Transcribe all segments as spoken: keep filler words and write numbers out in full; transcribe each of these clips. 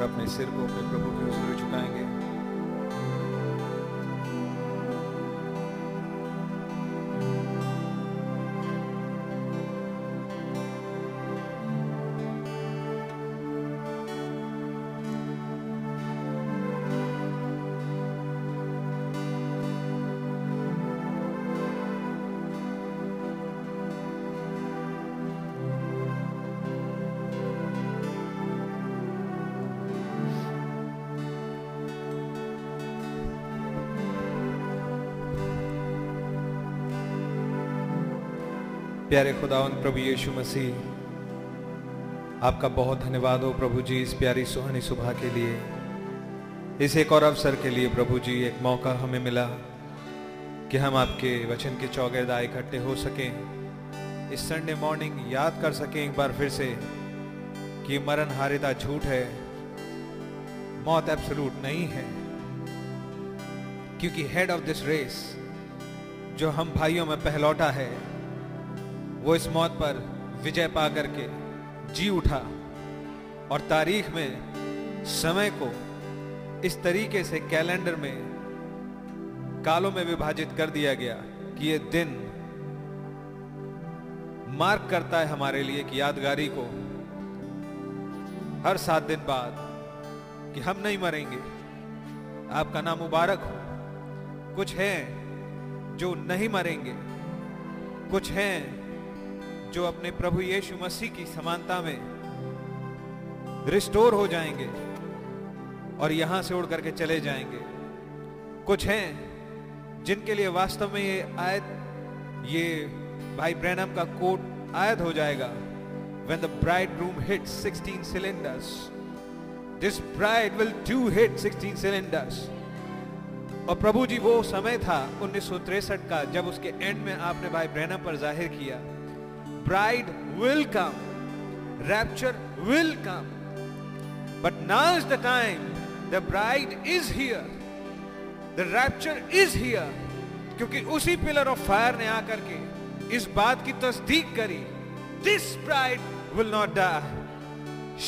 और अपने सिर को अपने प्रभु के हजूर झुकाएंगे। प्यारे खुदावन प्रभु यीशु मसीह, आपका बहुत धन्यवाद हो प्रभु जी इस प्यारी सुहानी सुबह के लिए, इस एक और अवसर के लिए प्रभु जी। एक मौका हमें मिला कि हम आपके वचन के चौगिरदा इकट्ठे हो सकें, इस संडे मॉर्निंग याद कर सकें एक बार फिर से कि मरण हारिता झूठ है, मौत एब्सोल्यूट नहीं है, क्योंकि हेड ऑफ दिस रेस जो हम भाइयों में पहलौटा है वो इस मौत पर विजय पा करके जी उठा और तारीख में, समय को इस तरीके से कैलेंडर में कालों में विभाजित कर दिया गया कि ये दिन मार्क करता है हमारे लिए कि यादगारी को हर सात दिन बाद कि हम नहीं मरेंगे। आपका नाम मुबारक हो। कुछ हैं जो नहीं मरेंगे, कुछ हैं जो अपने प्रभु यीशु मसीह की समानता में रिस्टोर हो जाएंगे और यहां से उड़ करके चले जाएंगे। कुछ हैं जिनके लिए वास्तव में ये आयत, ये भाई ब्रैनम का कोट आयत हो जाएगा, When the bridegroom hits sixteen cylinders, this bride will do hit sixteen cylinders। और प्रभु जी वो समय था उन्नीस सौ तिरसठ का जब उसके एंड में आपने भाई ब्रैनम पर जाहिर किया, Bride will come, rapture will come, but now is the time, the bride is here, the rapture is here। क्योंकि उसी पिलर ऑफ फायर ने आकर के इस बात की तस्दीक करी, This bride will not die,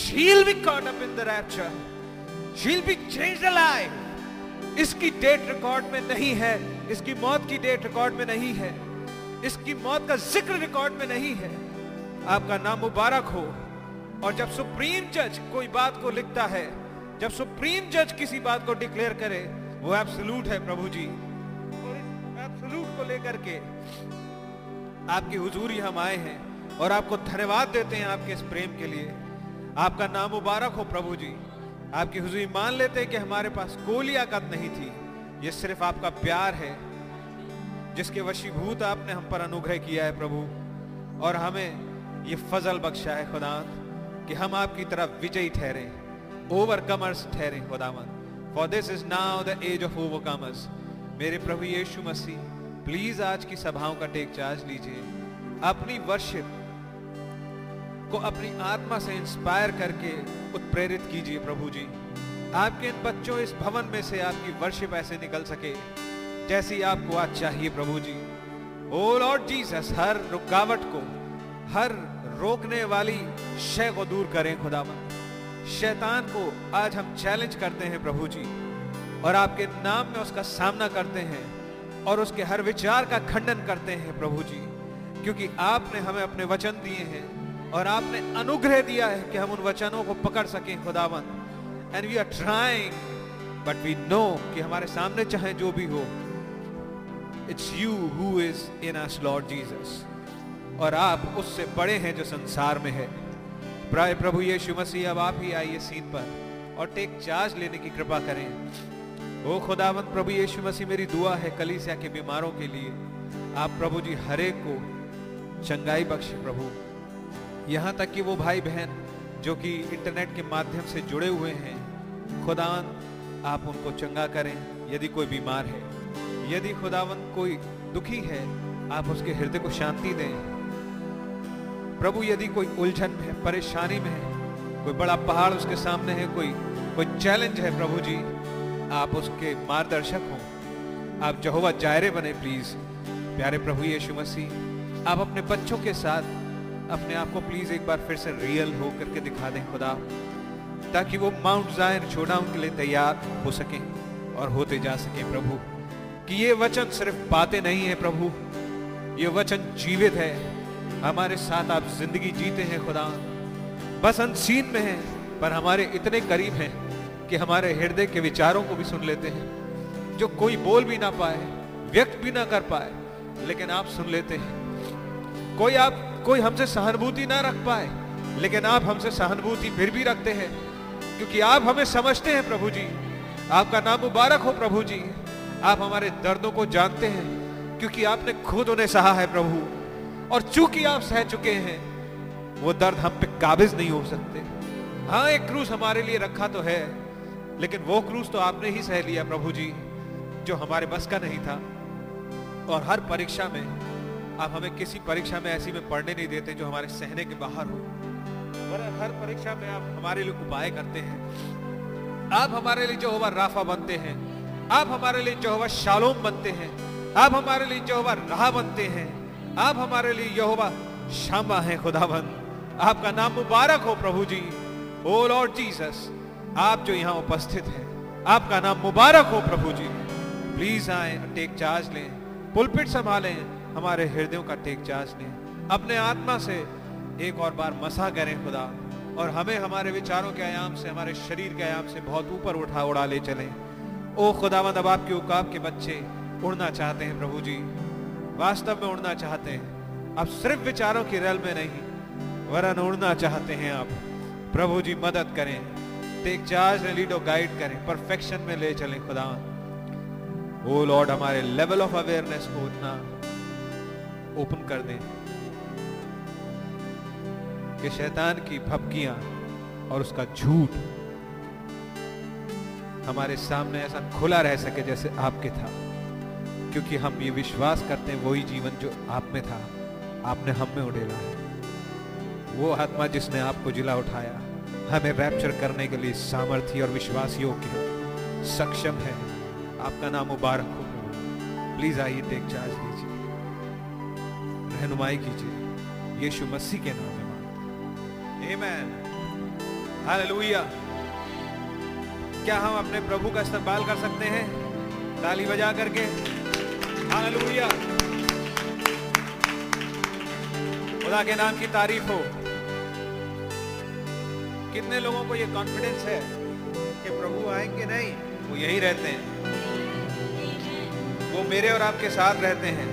she'll be caught up in the rapture, she'll be changed alive। इसकी डेट रिकॉर्ड में नहीं है, इसकी मौत की डेट रिकॉर्ड में नहीं है, इसकी मौत का जिक्र रिकॉर्ड में नहीं है। आपका नाम मुबारक हो। और जब सुप्रीम जज कोई बात को लिखता है, जब सुप्रीम जज किसी बात को डिक्लेयर करे, वो एब्सोल्यूट है प्रभु जी। और एब्सोल्यूट को लेकर के आपकी हुजूरी हम आए हैं और आपको धन्यवाद देते हैं आपके इस प्रेम के लिए। आपका नाम मुबारक हो प्रभु जी। आपकी हुजूरी मान लेते हैं कि हमारे पास कोई लियाकत नहीं थी, ये सिर्फ आपका प्यार है जिसके वशीभूत आपने हम पर अनुग्रह किया है प्रभु, और हमें ये फजल बख्शा है खुदा कि हम आपकी तरफ विजयी ठहरे, ओवरकमर्स ठहरे खुदावन। For this is now the age of overcomers. मेरे प्रभु यीशु मसीह, प्लीज आज की सभाओं का टेक चार्ज लीजिए, अपनी वर्शिप को अपनी आत्मा से इंस्पायर करके उत्प्रेरित कीजिए प्रभु जी। आपके इन बच्चों इस भवन में से आपकी वर्शिप ऐसे निकल सके जैसी आपको आज चाहिए प्रभु जी। ओ लॉर्ड जीसस, हर रुकावट को, हर रोकने वाली शय को दूर करें खुदावन। शैतान को आज हम चैलेंज करते हैं प्रभु जी, और आपके नाम में उसका सामना करते हैं और उसके हर विचार का खंडन करते हैं प्रभु जी, क्योंकि आपने हमें अपने वचन दिए हैं और आपने अनुग्रह दिया है कि हम उन वचनों को पकड़ सकें खुदावन। And we are trying but we know कि हमारे सामने चाहे जो भी हो, It's you who is in us, Lord Jesus। और आप उससे बड़े हैं जो संसार में है। प्राय प्रभु यीशु मसीह, अब आप ही आइए सीट पर और टेक चार्ज लेने की कृपा करें। ओ खुदावंत प्रभु यीशु मसीह, मेरी दुआ है कलीसिया के बीमारों के लिए, आप प्रभु जी हरेक को चंगाई बख्शे प्रभु। यहाँ तक कि वो भाई बहन जो कि इंटरनेट के माध्यम से जुड़े हुए हैं, खुदावंत आप उनको चंगा करें। यदि कोई बीमार है, यदि खुदावंत कोई दुखी है, आप उसके हृदय को शांति दें प्रभु। यदि कोई उलझन में, परेशानी में है, कोई बड़ा पहाड़ उसके सामने है, कोई कोई चैलेंज है प्रभु जी, आप उसके मार्गदर्शक हों, आप यहोवा जायरे बने प्लीज। प्यारे प्रभु यीशु मसीह, आप अपने बच्चों के साथ अपने आप को प्लीज एक बार फिर से रियल होकर के दिखा दें खुदा। ताकि वो माउंट जायर शोडाउन के लिए तैयार हो सके और होते जा सके प्रभु। कि ये वचन सिर्फ बातें नहीं है प्रभु, ये वचन जीवित है, हमारे साथ आप जिंदगी जीते हैं खुदा। बस अनसीन में है पर हमारे इतने करीब हैं कि हमारे हृदय के विचारों को भी सुन लेते हैं, जो कोई बोल भी ना पाए, व्यक्त भी ना कर पाए, लेकिन आप सुन लेते हैं। कोई आप कोई हमसे सहानुभूति ना रख पाए, लेकिन आप हमसे सहानुभूति फिर भी रखते हैं, क्योंकि आप हमें समझते हैं प्रभु जी। आपका नाम मुबारक हो प्रभु जी। आप हमारे दर्दों को जानते हैं, क्योंकि आपने खुद उन्हें सहा है प्रभु। और चूंकि आप सह चुके हैं, वो दर्द हम पे काबिज नहीं हो सकते। हाँ, एक क्रूस हमारे लिए रखा तो है, लेकिन वो क्रूस तो आपने ही सह लिया प्रभु जी, जो हमारे बस का नहीं था। और हर परीक्षा में आप हमें किसी परीक्षा में ऐसी में पढ़ने नहीं देते जो हमारे सहने के बाहर हो, वरन हर परीक्षा में आप हमारे लिए उपाय करते हैं। आप हमारे लिए यहोवा राफा बनते हैं, आप हमारे लिए यहोवा शालोम बनते हैं, आप हमारे लिए यहोवा राह बनते हैं, आप हमारे लिए यहोवा शामा है खुदावंद। आपका नाम मुबारक हो प्रभु जी। ओ लॉर्ड जीसस, आप जो यहाँ उपस्थित हैं, आपका नाम मुबारक हो प्रभु जी। प्लीज आए, टेक चार्ज लें, पुलपिट संभालें, हमारे हृदयों का टेक चार्ज लें, अपने आत्मा से एक और बार मसा करें खुदा, और हमें हमारे विचारों के आयाम से, हमारे शरीर के आयाम से बहुत ऊपर उठा उड़ा ले चलें। ओ खुदावंद, अब आपके औकाब के बच्चे उड़ना चाहते हैं प्रभु जी, वास्तव में उड़ना चाहते हैं। आप सिर्फ विचारों की रेल में नहीं, वरन उड़ना चाहते हैं आप प्रभु जी। मदद करें, टेक चार्ज, लीड और गाइड करें, परफेक्शन में ले चलें खुदा। ओ लॉर्ड, हमारे लेवल ऑफ अवेयरनेस को उतना ओपन कर दें कि शैतान की भपकियां और उसका झूठ हमारे सामने ऐसा खुला रह सके जैसे आपके था, क्योंकि हम ये विश्वास करते हैं वही जीवन जो आप में था, आपने हम में उड़ेला है। वो आत्मा जिसने आपको जिला उठाया, हमें रैप्चर करने के लिए सामर्थ्य और विश्वास योग्य सक्षम है। आपका नाम मुबारक हो। प्लीज आइए, टेक चार्ज लीजिए, रहनुमाई कीजिए, यीशु मसीह के नाम में मांगते हैं, आमीन, हालेलुया। क्या हम अपने प्रभु का इस्तकबाल कर सकते हैं ताली बजा करके? हालेलुया, खुदा के नाम की तारीफ हो। कितने लोगों को ये कॉन्फिडेंस है कि प्रभु आएंगे? नहीं, वो यही रहते हैं, वो मेरे और आपके साथ रहते हैं।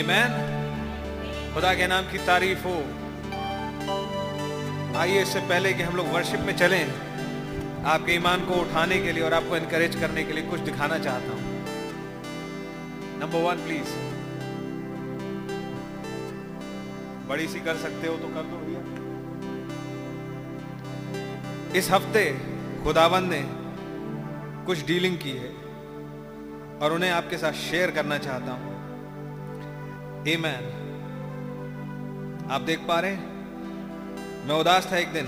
आमीन, खुदा के नाम की तारीफ हो। आइए, इससे पहले कि हम लोग वर्शिप में चलें, आपके ईमान को उठाने के लिए और आपको एनकरेज करने के लिए कुछ दिखाना चाहता हूं। नंबर वन, प्लीज बड़ी सी कर सकते हो तो कर दो भैया। इस हफ्ते खुदावन ने कुछ डीलिंग की है और उन्हें आपके साथ शेयर करना चाहता हूं। आमीन। आप देख पा रहे हैं, मैं उदास था एक दिन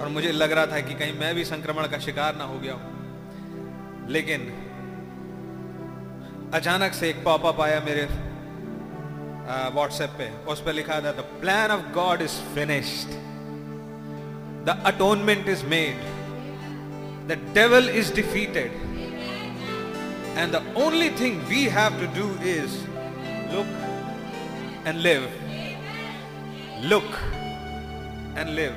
और मुझे लग रहा था कि कहीं मैं भी संक्रमण का शिकार ना हो गया हूं, लेकिन अचानक से एक पॉपअप आया मेरे व्हाट्सएप पे। उस पर लिखा था, the plan of God is finished, the atonement is made, the devil is defeated and the only thing we have to do is look and live, look and live.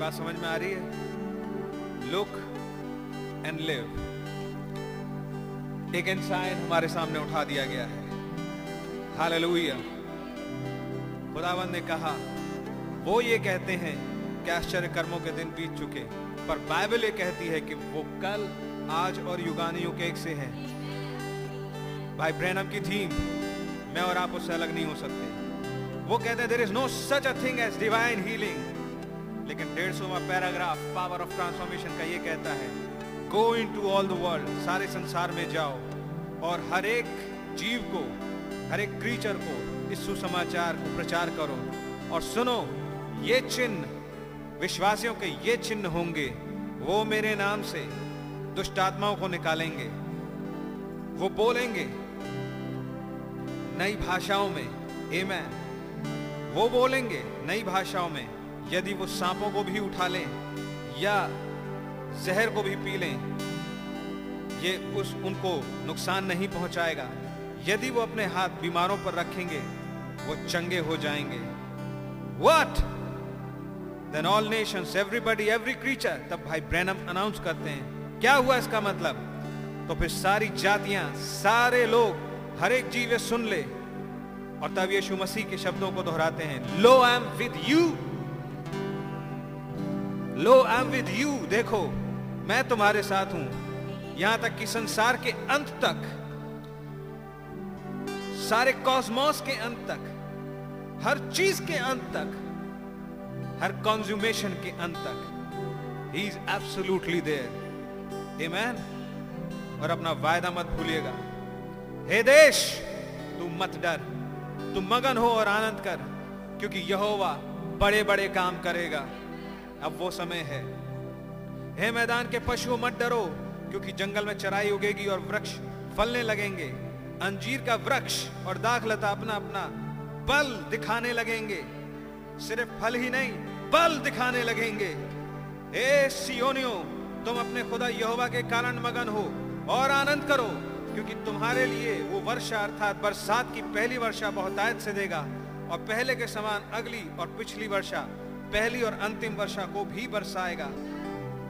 बात समझ में आ रही है? Look and live. एक इंसान हमारे सामने उठा दिया गया है। हालेलुया। खुदावंद ने कहा, वो ये कहते हैं कि आश्चर्य कर्मों के दिन बीत चुके, पर बाइबल ये कहती है कि वो कल, आज और युगानुयुग एक से हैं। भाई ब्रैनम की थीम, मैं और आप उससे अलग नहीं हो सकते। वो कहते हैं, there is no such a thing as divine healing. लेकिन डेढ़ सौवां पैराग्राफ पावर ऑफ ट्रांसफॉर्मेशन का ये कहता है, go into all the world, सारे संसार में जाओ और हर एक जीव को, हर एक क्रीचर को इस सुसमाचार को प्रचार करो। और सुनो, ये चिन्ह, विश्वासियों के ये चिन्ह होंगे, वो मेरे नाम से दुष्ट आत्माओं को निकालेंगे, वो बोलेंगे नई भाषाओं में, आमेन। वो बोलेंगे नई भाषाओं में, यदि वो सांपों को भी उठा लें या जहर को भी पी लें, ये उस उनको नुकसान नहीं पहुंचाएगा। यदि वो अपने हाथ बीमारों पर रखेंगे, वो चंगे हो जाएंगे। What? Then all nations, everybody, every creature। तब भाई ब्रैनम अनाउंस करते हैं, क्या हुआ इसका मतलब? तो फिर सारी जातियां, सारे लोग, हर एक जीव सुन ले। और तब यीशु मसीह के शब्दों को दोहराते हैं, lo I am with you, lo I am with you, देखो मैं तुम्हारे साथ हूं, यहां तक कि संसार के अंत तक, सारे कॉस्मोस के अंत तक, हर चीज के अंत तक, हर कंज्यूमेशन के अंत तक। He is absolutely there, amen. और अपना वायदा मत भूलिएगा। हे देश, तू मत डर, तू मगन हो और आनंद कर, क्योंकि यहोवा बड़े बड़े काम करेगा। अब वो समय है। हे मैदान के पशुओं, मत डरो, क्योंकि जंगल में चराई उगेगी और वृक्ष फलने लगेंगे। अंजीर का वृक्ष और दाखलता अपना अपना बल दिखाने लगेंगे, सिर्फ फल ही नहीं, बल दिखाने लगेंगे। हे सियोनियो, तुम अपने खुदा यहोवा के कारण मगन हो और आनंद करो, क्योंकि तुम्हारे लिए वो वर्षा अर्थात बरसात की पहली वर्षा बहुतायत से देगा, और पहले के समान अगली और पिछली वर्षा, पहली और अंतिम वर्षा को भी बरसाएगा।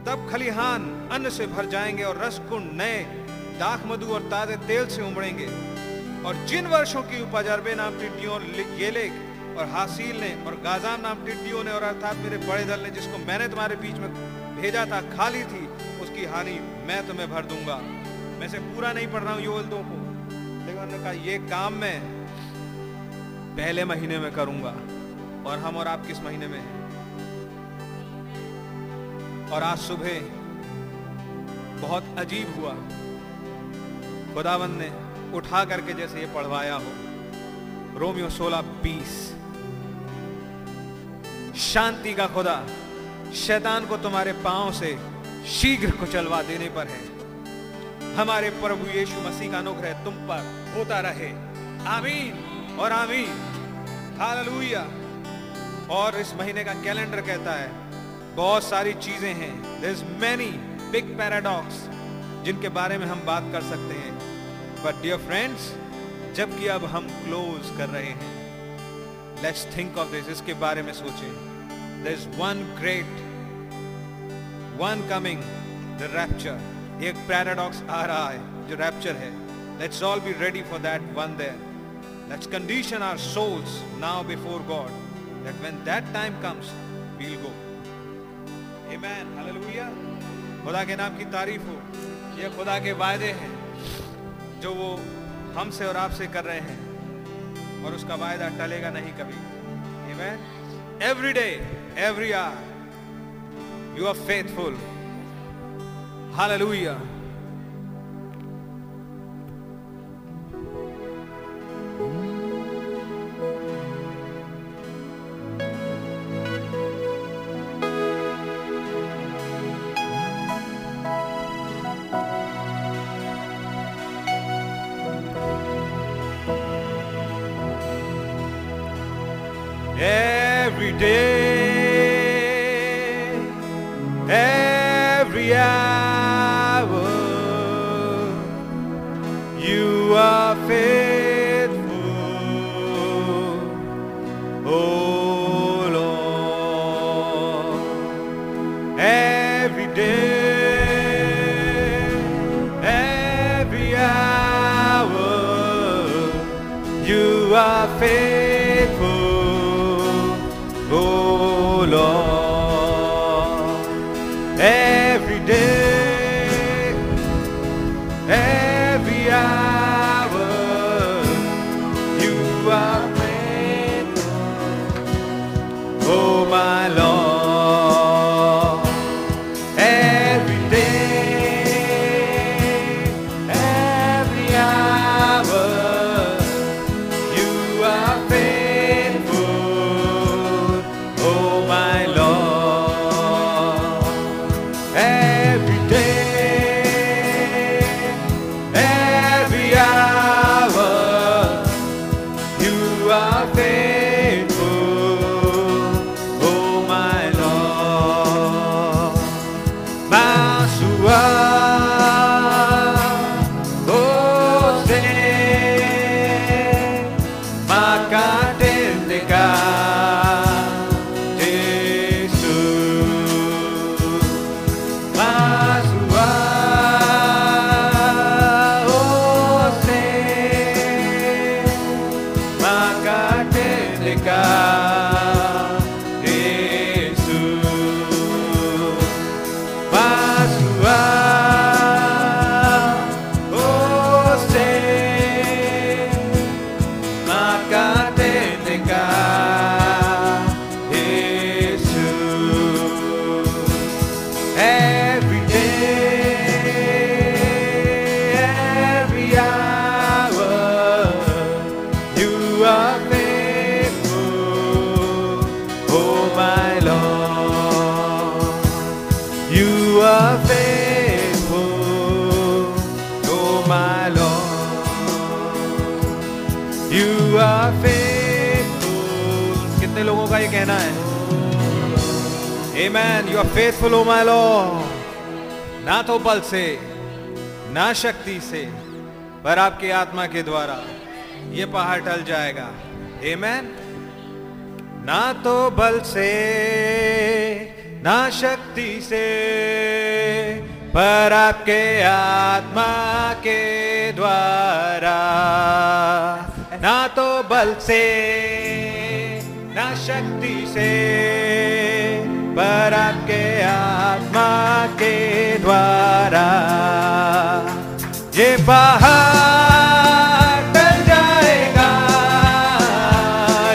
तब खलिहान अन्न से भर जाएंगे और रसकुंड नए दाख मधु और ताजे तेल से उमड़ेंगे। और जिन वर्षों की उपज अरबे नाम टिड्डियों, येलेक और हासिल ने और गाजा नाम टिड्डियों ने और अर्थात मेरे बड़े दल ने, जिसको मैंने तुम्हारे बीच में भेजा था, खाली थी, उसकी हानि मैं तुम्हें भर दूंगा। मैं से पूरा नहीं पढ़ रहा हूँ योएल दो को, लेकिन कहा ये काम मैं पहले महीने में करूंगा। और हम और आप किस महीने में हैं? और आज सुबह बहुत अजीब हुआ, खुदावंद ने उठा करके जैसे ये पढ़वाया हो, रोमियो सोलह बीस, शांति का खुदा शैतान को तुम्हारे पांव से शीघ्र कुचलवा देने पर है। हमारे प्रभु यीशु मसीह का अनुग्रह तुम पर होता रहे, आमीन और आमीन, हालेलुया। और इस महीने का कैलेंडर कहता है बहुत सारी चीजें हैं, there is many big paradox, जिनके बारे में हम बात कर सकते हैं। But dear friends, जबकि अब हम क्लोज कर रहे हैं, let's think of this, इसके बारे में सोचें। There is one great, one coming, the rapture। एक पैराडॉक्स आ रहा है जो रैप्चर है। Let's all be ready for that one there। Let's condition our souls now before God, that when that time comes, we'll go। Amen, hallelujah। खुदा के नाम की तारीफ हो। ये खुदा के वायदे हैं जो वो हमसे और आपसे कर रहे हैं, और उसका वायदा टलेगा नहीं कभी। Amen। Every day, every hour, you are faithful, hallelujah। My Lord। You are faithful. कितने लोगों का ये कहना है? Amen. You are faithful, O my Lord. ना तो बल से, ना शक्ति से, पर आपकी आत्मा के द्वारा ये पहाड़ टल जाएगा. Amen. ना तो बल से, ना शक्ति से, पर आपके आत्मा के द्वारा. ना तो बल से, ना शक्ति से, पर आपके आत्मा के द्वारा ये पहाड़ टल जाएगा,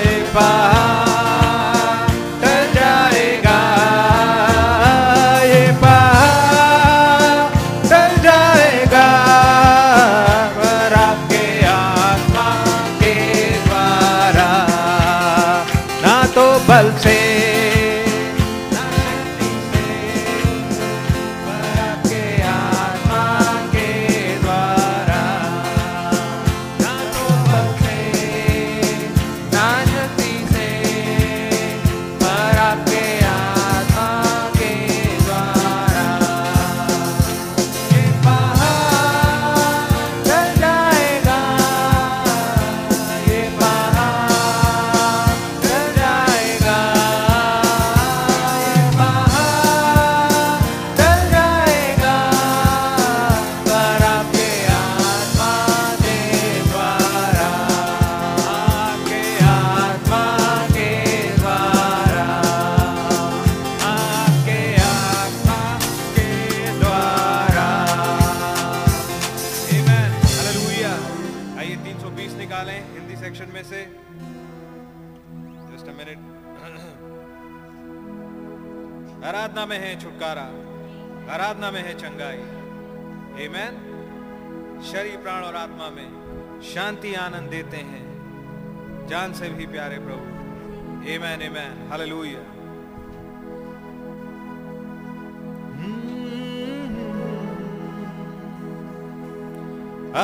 ये पहाड़ बल से, ना शक्ति से, पर आपके आत्मा के द्वारा. ना तो बल से, ना शक्ति से, पर आपके आत्मा के द्वारा ये पहाड़ टल जाएगा, ये पहाड़ आराधना में है छुटकारा, आराधना में है चंगाई. आमेन. शरीर, प्राण और आत्मा में शांति आनंद देते हैं जान से भी प्यारे प्रभु. आमेन, आमेन, हालेलुया.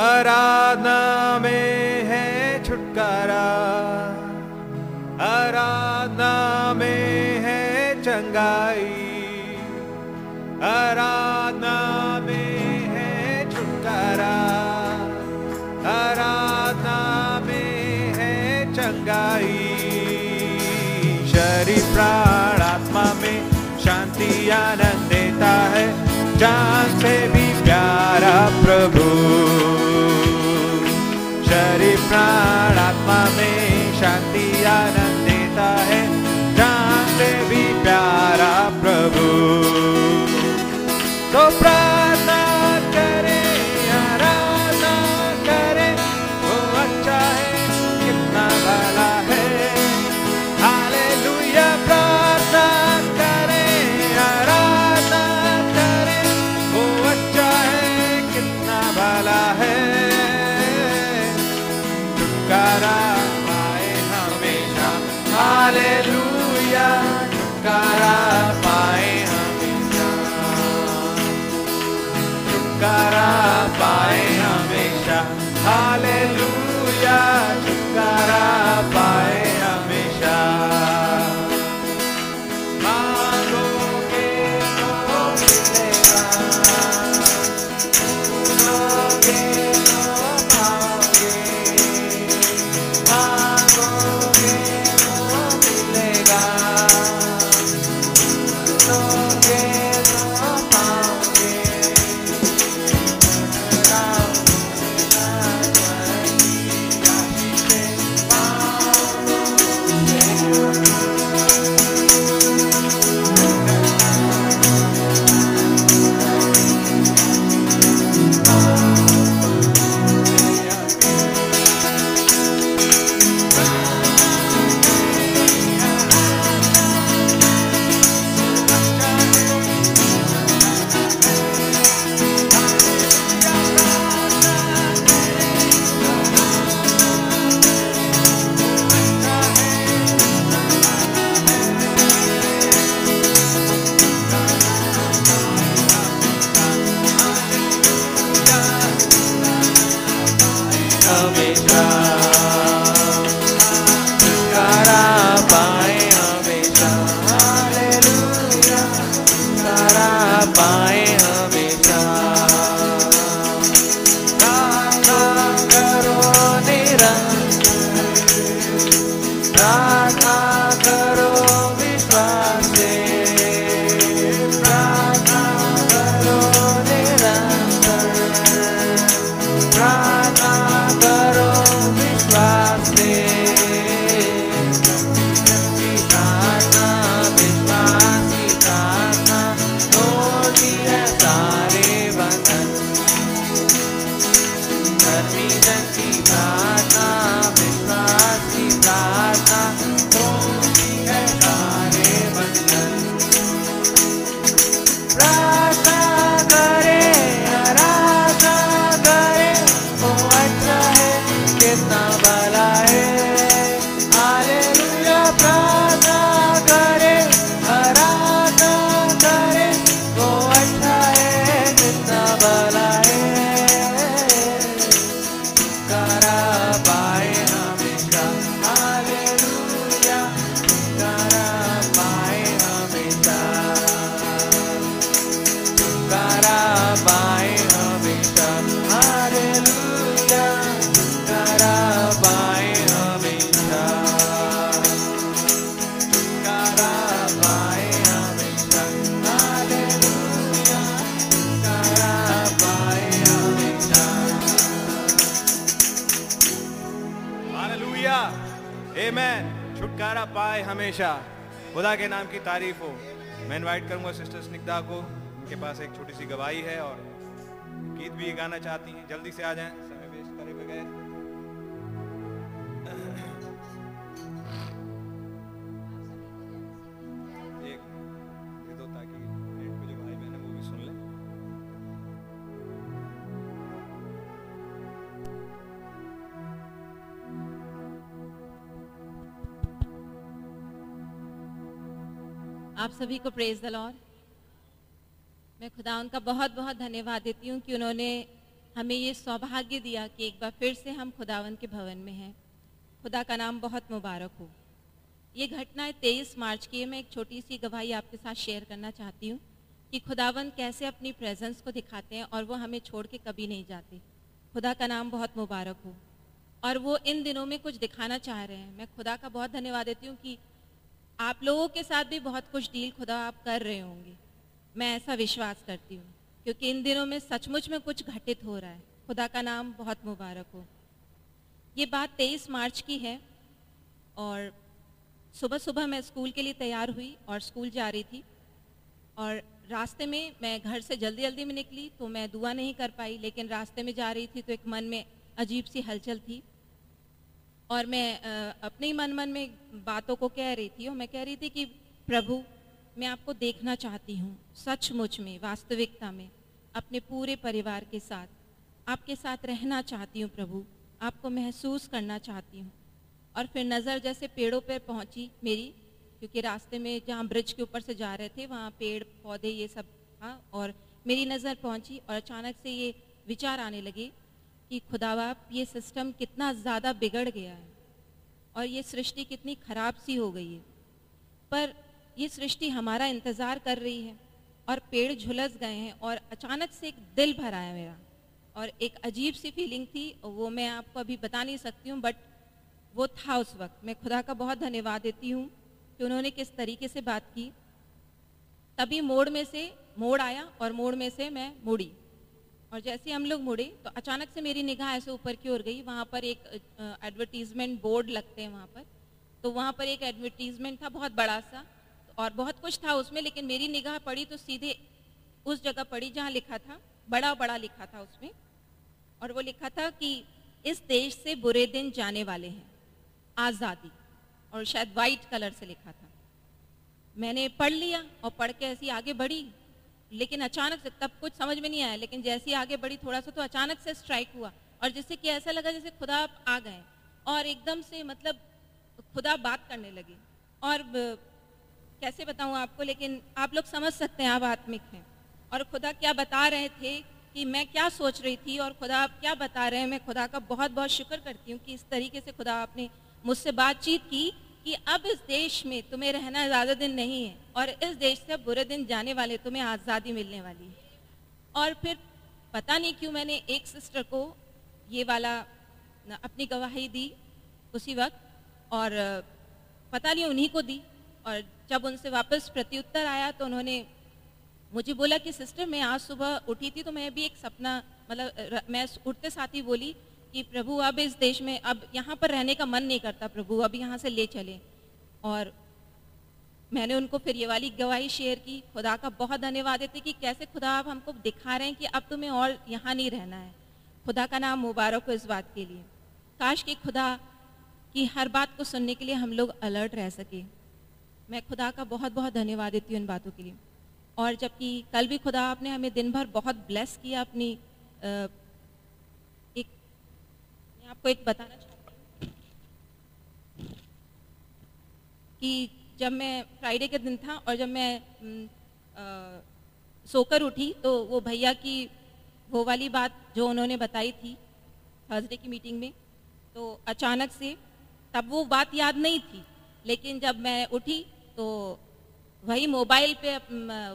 आराधना में है छुटकारा, आराधना में है चंगाई, आराधना में है छुटकारा, आराधना में है चंगाई. शरीर, प्राण, आत्मा में शांति आनंद देता है जान से भी प्यारा प्रभु. शरीर, प्राण, आत्मा में शांति आनंद देता है जान से भी प्यारा प्रभु. तो प्रार्थना करें, आराधना करें, वो अच्छा है, कितना भला है. हालेलुया. प्रार्थना करें, आराधना करें, वो अच्छा है, कितना भला है. छुटकारा पाए हमेशा, हालेलुया. छुटकारा पाए हमेशा, छुटकारा पाए हमेशा, हालेलुया. छुटकारा पाए हमेशा. मांगोगे तो मिलेगा, ढूंढोगे तो पाओगे, मांगोगे तो मिलेगा, ढूंढोगे तो पाओगे. राम का आशीष हमेशा. Hallelujah, amen. छुटकारा पाए हमेशा, खुदा के नाम की तारीफ हो। मैं इनवाइट करूंगा सिस्टर स्निग्धा को, उनके पास एक छोटी सी गवाही है और गीत भी गाना चाहती हैं। जल्दी से आ जाएं, समय वेस्ट करे बगैर। एक दे दो ताकि नेट पे जो भाई बहन है वो भी सुन लें। आप सभी को प्रेज द लॉर्ड। मैं खुदा उनका बहुत बहुत धन्यवाद देती हूँ कि उन्होंने हमें ये सौभाग्य दिया कि एक बार फिर से हम खुदावन के भवन में हैं। खुदा का नाम बहुत मुबारक हो। ये घटना तेईस मार्च की है। मैं एक छोटी सी गवाही आपके साथ शेयर करना चाहती हूँ कि खुदावन कैसे अपनी प्रेजेंस को दिखाते हैं और वो हमें छोड़ के कभी नहीं जाते। खुदा का नाम बहुत मुबारक हो। और वो इन दिनों में कुछ दिखाना चाह रहे हैं। मैं खुदा का बहुत धन्यवाद देती हूँ कि आप लोगों के साथ भी बहुत कुछ डील खुदा आप कर रहे होंगे, मैं ऐसा विश्वास करती हूँ, क्योंकि इन दिनों में सचमुच में कुछ घटित हो रहा है। खुदा का नाम बहुत मुबारक हो। ये बात तेईस मार्च की है और सुबह सुबह मैं स्कूल के लिए तैयार हुई और स्कूल जा रही थी और रास्ते में मैं घर से जल्दी जल्दी में निकली तो मैं दुआ नहीं कर पाई, लेकिन रास्ते में जा रही थी तो एक मन में अजीब सी हलचल थी और मैं अपने ही मन मन में बातों को कह रही थी और मैं कह रही थी कि प्रभु, मैं आपको देखना चाहती हूँ सचमुच में, वास्तविकता में, अपने पूरे परिवार के साथ, आपके साथ रहना चाहती हूँ प्रभु, आपको महसूस करना चाहती हूँ। और फिर नज़र जैसे पेड़ों पर पे पहुँची मेरी, क्योंकि रास्ते में जहाँ ब्रिज के ऊपर से जा रहे थे वहाँ पेड़ पौधे ये सब था और मेरी नज़र पहुँची और अचानक से ये विचार आने लगे कि खुदाबाप, ये सिस्टम कितना ज़्यादा बिगड़ गया है और ये सृष्टि कितनी खराब सी हो गई है। पर ये सृष्टि हमारा इंतज़ार कर रही है और पेड़ झुलस गए हैं और अचानक से एक दिल भरा है मेरा और एक अजीब सी फीलिंग थी, वो मैं आपको अभी बता नहीं सकती हूँ, बट वो था उस वक्त। मैं खुदा का बहुत धन्यवाद देती हूँ कि उन्होंने किस तरीके से बात की। तभी मोड़ में से मोड़ आया और मोड़ में से मैं मुड़ी और जैसे हम लोग मुड़े तो अचानक से मेरी निगाह ऐसे ऊपर की ओर गई। वहाँ पर एक एडवर्टीज़मेंट बोर्ड लगते हैं वहाँ पर, तो वहाँ पर एक एडवर्टीज़मेंट था बहुत बड़ा सा और बहुत कुछ था उसमें, लेकिन मेरी निगाह पड़ी तो सीधे उस जगह पड़ी जहाँ लिखा था, बड़ा बड़ा लिखा था उसमें, और वो लिखा था कि इस देश से बुरे दिन जाने वाले हैं, आज़ादी, और शायद वाइट कलर से लिखा था। मैंने पढ़ लिया और पढ़ के ऐसी आगे बढ़ी, लेकिन अचानक से, तब कुछ समझ में नहीं आया, लेकिन जैसी आगे बढ़ी थोड़ा सा तो अचानक से स्ट्राइक हुआ और जिससे कि ऐसा लगा जैसे खुदा आप आ गए और एकदम से, मतलब खुदा बात करने लगे। और कैसे बताऊं आपको, लेकिन आप लोग समझ सकते हैं, आप आत्मिक हैं। और खुदा क्या बता रहे थे कि मैं क्या सोच रही थी और खुदा आप क्या बता रहे हैं। मैं खुदा का बहुत बहुत शुक्र करती हूँ कि इस तरीके से खुदा आपने मुझसे बातचीत की कि अब इस देश में तुम्हें रहना ज़्यादा दिन नहीं है और इस देश से बुरे दिन जाने वाले, तुम्हें आज़ादी मिलने वाली है। और फिर पता नहीं क्यों मैंने एक सिस्टर को ये वाला अपनी गवाही दी उसी वक्त और पता नहीं उन्हीं को दी, और जब उनसे वापस प्रत्युत्तर आया तो उन्होंने मुझे बोला कि सिस्टर, मैं आज सुबह उठी थी तो मैं भी एक सपना, मतलब मैं उठते साथ ही बोली कि प्रभु, अब इस देश में, अब यहाँ पर रहने का मन नहीं करता प्रभु, अब यहाँ से ले चले। और मैंने उनको फिर ये वाली गवाही शेयर की। खुदा का बहुत धन्यवाद देते कि कैसे खुदा अब हमको दिखा रहे हैं कि अब तुम्हें और यहाँ नहीं रहना है। खुदा का नाम मुबारक हो इस बात के लिए। काश कि खुदा की हर बात को सुनने के लिए हम लोग अलर्ट रह सके। मैं खुदा का बहुत बहुत धन्यवाद देती हूँ इन बातों के लिए। और जबकि कल भी खुदा आपने हमें दिन भर बहुत ब्लेस किया अपनी आ, एक मैं आपको एक बताना चाहती हूँ कि जब मैं फ्राइडे के दिन था और जब मैं आ, सोकर उठी तो वो भैया की वो वाली बात जो उन्होंने बताई थी थर्सडे की मीटिंग में, तो अचानक से तब वो बात याद नहीं थी, लेकिन जब मैं उठी तो वही मोबाइल पे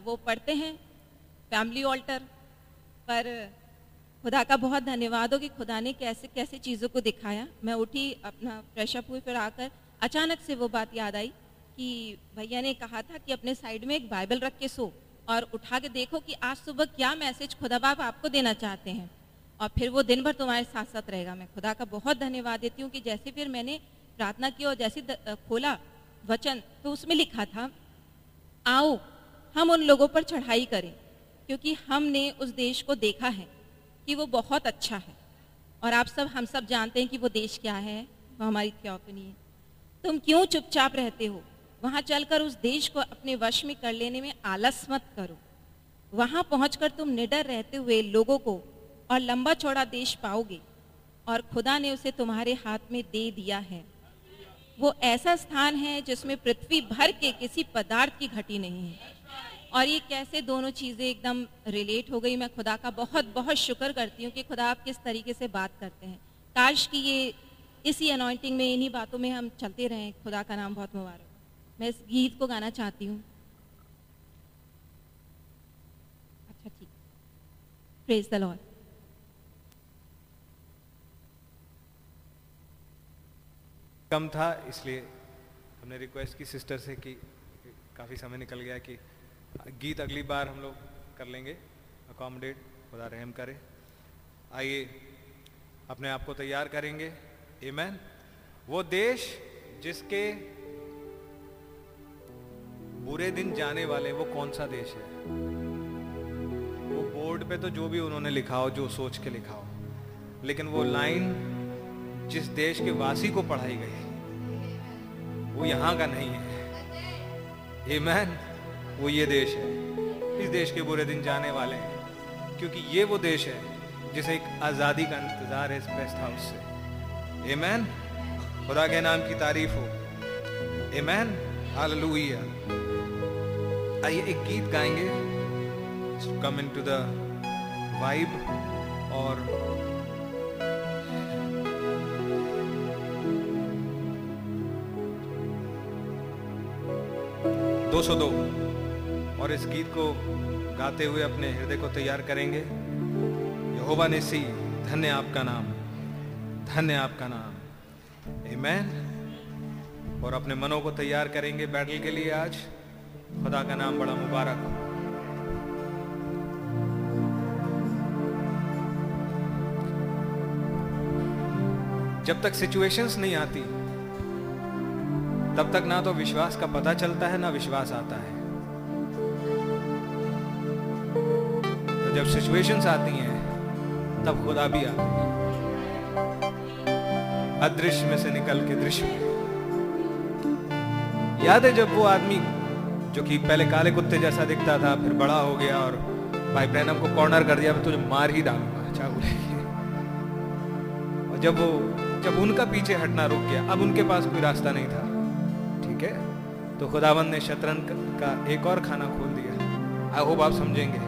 वो पढ़ते हैं फैमिली ऑल्टर पर। खुदा का बहुत धन्यवाद हो कि खुदा ने कैसे कैसे चीज़ों को दिखाया। मैं उठी, अपना फ्रेशअप हुई, फिर आकर अचानक से वो बात याद आई कि भैया ने कहा था कि अपने साइड में एक बाइबल रख के सो और उठा के देखो कि आज सुबह क्या मैसेज खुदा बाप आपको देना चाहते हैं और फिर वो दिन भर तुम्हारे साथ साथ रहेगा। मैं खुदा का बहुत धन्यवाद देती हूँ कि जैसे फिर मैंने प्रार्थना की और जैसे खोला वचन तो उसमें लिखा था, आओ हम उन लोगों पर चढ़ाई करें क्योंकि हमने उस देश को देखा है कि वो बहुत अच्छा है। और आप सब हम सब जानते हैं कि वो देश क्या है, वो हमारी थियोफनी है। तुम क्यों चुपचाप रहते हो? वहाँ चलकर उस देश को अपने वश में कर लेने में आलस मत करो। वहाँ पहुँचकर तुम निडर रहते हुए लोगों को और लंबा चौड़ा देश पाओगे और खुदा ने उसे तुम्हारे हाथ में दे दिया है। वो ऐसा स्थान है जिसमें पृथ्वी भर के किसी पदार्थ की घटी नहीं है। और ये कैसे दोनों चीज़ें एकदम रिलेट हो गई। मैं खुदा का बहुत बहुत शुक्र करती हूँ कि खुदा आप किस तरीके से बात करते हैं। काश कि ये इसी अनॉइंटिंग में इन्हीं बातों में हम चलते रहें। खुदा का नाम बहुत मुबारक। मैं इस गीत को गाना चाहती हूँ। अच्छा ठीक, प्रेज द लॉर्ड। कम था इसलिए हमने रिक्वेस्ट की सिस्टर से कि काफ़ी समय निकल गया कि गीत अगली बार हम लोग कर लेंगे अकोमोडेट। खुदा रहम करे। आइए अपने आप को तैयार करेंगे। आमीन। वो देश जिसके बुरे दिन जाने वाले, वो कौन सा देश है? वो बोर्ड पे तो जो भी उन्होंने लिखा हो, जो सोच के लिखा हो, लेकिन वो लाइन जिस देश के वासी को पढ़ाई गई वो यहाँ का नहीं है। आमीन। वो ये देश है, इस देश के बुरे दिन जाने वाले हैं, क्योंकि ये वो देश है जिसे एक आज़ादी का इंतजार है इस प्रेस हाउस से। आमीन। खुदा के नाम की तारीफ हो। आमीन। हालेलुया। आइए एक गीत गाएंगे, कम इनटू द वाइब। और दो सौ दो और इस गीत को गाते हुए अपने हृदय को तैयार करेंगे। यहोवा निसी, धन्य आपका नाम, धन्य आपका नाम। आमीन। और अपने मनों को तैयार करेंगे बैटल के लिए आज। खुदा का नाम बड़ा मुबारक हो। जब तक सिचुएशंस नहीं आती तब तक ना तो विश्वास का पता चलता है ना विश्वास आता है। जब सिचुएशंस आती हैं तब खुदा भी आता है, अदृश्य में से निकल के दृश्य में। याद है जब वो आदमी जो कि पहले काले कुत्ते जैसा दिखता था, फिर बड़ा हो गया और भाई ब्रैनम को कॉर्नर कर दिया, मैं तुझे मार ही डालूंगा चाकू लेके। और जब वो जब उनका पीछे हटना रुक गया, अब उनके पास कोई रास्ता नहीं था। ठीक है, तो खुदावंद ने शतरंज का एक और खाना खोल दिया। आई होप आप समझेंगे।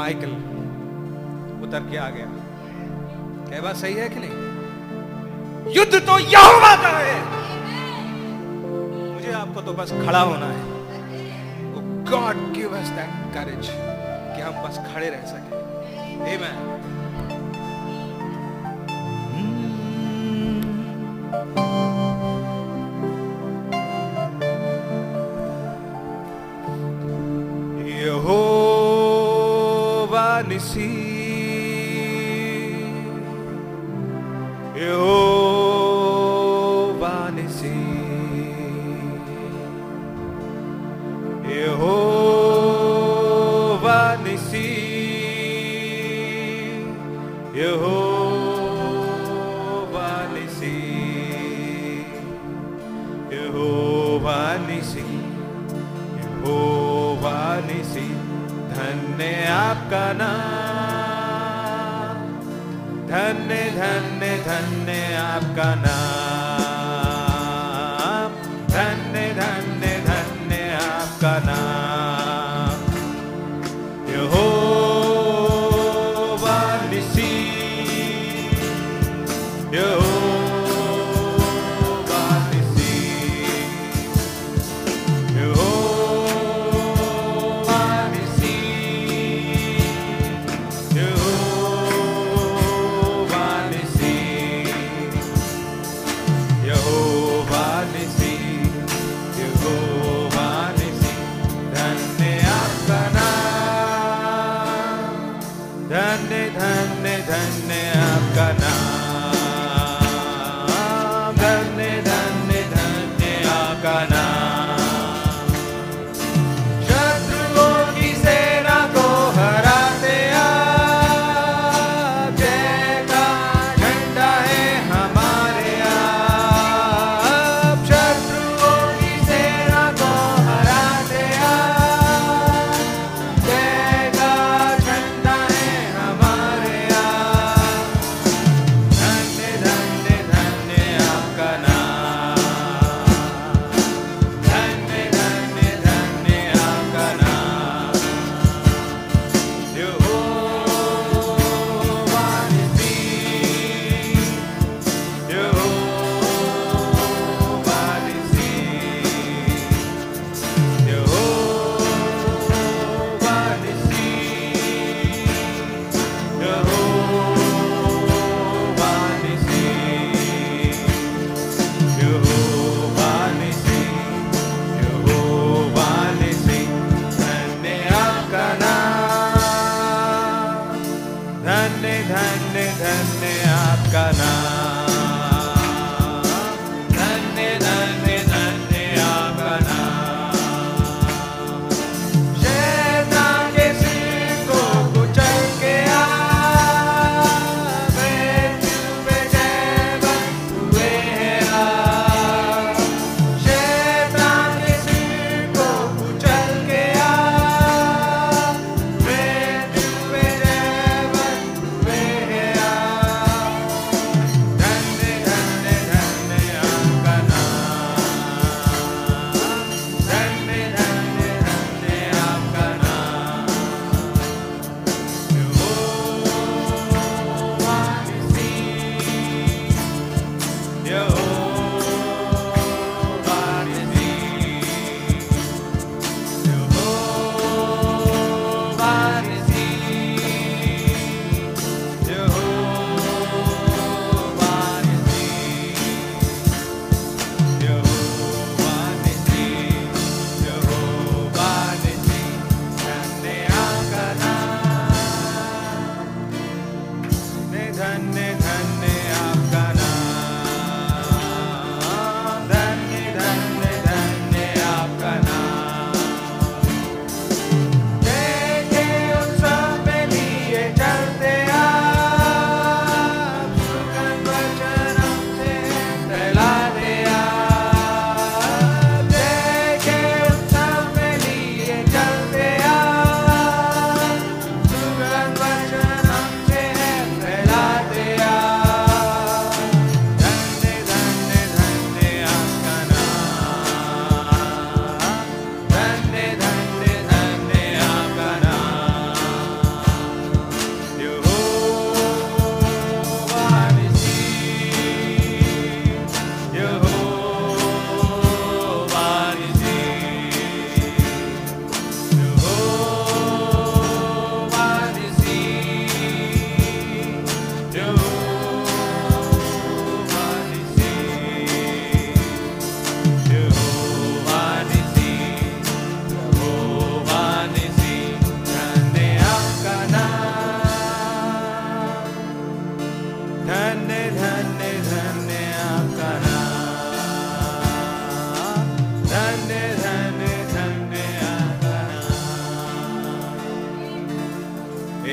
माइकल उतर के आ गया। क्या बात सही है कि नहीं? युद्ध तो यहोवा का है। मुझे आपको तो बस खड़ा होना है। God give us that courage कि हम बस खड़े रह सके। आमीन। Jehovah Nissi, Jehovah Nissi, Jehovah Nissi, Jehovah Nissi, Jehovah Nissi, धन्य आपका नाम, धन्य धन्य धन्य आपका नाम, धन्य धन्य धन्य आपका नाम। यहोवा निसी, यहोवा निसी, यहोवा निसी, यहोवा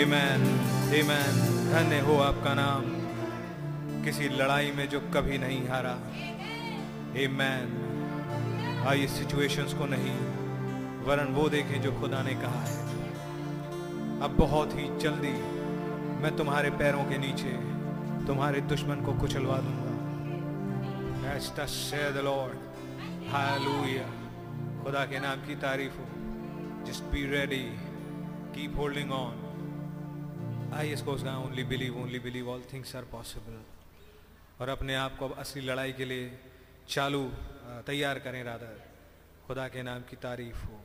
आमेन, आमेन। धन्य हो आपका नाम, किसी लड़ाई में जो कभी नहीं हारा। आमेन। आइए सिचुएशंस को नहीं वरन वो देखें जो खुदा ने कहा है। अब बहुत ही जल्दी मैं तुम्हारे पैरों के नीचे तुम्हारे दुश्मन को कुचलवा दूंगा। As thus said the Lord, Hallelujah। खुदा के नाम की तारीफ हो। Just be ready, keep holding on। I just goes down, only believe, only believe, all things are possible। और अपने आप को अब असली लड़ाई के लिए चालू तैयार करें, राधा। खुदा के नाम की तारीफ हो।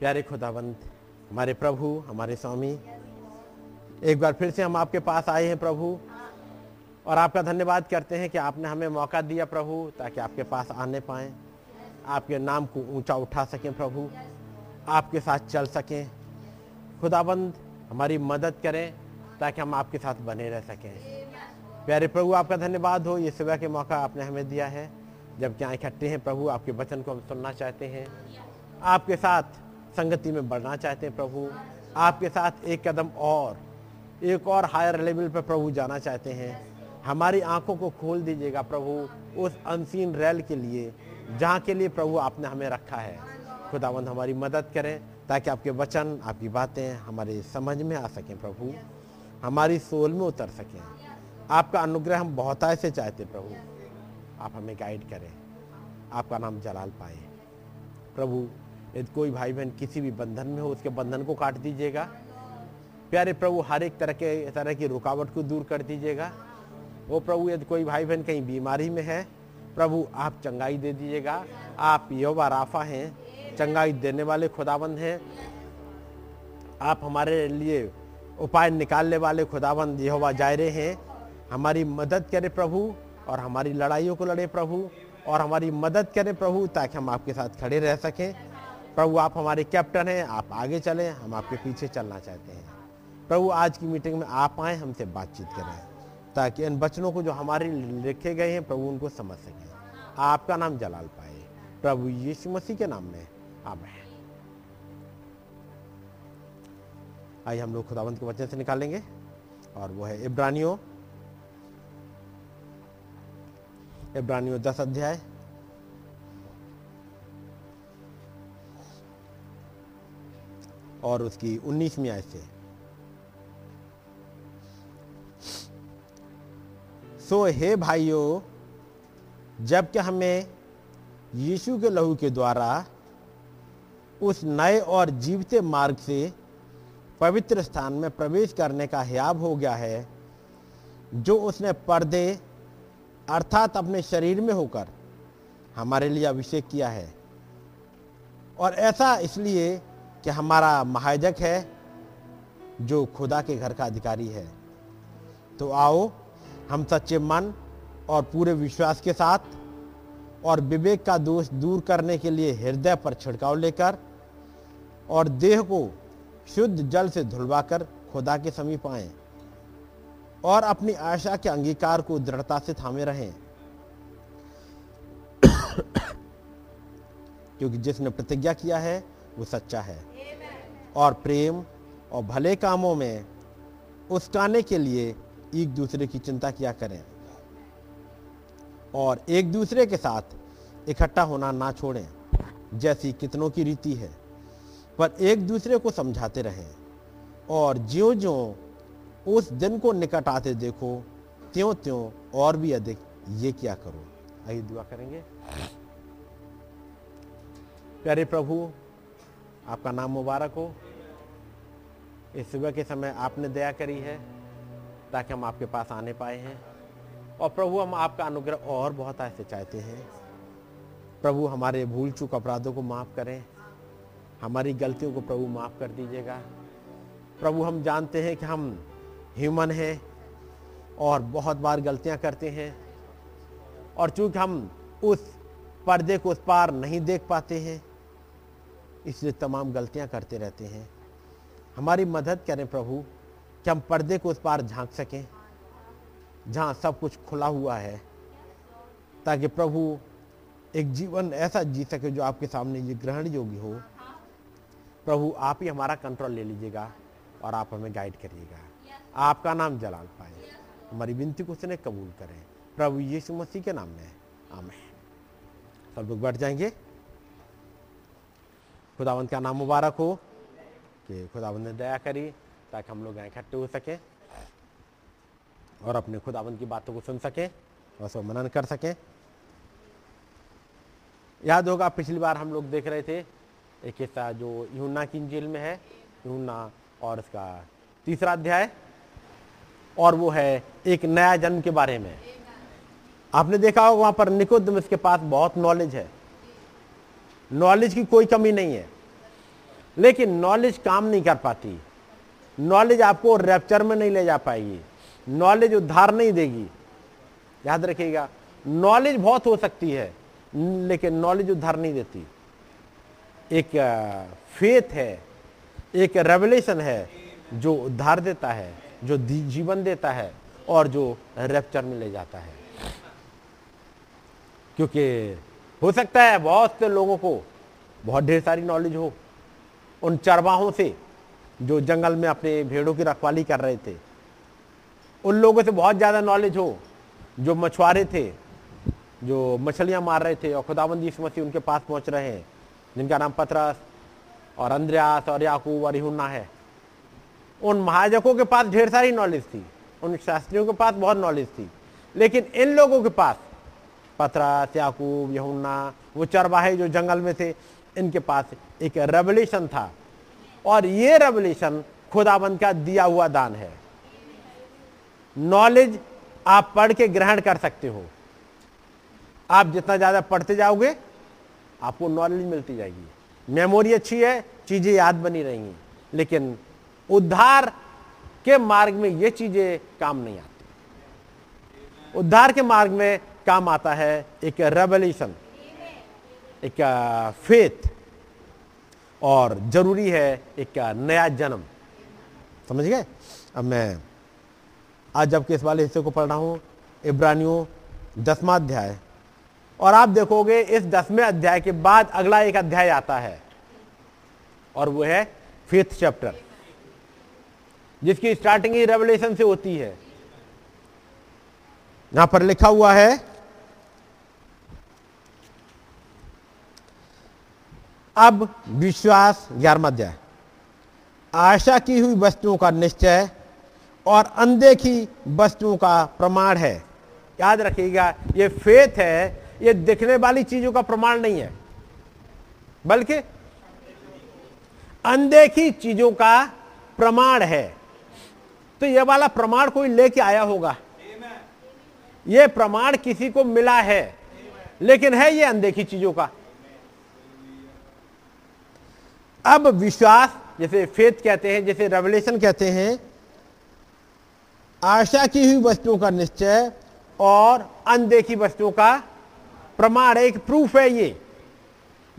प्यारे खुदावंत, हमारे प्रभु, हमारे स्वामी, एक बार फिर से हम आपके पास आए हैं प्रभु, और आपका धन्यवाद करते हैं कि आपने हमें मौका दिया प्रभु, ताकि आपके पास आने पाएं, आपके नाम को ऊंचा उठा सकें प्रभु, आपके साथ चल सकें। खुदावंत हमारी मदद करें ताकि हम आपके साथ बने रह सकें। प्यारे प्रभु, आपका धन्यवाद हो, ये सुबह के मौका आपने हमें दिया है, जबकि यहाँ इकट्ठे हैं प्रभु, आपके वचन को हम सुनना चाहते हैं, आपके साथ संगति में बढ़ना चाहते हैं प्रभु, आपके साथ एक कदम और एक और हायर लेवल पर प्रभु जाना चाहते हैं। हमारी आंखों को खोल दीजिएगा प्रभु उस अनसीन रेल के लिए, जहाँ के लिए प्रभु आपने हमें रखा है। खुदावंद हमारी मदद करें ताकि आपके वचन, आपकी बातें हमारे समझ में आ सकें प्रभु, हमारी सोल में उतर सकें। आपका अनुग्रह हम बहुतायत से चाहते प्रभु, आप हमें गाइड करें, आपका नाम जलाल पाए प्रभु। यदि कोई भाई बहन किसी भी बंधन में हो, उसके बंधन को काट दीजिएगा प्यारे प्रभु, हर एक तरह के तरह की रुकावट को दूर कर दीजिएगा। वो प्रभु, यदि कोई भाई बहन कहीं बीमारी में है प्रभु, आप चंगाई दे दीजिएगा। आप यहोवा राफा हैं, चंगाई देने वाले खुदाबंद हैं, आप हमारे लिए उपाय निकालने वाले खुदाबंद यहोवा जायरे हैं। हमारी मदद करें प्रभु, और हमारी लड़ाइयों को लड़े प्रभु, और हमारी मदद करें प्रभु, ताकि हम आपके साथ खड़े रह सकें प्रभु। आप हमारे कैप्टन हैं, आप आगे चलें, हम आपके पीछे चलना चाहते हैं। प्रभु आज की मीटिंग में आप आए, हमसे बातचीत करें, ताकि इन बचनों को जो हमारे लिखे गए हैं प्रभु उनको समझ सकें, आपका नाम जलाल पाए, प्रभु यीशु मसीह के नाम में आमीन। आइए हम लोग खुदावंत के वचन से निकालेंगे और वो है इब्रानियों इब्रानियों दस अध्याय और उसकी उन्नीसवीं आयत से। सो हे भाइयों, जबकि हमें यीशु के लहू के द्वारा उस नए और जीवते मार्ग से पवित्र स्थान में प्रवेश करने का हयाब हो गया है, जो उसने पर्दे अर्थात अपने शरीर में होकर हमारे लिए अभिषेक किया है, और ऐसा इसलिए कि हमारा महायाजक है जो खुदा के घर का अधिकारी है। तो आओ, हम सच्चे मन और पूरे विश्वास के साथ और विवेक का दोष दूर करने के लिए हृदय पर छिड़काव लेकर और देह को शुद्ध जल से धुलवाकर खुदा के समीप आएं, और अपनी आशा के अंगीकार को दृढ़ता से थामे रहें। क्योंकि जिसने प्रतिज्ञा किया है वो सच्चा है, और प्रेम और भले कामों में उसकाने के लिए एक दूसरे की चिंता किया करें, और एक दूसरे के साथ इकट्ठा होना ना छोड़ें जैसी कितनों की रीति है, पर एक दूसरे को समझाते रहें। और ज्यों ज्यों उस दिन को निकट आते देखो, त्यों त्यों और भी अधिक ये क्या करो। आइए दुआ करेंगे। प्यारे प्रभु, आपका नाम मुबारक हो। इस सुबह के समय आपने दया करी है ताकि हम आपके पास आने पाए हैं, और प्रभु हम आपका अनुग्रह और बहुत ऐसे चाहते हैं। प्रभु हमारे भूल चूक अपराधों को माफ़ करें, हमारी गलतियों को प्रभु माफ़ कर दीजिएगा। प्रभु हम जानते हैं कि हम ह्यूमन हैं और बहुत बार गलतियां करते हैं, और चूँकि हम उस पर्दे को उस पार नहीं देख पाते हैं, इसलिए तमाम गलतियां करते रहते हैं। हमारी मदद करें प्रभु कि हम पर्दे को उस पार झांक सकें जहां सब कुछ खुला हुआ है, ताकि प्रभु एक जीवन ऐसा जी सके जो आपके सामने ये ग्रहण योग्य हो। प्रभु आप ही हमारा कंट्रोल ले लीजिएगा और आप हमें गाइड करिएगा, आपका नाम जलाल पाए। हमारी विनती को उसने कबूल करें, प्रभु यीशु मसीह के नाम में आमीन। सब लोग बैठ जाएंगे। खुदावंत का नाम मुबारक हो कि खुदावंत ने दया करी ताकि हम लोग इकट्ठे हो सकें और अपने खुदाबंद की बातों को सुन सकें और उसको मनन कर सकें। याद होगा पिछली बार हम लोग देख रहे थे एक हिस्सा जो यूहन्ना की इंजील में है, यूहन्ना और उसका तीसरा अध्याय, और वो है एक नया जन्म के बारे में। आपने देखा होगा वहाँ पर निकोदेमुस के पास बहुत नॉलेज है, नॉलेज की कोई कमी नहीं है, लेकिन नॉलेज काम नहीं कर पाती। नॉलेज आपको रैप्चर में नहीं ले जा पाएगी, नॉलेज उद्धार नहीं देगी। याद रखिएगा, नॉलेज बहुत हो सकती है लेकिन नॉलेज उद्धार नहीं देती। एक फेथ है, एक रेवलेशन है जो उद्धार देता है, जो जीवन देता है और जो रैप्चर में ले जाता है। क्योंकि हो सकता है बहुत से लोगों को बहुत ढेर सारी नॉलेज हो, उन चरवाहों से जो जंगल में अपने भेड़ों की रखवाली कर रहे थे, उन लोगों से बहुत ज़्यादा नॉलेज हो, जो मछुआरे थे, जो मछलियाँ मार रहे थे और खुदावंद यीशु मसीह उनके पास पहुँच रहे हैं, जिनका नाम पतरस और अंद्रयास और याकूब और यूहन्ना है। उन महाजकों के पास ढेर सारी नॉलेज थी, उन शास्त्रियों के पास बहुत नॉलेज थी, लेकिन इन लोगों के पास, पतरस, याकूब, यूहन्ना, वो चरवाहे जो जंगल में थे, इनके पास एक रेवलेशन था, और ये रेवलेशन खुदाबंद का दिया हुआ दान है। नॉलेज आप पढ़ के ग्रहण कर सकते हो, आप जितना ज़्यादा पढ़ते जाओगे आपको नॉलेज मिलती जाएगी, मेमोरी अच्छी है, चीज़ें याद बनी रहेंगी, लेकिन उद्धार के मार्ग में ये चीज़ें काम नहीं आती। उद्धार के मार्ग में काम आता है एक रेवलेशन, एक फेथ, और जरूरी है एक नया जन्म। समझ गए। अब मैं आज जबकि इस वाले हिस्से को पढ़ रहा हूँ, इब्रानियों दसवां अध्याय, और आप देखोगे इस दसवें अध्याय के बाद अगला एक अध्याय आता है और वो है फिफ्थ चैप्टर, जिसकी स्टार्टिंग ही रेवलेशन से होती है। यहां पर लिखा हुआ है, अब विश्वास ग्यारहवां अध्याय, आशा की हुई वस्तुओं का निश्चय और अनदेखी वस्तुओं का प्रमाण है। याद रखिएगा, ये फेथ है, ये दिखने वाली चीजों का प्रमाण नहीं है, बल्कि अनदेखी चीजों का प्रमाण है। तो ये वाला प्रमाण कोई लेके आया होगा, ये प्रमाण किसी को मिला है, लेकिन है ये अनदेखी चीजों का। अब विश्वास, जैसे फेथ कहते हैं, जैसे रेवलेशन कहते हैं, आशा की हुई वस्तुओं का निश्चय और अनदेखी वस्तुओं का प्रमाण, एक प्रूफ है। ये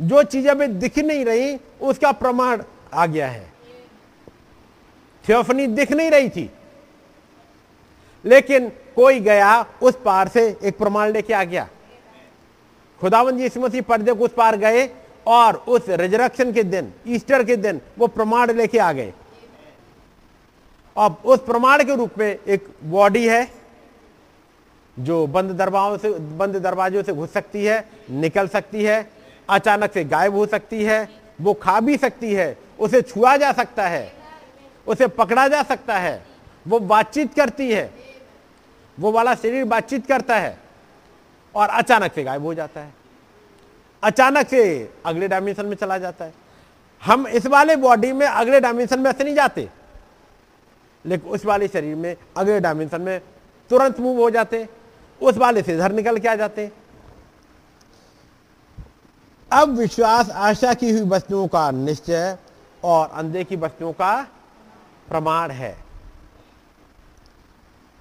जो चीजें अभी दिख नहीं रही उसका प्रमाण आ गया है। थियोफनी दिख नहीं रही थी, लेकिन कोई गया उस पार से एक प्रमाण लेके आ गया। खुदावंद यीशु मसीह पर्दे को उस पार गए और उस रिजरेक्शन के दिन, ईस्टर के दिन, वो प्रमाण लेके आ गए। अब उस प्रमाण के रूप में एक बॉडी है जो बंद दरवाजों से बंद दरवाजों से घुस सकती है, निकल सकती है, अचानक से गायब हो सकती है, वो खा भी सकती है, उसे छुआ जा सकता है, उसे पकड़ा जा सकता है, वो बातचीत करती है, वो वाला शरीर बातचीत करता है और अचानक से गायब हो जाता है, अचानक से अगले डायमेंशन में चला जाता है। हम इस वाले बॉडी में अगले डायमेंशन में ऐसे नहीं जाते, लेकिन उस वाले शरीर में अगले डायमेंशन में तुरंत मूव हो जाते, उस वाले से इधर निकल के आ जाते। अब विश्वास, आशा की हुई वस्तुओं का निश्चय और अनदेखी वस्तुओं का प्रमाण है,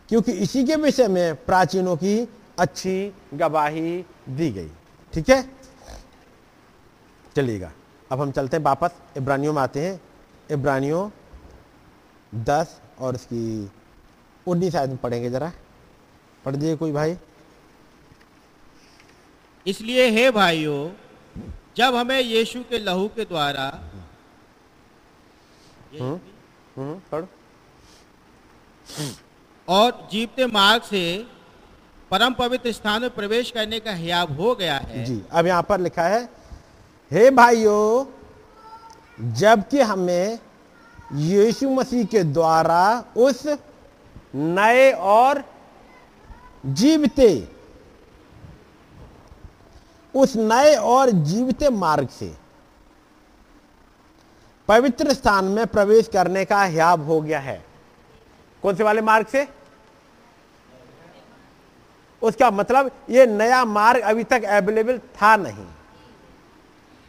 क्योंकि इसी के विषय में प्राचीनों की अच्छी गवाही दी गई। ठीक है, चलिएगा। अब हम चलते हैं वापस इब्रानियों में, आते हैं इब्रानियों दस और इसकी उन्नीस आयत में पढ़ेंगे। जरा पढ़ दिए कोई भाई। इसलिए हे भाइयों, जब हमें यीशु के लहू के द्वारा पढ़ और जीवते मार्ग से परम पवित्र स्थान में प्रवेश करने का हियाव हो गया है। जी, अब यहाँ पर लिखा है, हे भाइयों, जबकि हमें यीशु मसीह के द्वारा उस नए और जीवते उस नए और जीवते मार्ग से पवित्र स्थान में प्रवेश करने का हियाव हो गया है। कौन से वाले मार्ग से? उसका मतलब ये नया मार्ग अभी तक अवेलेबल था नहीं,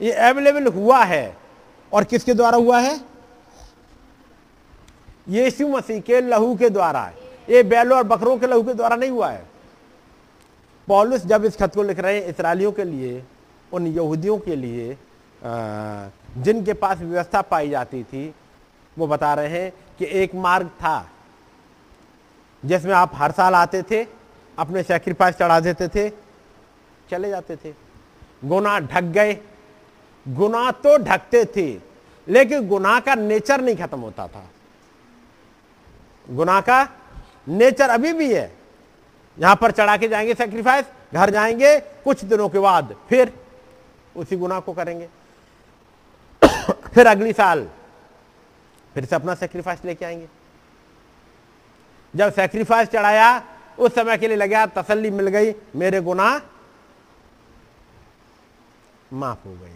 ये अवेलेबल हुआ है। और किसके द्वारा हुआ है? यीशु मसीह के लहू के द्वारा। ये बैलों और बकरों के लहू के द्वारा नहीं हुआ है। पौलुस जब इस खत को लिख रहे हैं इसराइलियों के लिए, उन यहूदियों के लिए जिनके पास व्यवस्था पाई जाती थी, वो बता रहे हैं कि एक मार्ग था जिसमें आप हर साल आते थे, अपने सैक्रिफाइस चढ़ा देते थे, चले जाते थे। गुनाह ढक गए, गुनाह तो ढकते थे, लेकिन गुनाह का नेचर नहीं खत्म होता था। गुनाह का नेचर अभी भी है। यहां पर चढ़ा के जाएंगे सैक्रिफाइस, घर जाएंगे, कुछ दिनों के बाद फिर उसी गुनाह को करेंगे, फिर अगली साल फिर से अपना सैक्रिफाइस लेके आएंगे। जब सैक्रिफाइस चढ़ाया उस समय के लिए लगा तसल्ली मिल गई, मेरे गुनाह माफ हो गए,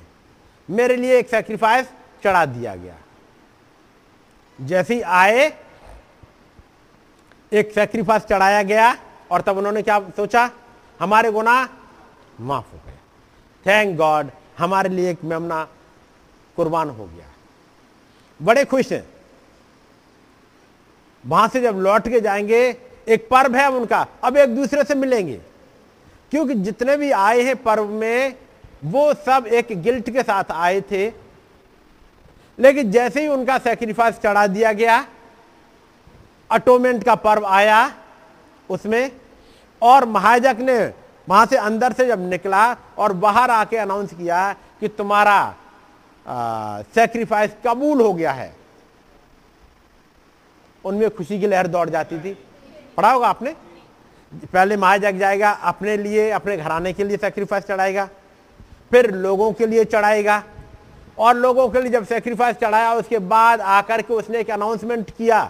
मेरे लिए एक सैक्रिफाइस चढ़ा दिया गया। जैसे आए एक सैक्रिफाइस चढ़ाया गया और तब उन्होंने क्या सोचा? हमारे गुनाह माफ हो गए, थैंक गॉड, हमारे लिए एक मेमना कुर्बान हो गया, बड़े खुश हैं। वहां से जब लौट के जाएंगे, एक पर्व है उनका, अब एक दूसरे से मिलेंगे, क्योंकि जितने भी आए हैं पर्व में वो सब एक गिल्ट के साथ आए थे। लेकिन जैसे ही उनका सैक्रिफाइस चढ़ा दिया गया, अटोमेंट का पर्व आया उसमें, और महायाजक ने वहां से अंदर से जब निकला और बाहर आके अनाउंस किया कि तुम्हारा सेक्रीफाइस कबूल हो गया है, उनमें खुशी की लहर दौड़ जाती थी। पढ़ा होगा आपने, पहले महायाजक जाएगा अपने लिए, अपने घराने के लिए सेक्रीफाइस चढ़ाएगा, फिर लोगों के लिए चढ़ाएगा, और लोगों के लिए जब सेक्रीफाइस चढ़ाया उसके बाद आकर के उसने एक अनाउंसमेंट किया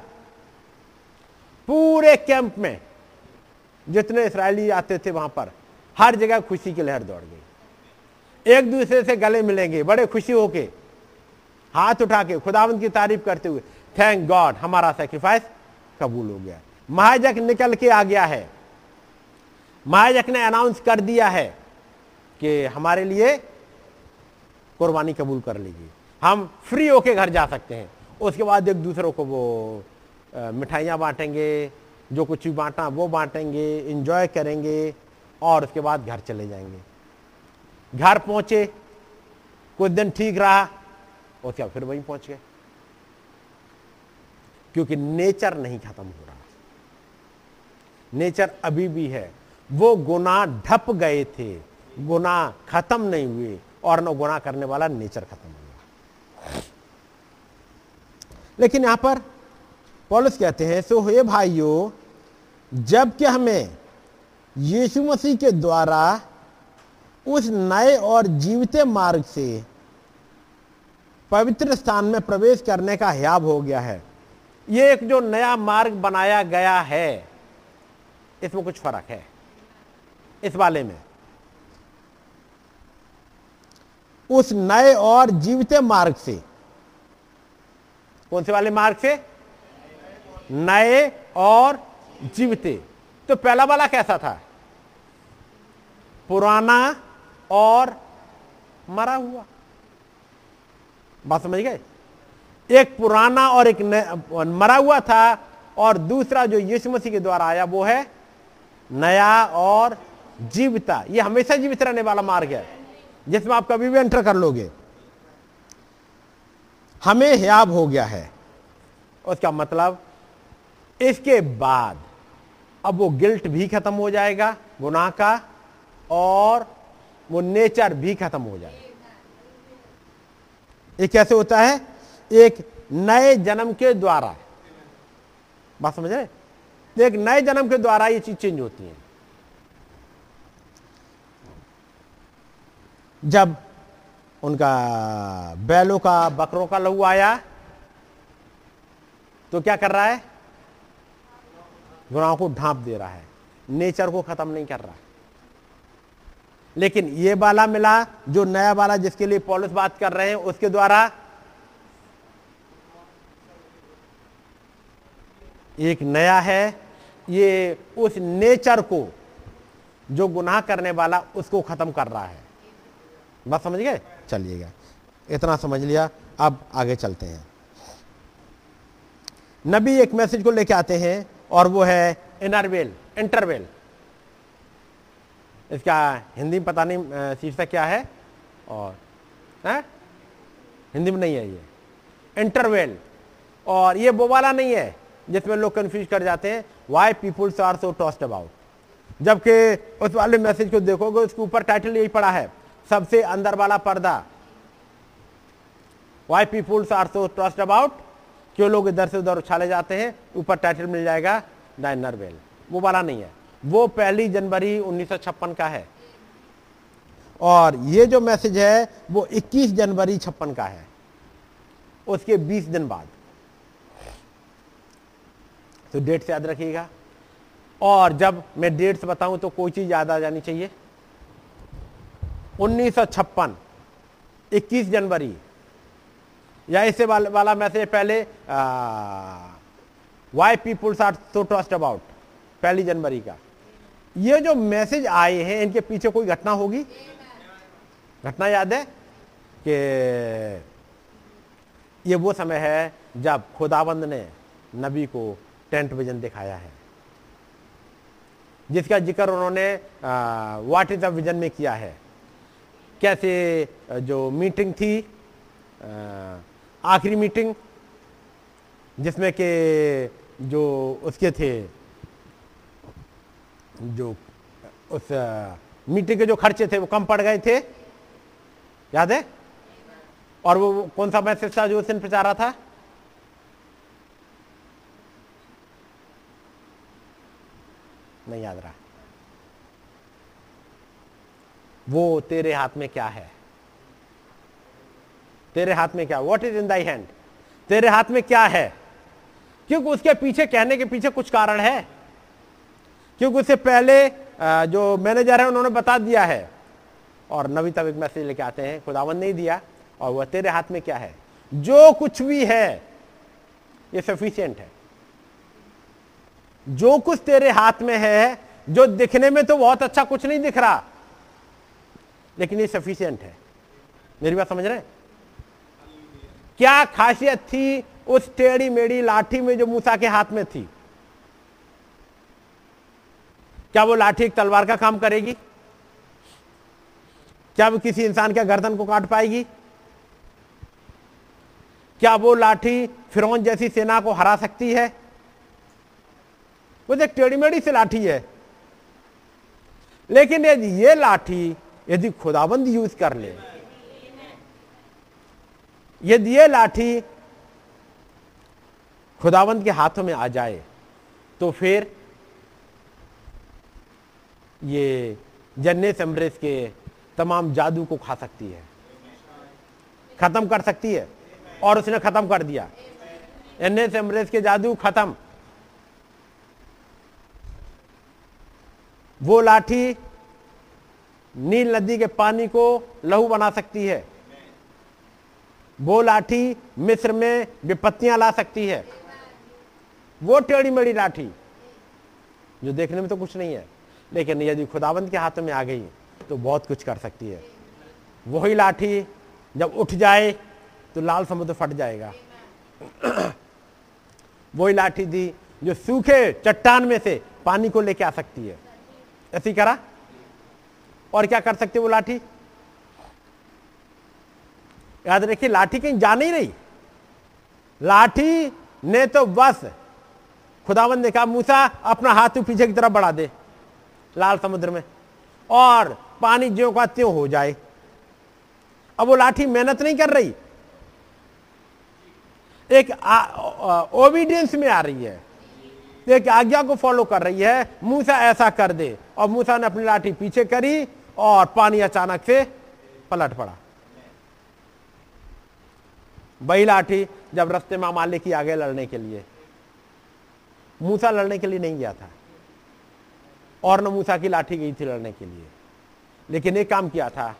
पूरे कैंप में, जितने इस्राएली आते थे वहां पर हर जगह खुशी की लहर दौड़ गई, एक दूसरे से गले मिलेंगे बड़े खुशी होके, हाथ उठा के खुदावंद की तारीफ करते हुए, थैंक गॉड हमारा सेक्रीफाइस कबूल हो गया। महायाजक निकल के आ गया है, महायाजक ने अनाउंस कर दिया है कि हमारे लिए कुर्बानी कबूल कर लीजिए, हम फ्री होके घर जा सकते हैं। उसके बाद एक दूसरों को वो मिठाइयाँ बांटेंगे, जो कुछ भी बांटा वो बांटेंगे, एंजॉय करेंगे, और उसके बाद घर चले जाएंगे। घर पहुँचे, कुछ दिन ठीक रहा, उसके बाद फिर वहीं पहुँच गए, क्योंकि नेचर नहीं खत्म हो रहा, नेचर अभी भी है। वो गुनाह ढप गए थे, गुनाह खत्म नहीं हुए, और न गुनाह करने वाला नेचर खत्म हो गया। लेकिन यहां पर पौलुस कहते हैं, सो हे भाइयों, जबकि हमें यीशु मसीह के द्वारा उस नए और जीवते मार्ग से पवित्र स्थान में प्रवेश करने का हयाब हो गया है। ये एक जो नया मार्ग बनाया गया है, इसमें कुछ फर्क है इस वाले में। उस नए और जीवते मार्ग से, कौन से वाले मार्ग से? नए और जीवते। तो पहला वाला कैसा था? पुराना और मरा हुआ। बात समझ गए? एक पुराना और एक मरा हुआ था, और दूसरा जो यीशु मसीह के द्वारा आया वो है नया और जीवता। ये हमेशा जीवित रहने वाला मार्ग है, जिसमें आप कभी भी एंटर कर लोगे। हमें हयाब हो गया है, उसका मतलब इसके बाद अब वो गिल्ट भी खत्म हो जाएगा गुनाह का, और वो नेचर भी खत्म हो जाएगा। ये कैसे होता है? एक नए जन्म के द्वारा। बात समझ रहे? एक नए जन्म के द्वारा ये चीज चेंज होती है। जब उनका बैलों का, बकरों का लहू आया, तो क्या कर रहा है? गुनाहों को ढांप दे रहा है, नेचर को खत्म नहीं कर रहा है। लेकिन ये वाला मिला, जो नया वाला जिसके लिए पौलुस बात कर रहे हैं, उसके द्वारा एक नया है। ये उस नेचर को, जो गुनाह करने वाला, उसको खत्म कर रहा है। बात समझ गए? चलिएगा, इतना समझ लिया, अब आगे चलते हैं। नबी एक मैसेज को लेके आते हैं, और वो है इनरवेल, इंटरवेल। इसका हिंदी में पता नहीं शीर्षक क्या है, और है? हिंदी में नहीं है ये इंटरवेल। और ये वो वाला नहीं है जिसमें लोग कंफ्यूज कर जाते हैं, why peoples are so tossed about. जबकि उस वाले मैसेज को देखोगे, उसके ऊपर टाइटल यही पड़ा है, सबसे अंदर वाला पर्दा, why peoples are so tossed about, क्यों लोग इधर से उधर उछाले जाते हैं। ऊपर टाइटल मिल जाएगा द इनरवेल। वो वाला नहीं है, वो पहली जनवरी उन्नीस सौ छप्पन का है, और ये जो मैसेज है वो इक्कीस जनवरी छप्पन का है, उसके बीस दिन बाद। तो डेट से याद रखिएगा, और जब मैं डेट्स बताऊं तो कोई चीज याद आ जानी चाहिए। उन्नीस सौ छप्पन, इक्कीस जनवरी, या इससे वाला, वाला मैसेज पहले why peoples are so trust about, पहली जनवरी का। ये जो मैसेज आए हैं, इनके पीछे कोई घटना होगी। घटना याद है कि ये वो समय है जब खुदावंद ने नबी को टेंट विजन दिखाया है, जिसका जिक्र उन्होंने व्हाट इज द विजन में किया है। कैसे जो मीटिंग थी, आखिरी मीटिंग, जिसमें के जो उसके थे, जो उस मिट्टी के जो खर्चे थे वो कम पड़ गए थे, याद है। और वो कौन सा मैसेज था जो उस दिन प्रचार रहा था, नहीं याद रहा। वो तेरे हाथ में क्या है, तेरे हाथ में क्या, what is in thy hand, तेरे हाथ में क्या है। क्योंकि उसके पीछे, कहने के पीछे कुछ कारण है, क्योंकि उससे पहले जो मैनेजर है उन्होंने बता दिया है और नबी तब एक मैसेज लेके आते हैं, खुदावन नहीं दिया, और वह तेरे हाथ में क्या है, जो कुछ भी है ये सफिशिएंट है। जो कुछ तेरे हाथ में है, जो दिखने में तो बहुत अच्छा कुछ नहीं दिख रहा, लेकिन ये सफिशिएंट है। मेरी बात समझ रहे हैं? क्या खासियत थी उस टेढ़ी मेढ़ी लाठी में जो मूसा के हाथ में थी? क्या वो लाठी एक तलवार का काम करेगी? क्या वो किसी इंसान के गर्दन को काट पाएगी? क्या वो लाठी फिरौन जैसी सेना को हरा सकती है? वो एक टेढ़ी मेढ़ी सी लाठी है, लेकिन यदि ये लाठी यदि खुदाबंद यूज कर ले, यदि ये लाठी खुदावंद के हाथों में आ जाए, तो फिर ये जन्नेत समरेस के तमाम जादू को खा सकती है, खत्म कर सकती है। और उसने खत्म कर दिया, जन्नेत समरेस के जादू खत्म। वो लाठी नील नदी के पानी को लहू बना सकती है, वो लाठी मिस्र में विपत्तियां ला सकती है। वो टेढ़ी मेढ़ी लाठी जो देखने में तो कुछ नहीं है, लेकिन यदि खुदावंद के हाथों में आ गई तो बहुत कुछ कर सकती है। वही लाठी जब उठ जाए तो लाल समुद्र फट जाएगा। वही लाठी थी जो सूखे चट्टान में से पानी को लेके आ सकती है, ऐसी करा। और क्या कर सकती है वो लाठी? याद रखिए, लाठी कहीं जा नहीं रही। लाठी ने तो बस, खुदावंद ने कहा मूसा अपना हाथ पीछे की तरफ बढ़ा दे लाल समुद्र में, और पानी ज्यों का त्यों हो जाए। अब वो लाठी मेहनत नहीं कर रही, एक ओबीडियंस में आ रही है, एक आज्ञा को फॉलो कर रही है, मूसा ऐसा कर दे। और मूसा ने अपनी लाठी पीछे करी और पानी अचानक से पलट पड़ा। वही लाठी जब रस्ते में अमालेकी आ गए लड़ने के लिए, मूसा लड़ने के लिए नहीं गया था, और न मूसा की लाठी गई थी लड़ने के लिए, लेकिन एक काम किया था,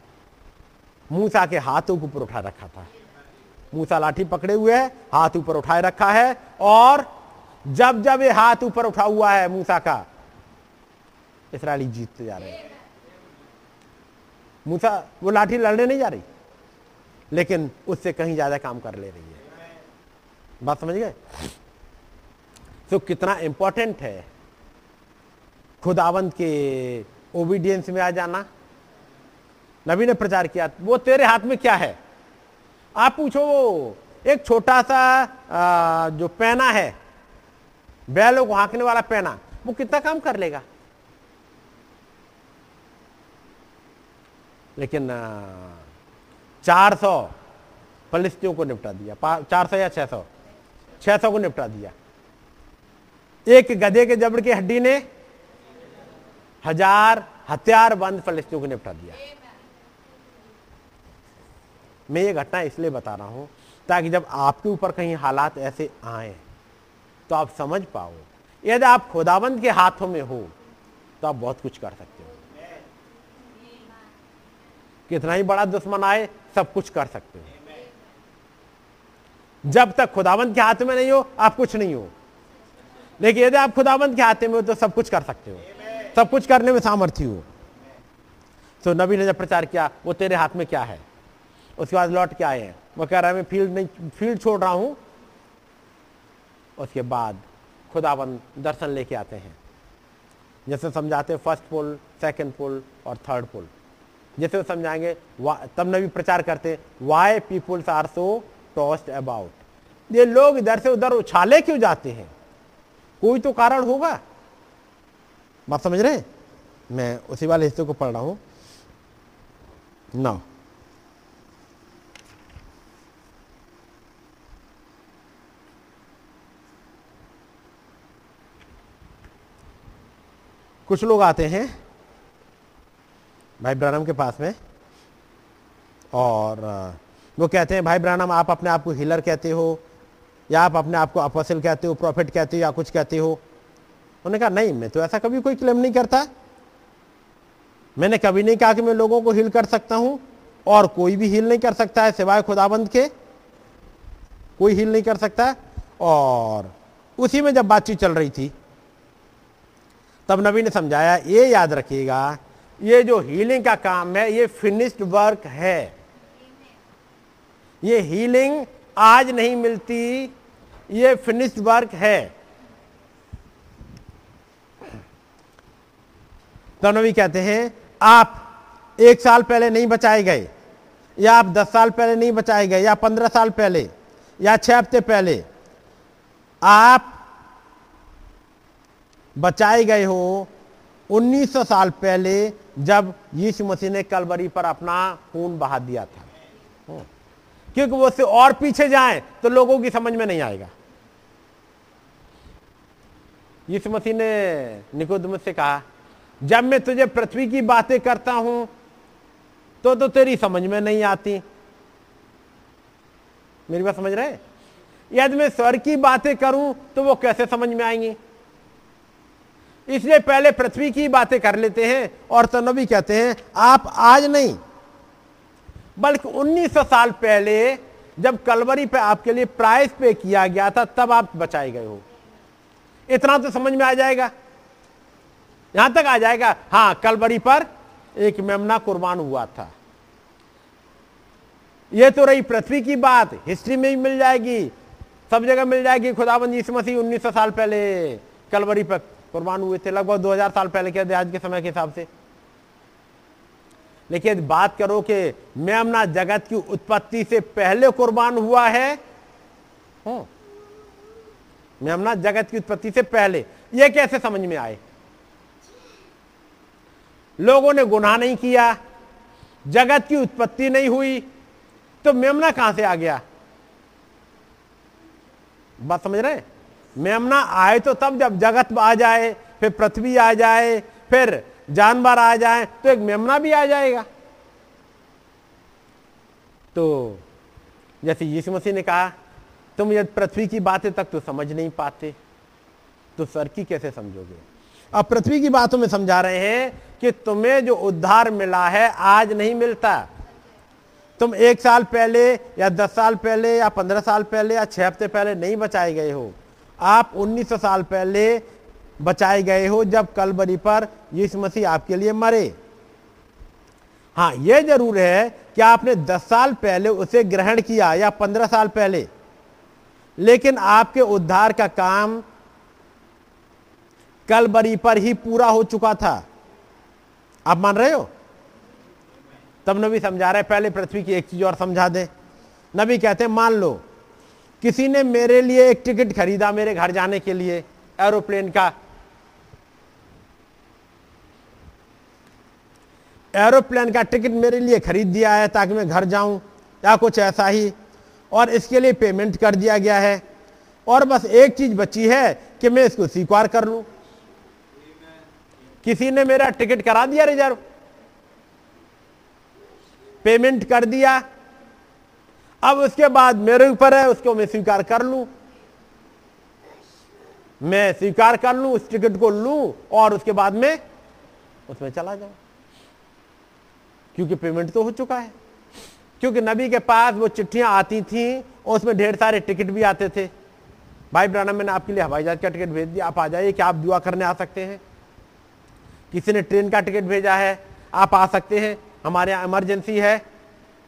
मूसा के हाथ ऊपर उठा रखा था। मूसा लाठी पकड़े हुए है, हाथ ऊपर उठाए रखा है, और जब जब ये हाथ ऊपर उठा हुआ है मूसा का, इस्राएली जीतते जा रहे हैं। मूसा वो लाठी लड़ने नहीं जा रही, लेकिन उससे कहीं ज्यादा काम कर ले रही है। बात समझ गए? तो कितना इंपॉर्टेंट है खुदावंद के ओबीडियंस में आ जाना। नबी ने प्रचार किया, वो तेरे हाथ में क्या है। आप पूछो, वो एक छोटा सा आ, जो पैना है, बैलों को हाँकने वाला पैना, वो कितना काम कर लेगा। लेकिन आ, चार सौ फलिस्तियों को निपटा दिया, चार सौ या छह सौ, छह सौ को निपटा दिया। एक गधे के जबड़ की हड्डी ने हजार हथियारबंद फलिस्तियों को निपटा दिया। मैं ये घटना इसलिए बता रहा हूं ताकि जब आपके ऊपर कहीं हालात ऐसे आए तो आप समझ पाओ, यदि आप खुदावंद के हाथों में हो तो आप बहुत कुछ कर सकते हो। कितना ही बड़ा दुश्मन आए, सब कुछ कर सकते हो। जब तक खुदावंद के हाथ में नहीं हो आप कुछ नहीं हो, लेकिन यदि आप खुदावंद के हाथ में हो तो सब कुछ कर सकते हो, सब कुछ करने में सामर्थ्य हो। तो नबी ने जब प्रचार किया, वो तेरे हाथ में क्या है, उसके बाद लौट के आए हैं। वो कह रहा है मैं फील्ड नहीं, फील्ड छोड़ रहा हूं। उसके बाद खुदावंद दर्शन लेके आते हैं, जैसे समझाते हैं फर्स्ट पुल, सेकेंड पुल और थर्ड पुल, जैसे वो समझाएंगे। तब नबी प्रचार करते, why peoples are so tossed about, ये लोग इधर से उधर उछाले क्यों जाते हैं। कोई तो कारण होगा। बात समझ रहे हैं? मैं उसी वाले हिस्से को पढ़ रहा हूं ना। कुछ लोग आते हैं भाई ब्रानम के पास में और वो कहते हैं, भाई ब्रानम आप अपने आप को हीलर कहते हो या आप अपने आप को अपोस्टल कहते हो, प्रॉफिट कहते हो या कुछ कहते हो। उन्होंने कहा नहीं, मैं तो ऐसा कभी कोई क्लेम नहीं करता। मैंने कभी नहीं कहा कि मैं लोगों को हील कर सकता हूं, और कोई भी हील नहीं कर सकता है सिवाय खुदाबंद के, कोई हील नहीं कर सकता। और उसी में जब बातचीत चल रही थी तब नबी ने समझाया, ये याद रखिएगा ये जो हीलिंग का काम है ये फिनिश्ड वर्क है। ये हीलिंग आज नहीं मिलती, ये फिनिश्ड वर्क है। तब नबी कहते हैं, आप एक साल पहले नहीं बचाए गए, या आप दस साल पहले नहीं बचाए गए, या पंद्रह साल पहले, या छह हफ्ते पहले आप बचाए गए हो उन्नीस सौ साल पहले, जब यीशु मसीह ने कलवरी पर अपना खून बहा दिया था। क्योंकि वो उससे और पीछे जाएं तो लोगों की समझ में नहीं आएगा। यीशु मसीह ने निकोदेमुस से कहा, जब मैं तुझे पृथ्वी की बातें करता हूं तो तो तेरी समझ में नहीं आती। मेरी बात समझ रहे? यदि मैं स्वर्ग की बातें करूं तो वो कैसे समझ में आएंगी? इसलिए पहले पृथ्वी की बातें कर लेते हैं। और तो नबी कहते हैं, आप आज नहीं बल्कि उन्नीस सौ साल पहले जब कलवरी पे आपके लिए प्राइस पे किया गया था तब आप बचाए गए हो। इतना तो समझ में आ जाएगा, यहां तक आ जाएगा। हाँ, कलवरी पर एक मेमना कुर्बान हुआ था। यह तो रही पृथ्वी की बात, हिस्ट्री में भी मिल जाएगी, सब जगह मिल जाएगी। खुदाबंद यीशु मसीह उन्नीस सौ साल पहले कलवरी पर कुर्बान हुए थे, लगभग दो हजार साल पहले के आज के समय के हिसाब से। लेकिन बात करो कि मेमना जगत की उत्पत्ति से पहले कुर्बान हुआ है। मेमना जगत की उत्पत्ति से पहले, यह कैसे समझ में आए? लोगों ने गुनाह नहीं किया, जगत की उत्पत्ति नहीं हुई, तो मेमना कहां से आ गया? बात समझ रहे? मेमना आए तो तब जब जगत आ जाए, फिर पृथ्वी आ जाए, फिर जानवर आ जाए, तो एक मेमना भी आ जाएगा। तो जैसे यीशु मसीह ने कहा, तुम यदि पृथ्वी की बातें तक तो समझ नहीं पाते तो स्वर्ग की कैसे समझोगे? अब पृथ्वी की बातों में समझा रहे हैं कि तुम्हें जो उद्धार मिला है आज नहीं मिलता। तुम एक साल पहले या दस साल पहले या पंद्रह साल पहले या छह हफ्ते पहले नहीं बचाए गए हो, आप उन्नीस सौ साल पहले बचाए गए हो जब कलवरी पर यीशु मसीह आपके लिए मरे। हाँ, यह जरूर है कि आपने दस साल पहले उसे ग्रहण किया या पंद्रह साल पहले, लेकिन आपके उद्धार का काम कलवरी पर ही पूरा हो चुका था। आप मान रहे हो? तब नबी समझा रहे, पहले पृथ्वी की एक चीज और समझा दे। नबी कहते हैं, मान लो किसी ने मेरे लिए एक टिकट खरीदा मेरे घर जाने के लिए एरोप्लेन का। एरोप्लेन का टिकट मेरे लिए खरीद दिया है ताकि मैं घर जाऊं या कुछ ऐसा ही, और इसके लिए पेमेंट कर दिया गया है, और बस एक चीज बची है कि मैं इसको स्वीकार कर लूं। किसी ने मेरा टिकट करा दिया रिजर्व, पेमेंट कर दिया, अब उसके बाद मेरे ऊपर है उसको मैं स्वीकार कर लूं, मैं स्वीकार कर लूं उस टिकट को लूं और उसके बाद में उसमें चला जाऊं, क्योंकि पेमेंट तो हो चुका है। क्योंकि नबी के पास वो चिट्ठियां आती थी और उसमें ढेर सारे टिकट भी आते थे। भाई ब्रानम, मैंने आपके लिए हवाई जहाज का टिकट भेज दिया, आप आ जाइए, क्या आप दुआ करने आ सकते हैं? किसी ने ट्रेन का टिकट भेजा है, आप आ सकते हैं, हमारे यहाँ इमरजेंसी है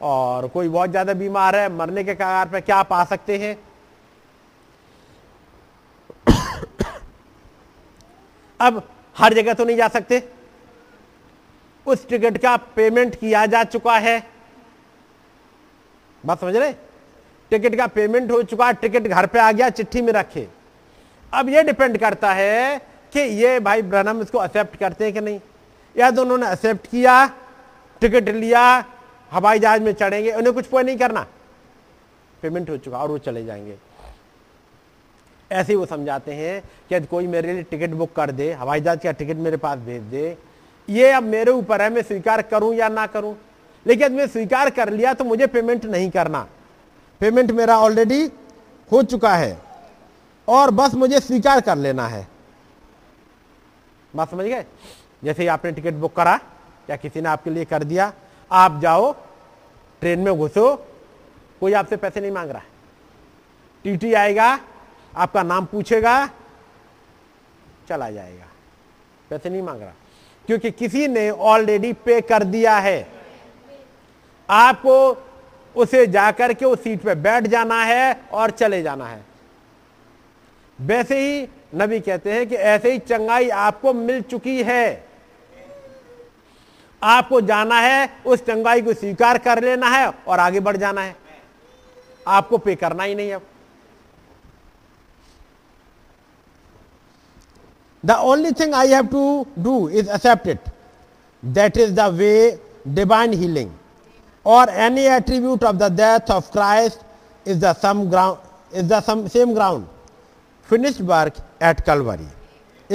और कोई बहुत ज्यादा बीमार है, मरने के कगार पर, क्या आप आ सकते हैं? अब हर जगह तो नहीं जा सकते, उस टिकट का पेमेंट किया जा चुका है। बात समझ रहे? टिकट का पेमेंट हो चुका है, टिकट घर पे आ गया, चिट्ठी में रखे। अब यह डिपेंड करता है कि ये भाई ब्रैनम इसको एक्सेप्ट करते हैं कि नहीं, या तो उन्होंने एक्सेप्ट किया, टिकट लिया, हवाई जहाज में चढ़ेंगे, उन्हें कुछ पे नहीं करना, पेमेंट हो चुका और वो चले जाएंगे। ऐसे ही वो समझाते हैं कि यदि कोई मेरे लिए टिकट बुक कर दे, हवाई जहाज का टिकट मेरे पास भेज दे, ये अब मेरे ऊपर है मैं स्वीकार करूं या ना करूं, लेकिन यदि मैं स्वीकार कर लिया तो मुझे पेमेंट नहीं करना, पेमेंट मेरा ऑलरेडी हो चुका है और बस मुझे स्वीकार कर लेना है। बात समझ गए? जैसे ही आपने टिकट बुक करा या किसी ने आपके लिए कर दिया, आप जाओ ट्रेन में घुसो, कोई आपसे पैसे नहीं मांग रहा है, टीटी आएगा, आपका नाम पूछेगा, चला जाएगा, पैसे नहीं मांग रहा, क्योंकि किसी ने ऑलरेडी पे कर दिया है। आपको उसे जाकर के उस सीट पे बैठ जाना है और चले जाना है। वैसे ही नबी कहते हैं कि ऐसे ही चंगाई आपको मिल चुकी है, आपको जाना है, उस चंगाई को स्वीकार कर लेना है और आगे बढ़ जाना है, आपको पे करना ही नहीं। अब the only thing I have to do is accept it, that is the way divine healing और any attribute of the death of Christ is the sum ground is the sum same ground finished work at Calvary.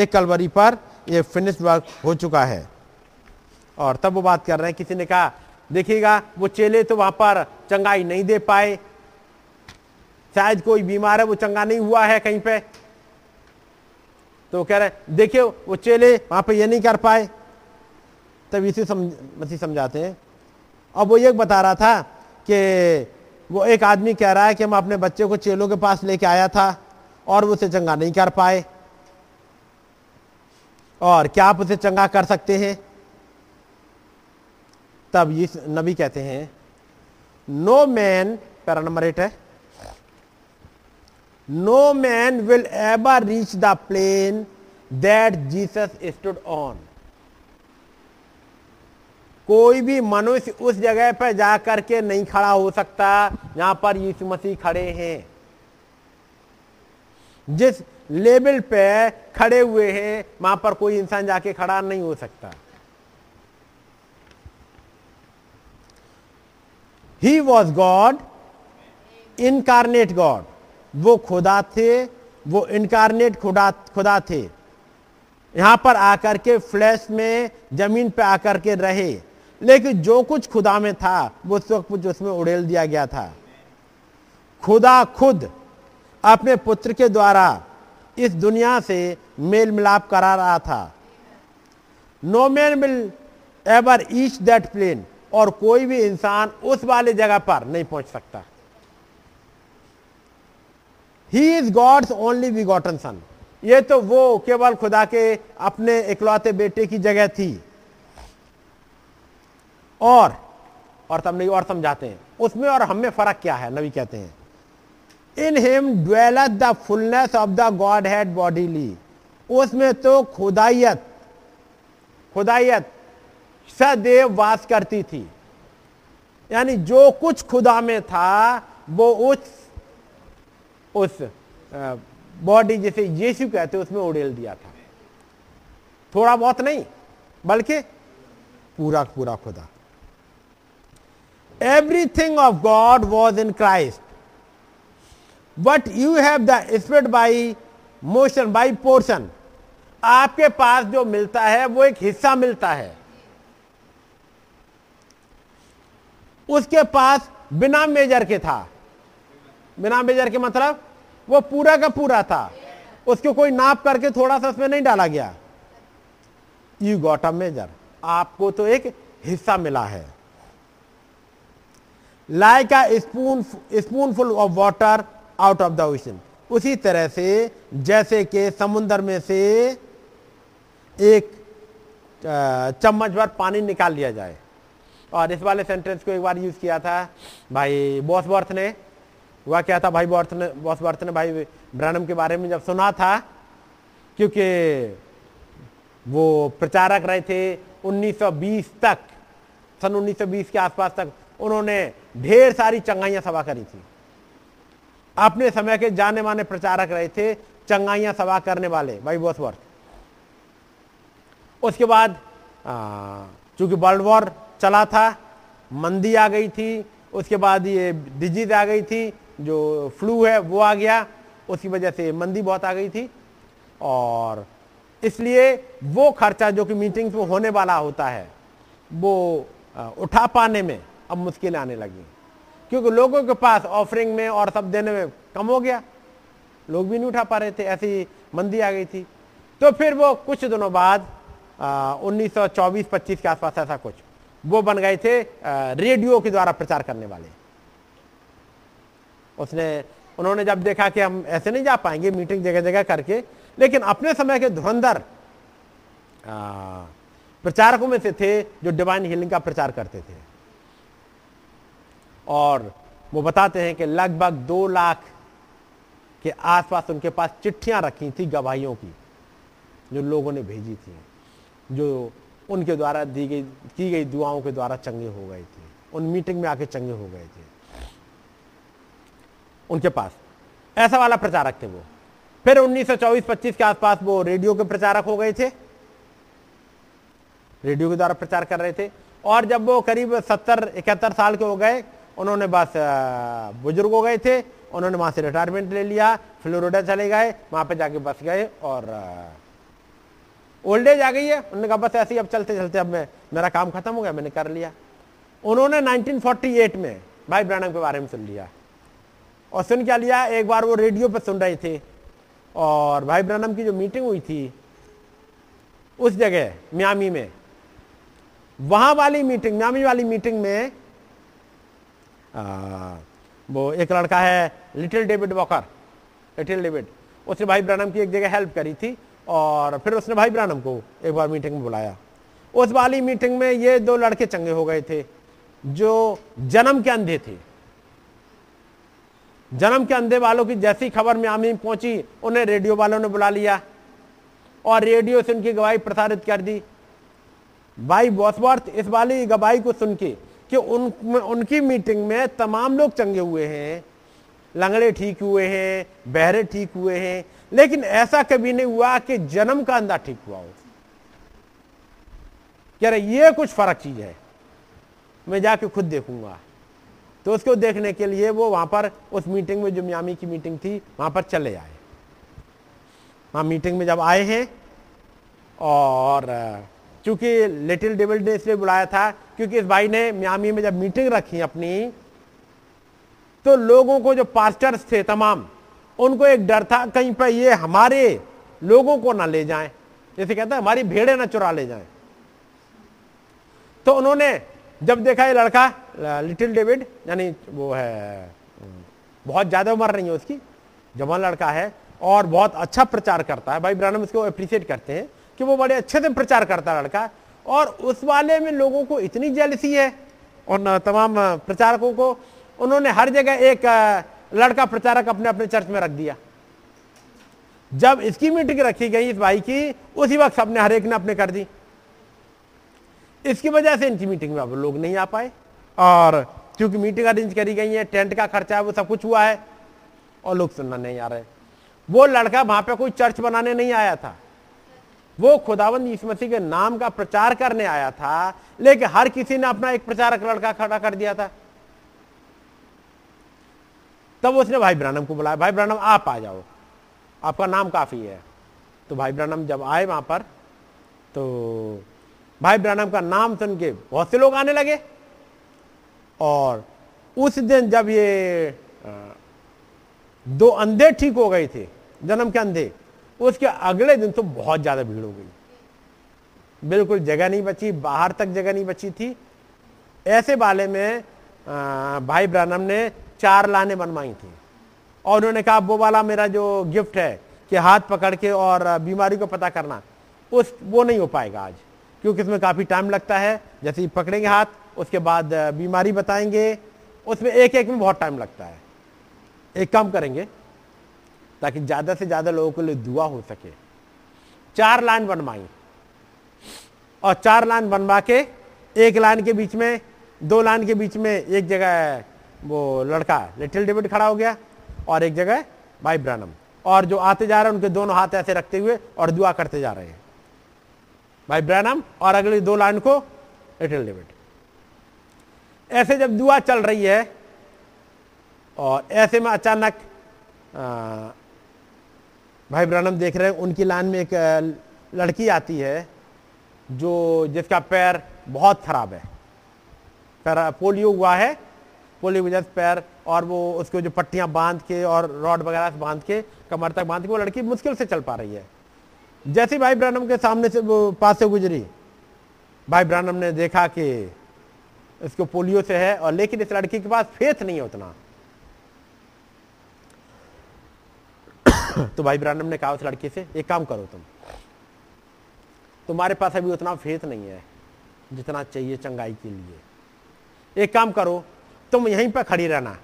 एक Calvary पर यह finished work हो चुका है। और तब वो बात कर रहे हैं, किसी ने कहा देखिएगा वो चेले तो वहां पर चंगाई नहीं दे पाए, शायद कोई बीमार है वो चंगा नहीं हुआ है कहीं पे, तो कह रहे देखिए वो चेले वहां पे ये नहीं कर पाए। तब इसी समझ मसीह समझाते हैं। अब वो ये बता रहा था कि वो एक आदमी कह रहा है कि मैं अपने बच्चे को चेलों के पास लेके आया था और वो उसे चंगा नहीं कर पाए, और क्या आप उसे चंगा कर सकते हैं? तब ये नबी कहते हैं no man, para number eight है, no man will ever reach the plane that Jesus stood on. कोई भी मनुष्य उस जगह पर जाकर के नहीं खड़ा हो सकता जहां पर यीशु मसीह खड़े हैं। जिस लेवल पे खड़े हुए हैं वहां पर कोई इंसान जाके खड़ा नहीं हो सकता। He was God, incarnate God. वो खुदा थे, वो incarnate खुदा खुदा थे, यहाँ पर आकर के फ्लैश में जमीन पे आकर के रहे, लेकिन जो कुछ खुदा में था वो सब कुछ उसमें उड़ेल दिया गया था। खुदा खुद अपने पुत्र के द्वारा इस दुनिया से मेल मिलाप करा रहा था। No man will ever reach that plane. और कोई भी इंसान उस वाले जगह पर नहीं पहुंच सकता। He is God's only begotten son. ये तो वो केवल खुदा के अपने इकलौते बेटे की जगह थी। और और तब और समझाते हैं उसमें और हमें फर्क क्या है। नबी कहते हैं in him dwelleth the fullness of the Godhead bodily. उसमें तो खुदायत खुदायत सदैव वास करती थी, यानी जो कुछ खुदा में था वो उस उस बॉडी जिसे यीशु कहते उसमें उड़ेल दिया था। थोड़ा बहुत नहीं बल्कि पूरा पूरा खुदा। Everything of God was in Christ but you have the spread by motion by portion. आपके पास जो मिलता है वो एक हिस्सा मिलता है, उसके पास बिना मेजर के था। बिना मेजर के मतलब वो पूरा का पूरा था, उसको कोई नाप करके थोड़ा सा उसमें नहीं डाला गया। यू गॉट अ मेजर, आपको तो एक हिस्सा मिला है। Like a spoon spoonful of water out of the ocean, उसी तरह से जैसे कि समुद्र में से एक चम्मच भर पानी निकाल लिया जाए। और इस वाले सेंटेंस को एक बार यूज किया था भाई बॉसवर्थ ने। वह क्या था भाई बॉर्थ ने बॉसवर्थ ने भाई ब्रैनम के बारे में जब सुना था, क्योंकि वो प्रचारक रहे थे उन्नीस सौ बीस तक, सन उन्नीस सौ बीस के आसपास तक उन्होंने ढेर सारी चंगाइयां सभा करी थी। अपने समय के जाने माने प्रचारक रहे थे, चंगाइयाँ सवा करने वाले भाई बोसवर्थ। उसके बाद चूंकि वर्ल्ड वॉर चला था, मंदी आ गई थी, उसके बाद ये डिजीज आ गई थी, जो फ्लू है वो आ गया, उसकी वजह से मंदी बहुत आ गई थी और इसलिए वो खर्चा जो कि मीटिंग्स में होने वाला होता है वो उठा पाने में अब मुश्किल आने लगी, क्योंकि लोगों के पास ऑफरिंग में और सब देने में कम हो गया, लोग भी नहीं उठा पा रहे थे, ऐसी मंदी आ गई थी। तो फिर वो कुछ दिनों बाद उन्नीस सौ चौबीस पच्चीस के आसपास ऐसा कुछ वो बन गए थे रेडियो के द्वारा प्रचार करने वाले। उसने उन्होंने जब देखा कि हम ऐसे नहीं जा पाएंगे मीटिंग जगह जगह करके, लेकिन अपने समय के धुरंधर प्रचारकों में से थे जो डिवाइन हीलिंग का प्रचार करते थे, और वो बताते हैं कि लगभग दो लाख के आसपास उनके पास चिट्ठियां रखी थी गवाहियों की, जो लोगों ने भेजी थी, जो उनके द्वारा दी गई की गई दुआओं के द्वारा चंगे हो गए थे, उन मीटिंग में आके चंगे हो गए थे, उनके पास ऐसा वाला प्रचारक थे वो। फिर उन्नीस सौ चौबीस पच्चीस के आसपास वो रेडियो के प्रचारक हो गए थे, रेडियो के द्वारा प्रचार कर रहे थे, और जब वो करीब सत्तर इकहत्तर साल के हो गए, उन्होंने बस बुजुर्ग हो गए थे, उन्होंने वहां से रिटायरमेंट ले लिया, फ्लोरिडा चले गए, वहां पे जाके बस गए और ओल्ड एज आ गई है, उन्होंने कहा बस ऐसे ही अब चलते चलते अब मैं मेरा काम खत्म हो गया, मैंने कर लिया। उन्होंने उन्नीस सौ अड़तालीस में भाई ब्रानम के बारे में सुन लिया, और सुन क्या लिया, एक बार वो रेडियो पर सुन रहे थे और भाई ब्रानम की जो मीटिंग हुई थी उस जगह मियामी में, वहां वाली मीटिंग मियामी वाली मीटिंग में आ, वो एक लड़का है little David Walker, little David, उसने भाई ब्रानम की एक जगह हेल्प करी थी और फिर उसने भाई ब्रानम को एक बार मीटिंग में बुलाया। उस वाली मीटिंग में ये दो लड़के चंगे हो गए थे जो जन्म के अंधे थे। जन्म के अंधे वालों की जैसी खबर मियामी में पहुंची, उन्हें रेडियो वालों ने बुला लिया और रेडियो से उनकी गवाही प्रसारित कर दी। भाई बोसवर्थ इस वाली गवाही को सुन के कि उन, उनकी मीटिंग में तमाम लोग चंगे हुए हैं, लंगड़े ठीक हुए हैं, बहरे ठीक हुए हैं, लेकिन ऐसा कभी नहीं हुआ कि जन्म का अंधा ठीक हुआ हो। कह रहे ये कुछ फर्क चीज है, मैं जाके खुद देखूंगा। तो उसको देखने के लिए वो वहां पर उस मीटिंग में जो मियामी की मीटिंग थी वहां पर चले आए। वहां मीटिंग में जब आए हैं, और चूंकि लिटिल डेविल ने इसलिए बुलाया था क्योंकि इस भाई ने मियामी में जब मीटिंग रखी अपनी, तो लोगों को जो पास्टर्स थे तमाम, उनको एक डर था कहीं पर ये हमारे लोगों को ना ले जाएं, जैसे कहता है हमारी भेड़े ना चुरा ले जाएं। तो उन्होंने जब देखा ये लड़का लिटिल डेविड, यानी वो है बहुत ज्यादा उम्र नहीं है उसकी, जवान लड़का है और बहुत अच्छा प्रचार करता है, भाई ब्रानम इसको अप्रिशिएट करते हैं कि वो बड़े अच्छे से प्रचार करता है लड़का, और उस वाले में लोगों को इतनी जेलसी है और तमाम प्रचारकों को, उन्होंने हर जगह एक लड़का प्रचारक अपने अपने चर्च में रख दिया। जब इसकी मीटिंग रखी गई इस भाई की, उसी वक्त सबने हर एक ने अपने कर दी। इसकी वजह से इनकी मीटिंग में अब लोग नहीं आ पाए, और क्योंकि मीटिंग अरेंज करी गई है, टेंट का खर्चा है, वो सब कुछ हुआ है, और लोग सुनना नहीं आ रहे। वो लड़का वहां पे कोई चर्च बनाने नहीं आया था, वो खुदावंद यीशु मसीह के नाम का प्रचार करने आया था, लेकिन हर किसी ने अपना एक प्रचारक लड़का खड़ा कर दिया था। तब उसने भाई ब्रानम को बुलाया, भाई ब्रानम आप आ जाओ, आपका नाम काफ़ी है। तो भाई ब्रानम जब आए वहाँ पर, तो भाई ब्रानम का नाम सुन के बहुत से लोग आने लगे, और उस दिन जब ये दो अंधे ठीक हो गए थे, जन्म के अंधे, उसके अगले दिन तो बहुत ज़्यादा भीड़ हो गई, बिल्कुल जगह नहीं बची, बाहर तक जगह नहीं बची थी। ऐसे वाले में भाई ब्रानम ने चार लाने बनवाई थी, और उन्होंने कहा वो वाला मेरा जो गिफ्ट है कि हाथ पकड़ के और बीमारी को पता करना, उस वो नहीं हो पाएगा आज, क्योंकि इसमें काफ़ी टाइम लगता है, जैसे ही पकड़ेंगे हाथ उसके बाद बीमारी बताएंगे, उसमें एक एक में बहुत टाइम लगता है, एक काम करेंगे ताकि ज़्यादा से ज़्यादा लोगों के लिए दुआ हो सके। चार लाइन बनवाई, और चार लाइन बनवा के एक लाइन के बीच में, दो लाइन के बीच में एक जगह वो लड़का लिटिल डेविड खड़ा हो गया और एक जगह भाई ब्रानम, और जो आते जा रहे हैं उनके दोनों हाथ ऐसे रखते हुए और दुआ करते जा रहे हैं भाई ब्रैनम, और अगली दो लाइन को लिटिल डेविड। ऐसे जब दुआ चल रही है और ऐसे में अचानक आ, भाई ब्रैनम देख रहे हैं उनकी लाइन में एक लड़की आती है जो जिसका पैर बहुत खराब है, पैर पोलियो हुआ है, पोलियो वजह से पैर, और वो उसको जो पट्टियां बांध के और रॉड वगैरह से बांध के कमर तक बांध के वो लड़की मुश्किल से चल पा रही है। जैसे भाई ब्रैनम के सामने से वो पास से गुजरी, भाई ब्रैनम ने देखा कि इसको पोलियो से है और लेकिन इस लड़की के पास फेथ नहीं है उतना। तो भाई ब्रैनम ने कहा उस लड़की से, एक काम करो तुम, तुम्हारे पास अभी उतना फेथ नहीं है जितना चाहिए चंगाई के लिए, एक काम करो तुम यहीं पर खड़ी रहना,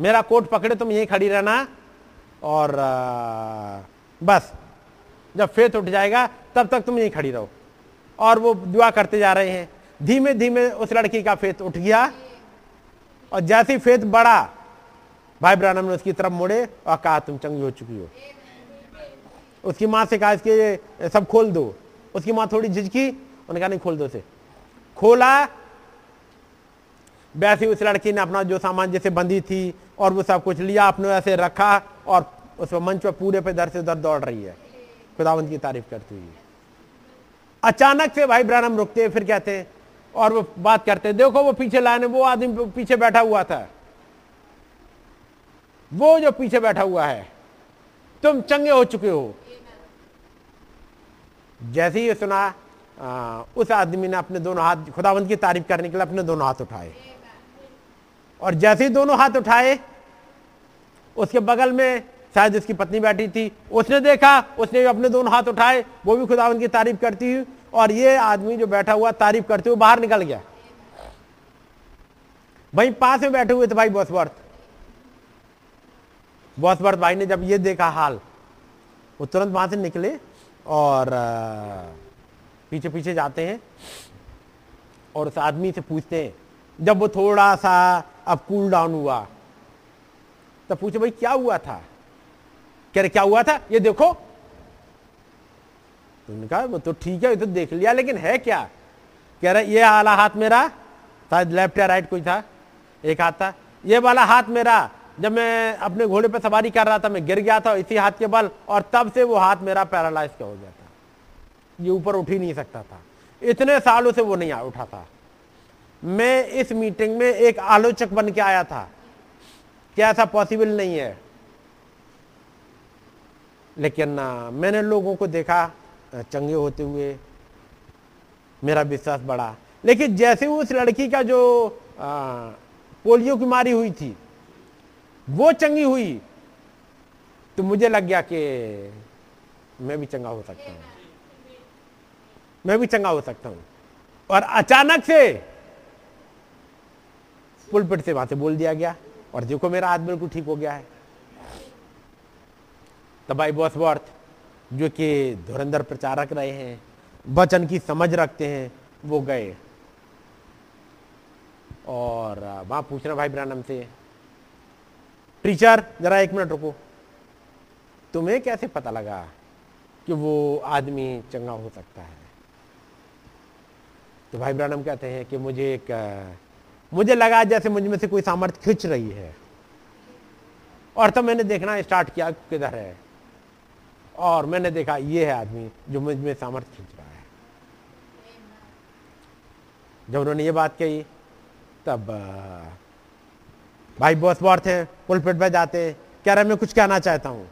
मेरा कोट पकड़े तुम यहीं खड़ी रहना और आ, बस जब फेथ उठ जाएगा तब तक तुम यहीं खड़ी रहो। और वो दुआ करते जा रहे हैं, धीमे धीमे उस लड़की का फेथ उठ गया और जैसे ही फेथ बढ़ा भाई ब्रैनम ने उसकी तरफ मुड़े और कहा तुम चंगी हो चुकी हो। उसकी माँ से कहा इसके सब खोल दो, उसकी माँ थोड़ी झिझकी, उन्होंने कहा नहीं खोल दो, से खोला। वैसे उस लड़की ने अपना जो सामान जैसे बंधी थी और वो सब कुछ लिया, अपने ऐसे रखा और उस मंच पर पूरे पे इधर से उधर दौड़ रही है खुदावंद की तारीफ करती हुई। अचानक से भाई ब्रैनम रुकते हैं, फिर कहते हैं और वो बात करते हैं, देखो वो पीछे लाने वो आदमी पीछे बैठा हुआ था, वो जो पीछे बैठा हुआ है, तुम चंगे हो चुके हो। जैसे ही सुना आ, उस आदमी ने अपने दोनों हाथ खुदावंद की तारीफ करने के लिए अपने दोनों हाथ उठाए, और जैसे ही दोनों हाथ उठाए उसके बगल में शायद उसकी पत्नी बैठी थी, उसने देखा, उसने भी अपने दोनों हाथ उठाए, वो भी खुदावंद की तारीफ करती हुई, और ये आदमी जो बैठा हुआ तारीफ करते हुए बाहर निकल गया। वहीं पास में बैठे हुए थे भाई बॉसवर्थ, बॉसवर्थ भाई ने जब ये देखा हाल, वो तुरंत वहां से निकले और पीछे पीछे जाते हैं और उस आदमी से पूछते हैं, जब वो थोड़ा सा अब कूल डाउन हुआ तब पूछे भाई क्या हुआ था, कह रहे क्या हुआ था ये देखो। तुमने कहा वो तो ठीक है ये तो देख लिया लेकिन है क्या, कह रहे ये वाला हाथ मेरा, शायद लेफ्ट या राइट कुछ था, एक हाथ था, ये वाला हाथ मेरा जब मैं अपने घोड़े पर सवारी कर रहा था मैं गिर गया था इसी हाथ के बल, और तब से वो हाथ मेरा पैरालाइज हो गया था, ये ऊपर उठ ही नहीं सकता था, इतने सालों से वो नहीं उठा था। मैं इस मीटिंग में एक आलोचक बन के आया था, क्या ऐसा पॉसिबल नहीं है, लेकिन मैंने लोगों को देखा चंगे होते हुए, मेरा विश्वास बढ़ा। लेकिन जैसे उस लड़की का जो आ, पोलियो की मारी हुई थी वो चंगी हुई, तो मुझे लग गया कि मैं भी चंगा हो सकता हूं, मैं भी चंगा हो सकता हूं। और अचानक से पुलपिट से वहां से बोल दिया गया और देखो मेरा आदमी बिल्कुल ठीक हो गया है। तब भाई बॉसवर्थ जो कि धुरंधर प्रचारक रहे हैं, वचन की समझ रखते हैं, वो गए और वहां पूछना भाई ब्रैनम से, टीचर जरा एक मिनट रुको, तुम्हें कैसे पता लगा कि वो आदमी चंगा हो सकता है। तो भाई ब्रैनम कहते हैं कि मुझे एक मुझे लगा जैसे मुझ में से कोई सामर्थ्य खिंच रही है, और तब मैंने देखना स्टार्ट किया किधर है, और मैंने देखा ये है आदमी जो मुझ में सामर्थ्य खिंच रहा है। जब उन्होंने ये बात कही तब भाई बॉसवर्थ हैं, पुलपिट पे जाते हैं, कह रहे मैं कुछ कहना चाहता हूँ।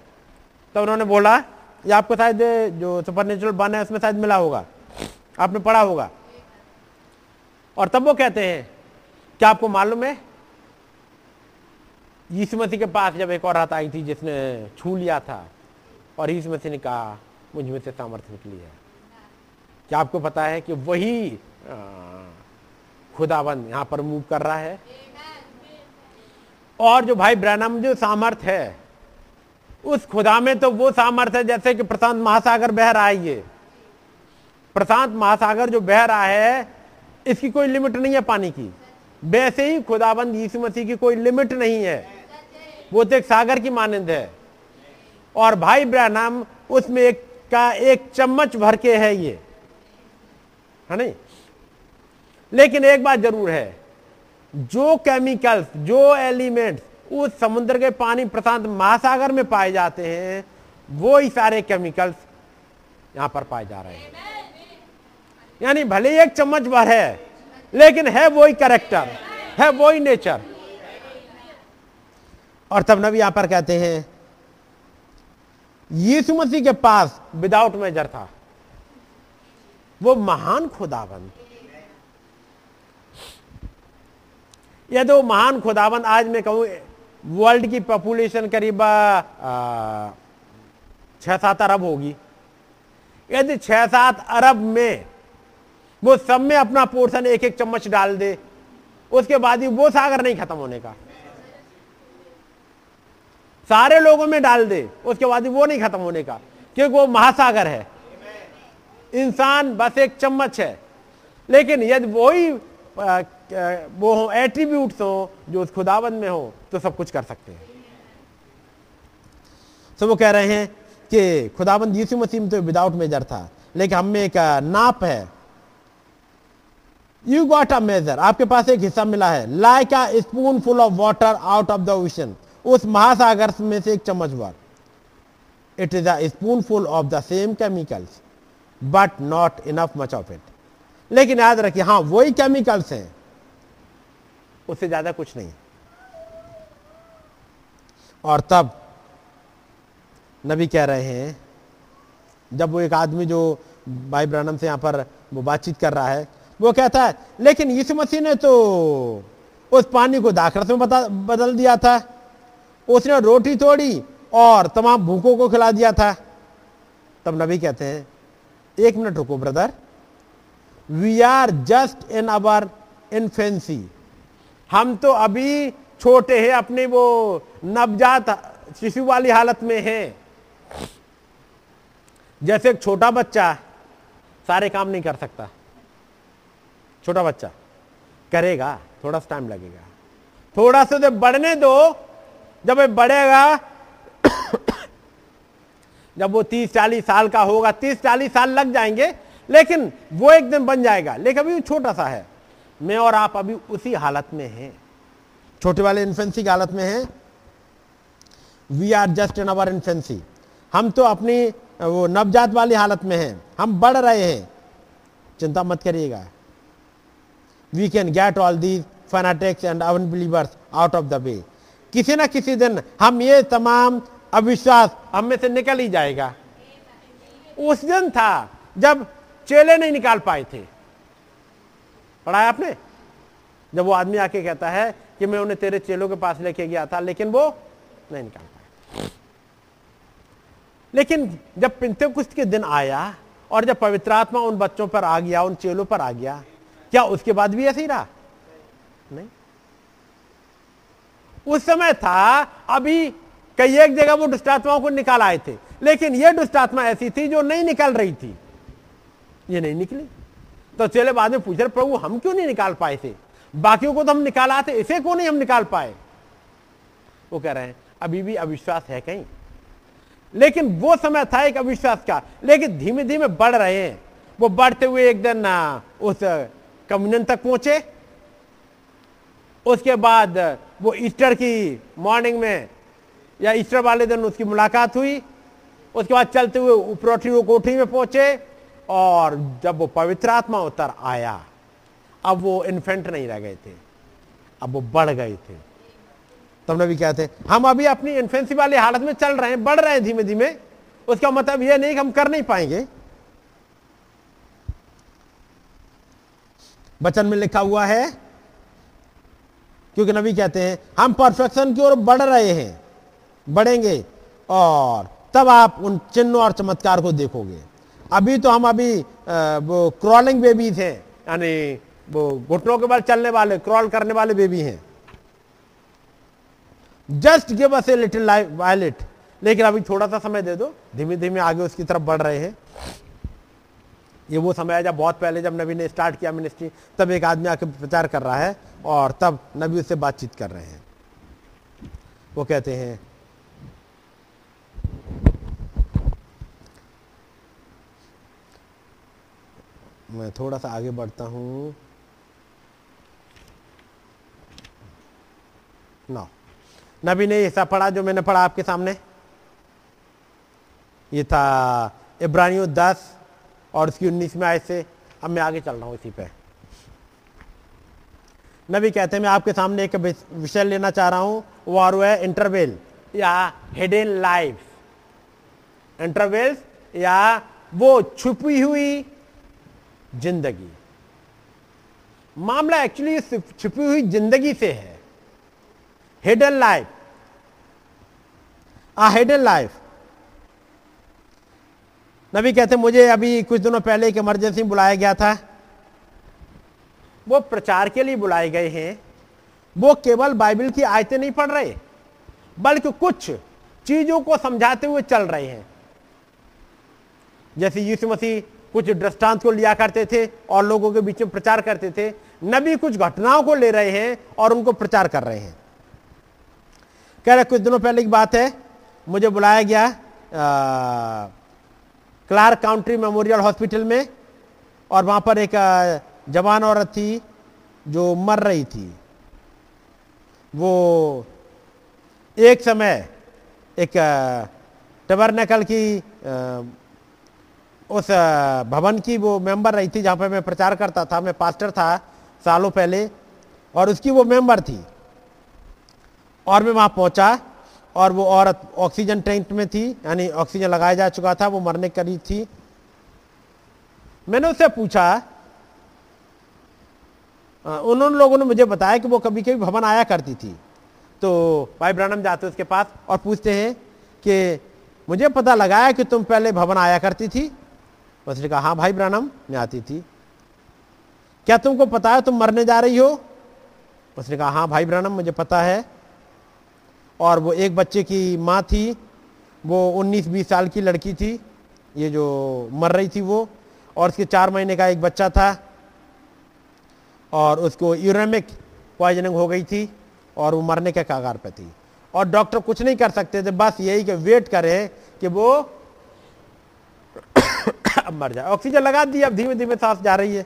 तो उन्होंने बोला ये आपको शायद जो सुपरनेचुरल बन है उसमें शायद मिला होगा, आपने पढ़ा होगा। और तब वो कहते हैं क्या आपको मालूम है यीशु मसीह के पास जब एक और रात आई थी जिसने छू लिया था, और यीशु मसीह ने कहा मुझ में से सामर्थ्य निकली है, क्या आपको पता है कि वही खुदावन यहाँ पर मूव कर रहा है। और जो भाई ब्रैनम जो सामर्थ है उस खुदा में तो वो सामर्थ है जैसे कि प्रशांत महासागर बह रहा है, ये प्रशांत महासागर जो बह रहा है इसकी कोई लिमिट नहीं है पानी की, वैसे ही खुदाबंद यीशु मसीह की कोई लिमिट नहीं है, वो तो एक सागर की मानंद है और भाई ब्राह्मण उसमें एक का एक चम्मच भर के है ये, है नहीं। लेकिन एक बात जरूर है, जो केमिकल्स, जो एलिमेंट्स उस समुद्र के पानी प्रशांत महासागर में पाए जाते हैं, वो ही सारे केमिकल्स यहां पर पाए जा रहे हैं। यानी भले ही एक चम्मच भर है, लेकिन है वो ही कैरेक्टर, है वो ही नेचर। और तब नबी यहां पर कहते हैं यीशु मसीह के पास विदाउट मेजर था, वो महान खुदाबंद। ये दो महान खुदाबंद, आज मैं कहूं वर्ल्ड की पॉपुलेशन करीब छह सात अरब होगी। यदि छह सात अरब में वो सब में अपना पोर्शन एक एक चम्मच डाल दे, उसके बाद ही वो सागर नहीं खत्म होने का। सारे लोगों में डाल दे, उसके बाद ही वो नहीं खत्म होने का, क्योंकि वो महासागर है। इंसान बस एक चम्मच है, लेकिन यदि वही वो हो, एट्रीब्यूट्स हो जो उस खुदाबंद में हो, तो सब कुछ कर सकते हैं। तो वो कह रहे हैं कि खुदाबंद यीशु मसीह में तो विदाउट मेजर था, लेकिन हम में एक नाप है। You got a measure, आपके पास एक हिस्सा मिला है। Like a spoonful of water out of the ocean, उस महासागर में से एक चम्मच भर। It is a spoonful of the same chemicals, but not enough much of it. लेकिन याद रखिए, हाँ वही केमिकल्स हैं, उससे ज्यादा कुछ नहीं। और तब नबी कह रहे हैं, जब वो एक आदमी जो भाई ब्रानम से यहाँ पर वो बातचीत कर रहा है, वो कहता है लेकिन यीशु मसीह ने तो उस पानी को दाखरस में बदल दिया था, उसने रोटी तोड़ी और तमाम भूखों को खिला दिया था। तब नबी कहते हैं एक मिनट रुको brother, we are just in our infancy, हम तो अभी छोटे हैं, अपने वो नवजात शिशु वाली हालत में हैं। जैसे एक छोटा बच्चा सारे काम नहीं कर सकता, छोटा बच्चा करेगा, थोड़ा सा टाइम लगेगा, थोड़ा सा जब बढ़ने दो, जब ये बढ़ेगा जब वो तीस चालीस साल का होगा, तीस चालीस साल लग जाएंगे, लेकिन वो एक दिन बन जाएगा। लेकिन अभी वो छोटा सा है। मैं और आप अभी उसी हालत में हैं, छोटे वाले इन्फेंसी की हालत में हैं। We are just in our infancy, हम तो अपनी वो नवजात वाली हालत में हैं, हम बढ़ रहे हैं, चिंता मत करिएगा। We can get all these fanatics and unbelievers out of the way. किसी ना किसी दिन हम ये तमाम अविश्वास हम में से निकल ही जाएगा। उस दिन था जब चेले नहीं निकाल पाए थे, पढ़ाया आपने, जब वो आदमी आके कहता है कि मैं उन्हें तेरे चेलों के पास लेके गया था, लेकिन वो नहीं निकाल पाए। लेकिन जब पिंतेकुस्त के दिन आया और जब पवित्र आत्मा उन बच्चों पर आ गया, उन चेलों पर आ गया, क्या उसके बाद भी ऐसे ही रहा? नहीं, उस समय था, अभी कई एक जगह वो दुष्ट आत्माओं को निकाल आए थे, लेकिन ये दुष्ट आत्मा ऐसी थी जो नहीं निकल रही थी, ये नहीं निकली। तो चेले बाद में पूछ रहे, प्रभु हम क्यों नहीं निकाल पाए थे? बाकियों को तो हम निकाला थे, इसे क्यों नहीं हम निकाल पाए? वो कह रहे हैं अभी भी अविश्वास है कहीं, लेकिन वो समय था एक अविश्वास का, लेकिन धीमे धीमे बढ़ रहे हैं। वो बढ़ते हुए एक दिन उस कम्युनियन तक पहुंचे, उसके बाद वो ईस्टर की मॉर्निंग में या ईस्टर वाले दिन उसकी मुलाकात हुई, उसके बाद चलते हुए उपरोठी वो कोठी में पहुंचे, और जब वो पवित्र आत्मा उतर आया, अब वो इन्फेंट नहीं रह गए थे, अब वो बढ़ गए थे। तब नबी कहते हैं हम अभी अपनी इन्फेंसी वाली हालत में चल रहे हैं, बढ़ रहे हैं धीमे धीमे, उसका मतलब यह नहीं कि हम कर नहीं पाएंगे। वचन में लिखा हुआ है, क्योंकि नबी कहते हैं हम परफेक्शन की ओर बढ़ रहे हैं, बढ़ेंगे, और तब आप उन चिन्हों और चमत्कार को देखोगे। अभी तो हम अभी वो क्रॉलिंग बेबीज हैं, यानी वो घुटनों के बल चलने वाले, क्रॉल करने वाले बेबी हैं। Just give us a little violet, लेकिन अभी थोड़ा सा समय दे दो, धीमे धीमे आगे उसकी तरफ बढ़ रहे हैं। ये वो समय है जब बहुत पहले जब नबी ने स्टार्ट किया मिनिस्ट्री, तब एक आदमी आके प्रचार कर रहा है और तब नबी उससे बातचीत कर रहे हैं। वो कहते हैं मैं थोड़ा सा आगे बढ़ता हूँ ना। नबी ने हिस्सा पढ़ा जो मैंने पढ़ा आपके सामने, ये था इब्रानियों दस और उसकी उन्नीसवीं आयत से। अब मैं आगे चल रहा हूँ इसी पे। नबी कहते हैं मैं आपके सामने एक विषय लेना चाह रहा हूँ, वो और वो है इंटरवेल या हिडन लाइफ। इंटरवेल्स या वो छुपी हुई जिंदगी। मामला एक्चुअली छुपी हुई जिंदगी से है। Hidden life, a hidden life. नबी कहते मुझे अभी कुछ दिनों पहले एक इमरजेंसी बुलाया गया था। वो प्रचार के लिए बुलाए गए हैं। वो केवल बाइबल की आयतें नहीं पढ़ रहे, बल्कि कुछ चीजों को समझाते हुए चल रहे हैं। जैसे यीशु मसीह कुछ दृष्टांत को लिया करते थे और लोगों के बीच में प्रचार करते थे, नबी कुछ घटनाओं को ले रहे हैं और उनको प्रचार कर रहे हैं। कह रहे कुछ दिनों पहले की बात है, मुझे बुलाया गया आ, क्लार्क काउंट्री मेमोरियल हॉस्पिटल में, और वहां पर एक जवान औरत थी जो मर रही थी। वो एक समय एक टबरनकल की उस भवन की वो मेंबर रही थी जहां पर मैं प्रचार करता था, मैं पास्टर था सालों पहले, और उसकी वो मेंबर थी। और मैं वहां पहुंचा और वो औरत ऑक्सीजन टैंक में थी, यानी ऑक्सीजन लगाया जा चुका था, वो मरने के करीब थी। मैंने उससे पूछा, उन्होंने लोगों ने मुझे बताया कि वो कभी कभी भवन आया करती थी। तो भाई ब्रानम जाते उसके पास और पूछते हैं कि मुझे पता लगाया कि तुम पहले भवन आया करती थी। उसने कहा हाँ भाई ब्रानम, मैं आती थी। क्या तुमको पता है तुम मरने जा रही हो? उसने कहा हाँ भाई ब्रानम, मुझे पता है। और वो एक बच्चे की माँ थी, वो उन्नीस बीस साल की लड़की थी, ये जो मर रही थी वो, और उसके चार महीने का एक बच्चा था, और उसको यूरेमिक पॉइजनिंग हो गई थी और वो मरने के कगार पे थी। और डॉक्टर कुछ नहीं कर सकते थे, बस यही कि वेट करें कि वो अब मर जाए। ऑक्सीजन लगा दी, अब धीमे धीमे सांस जा रही है।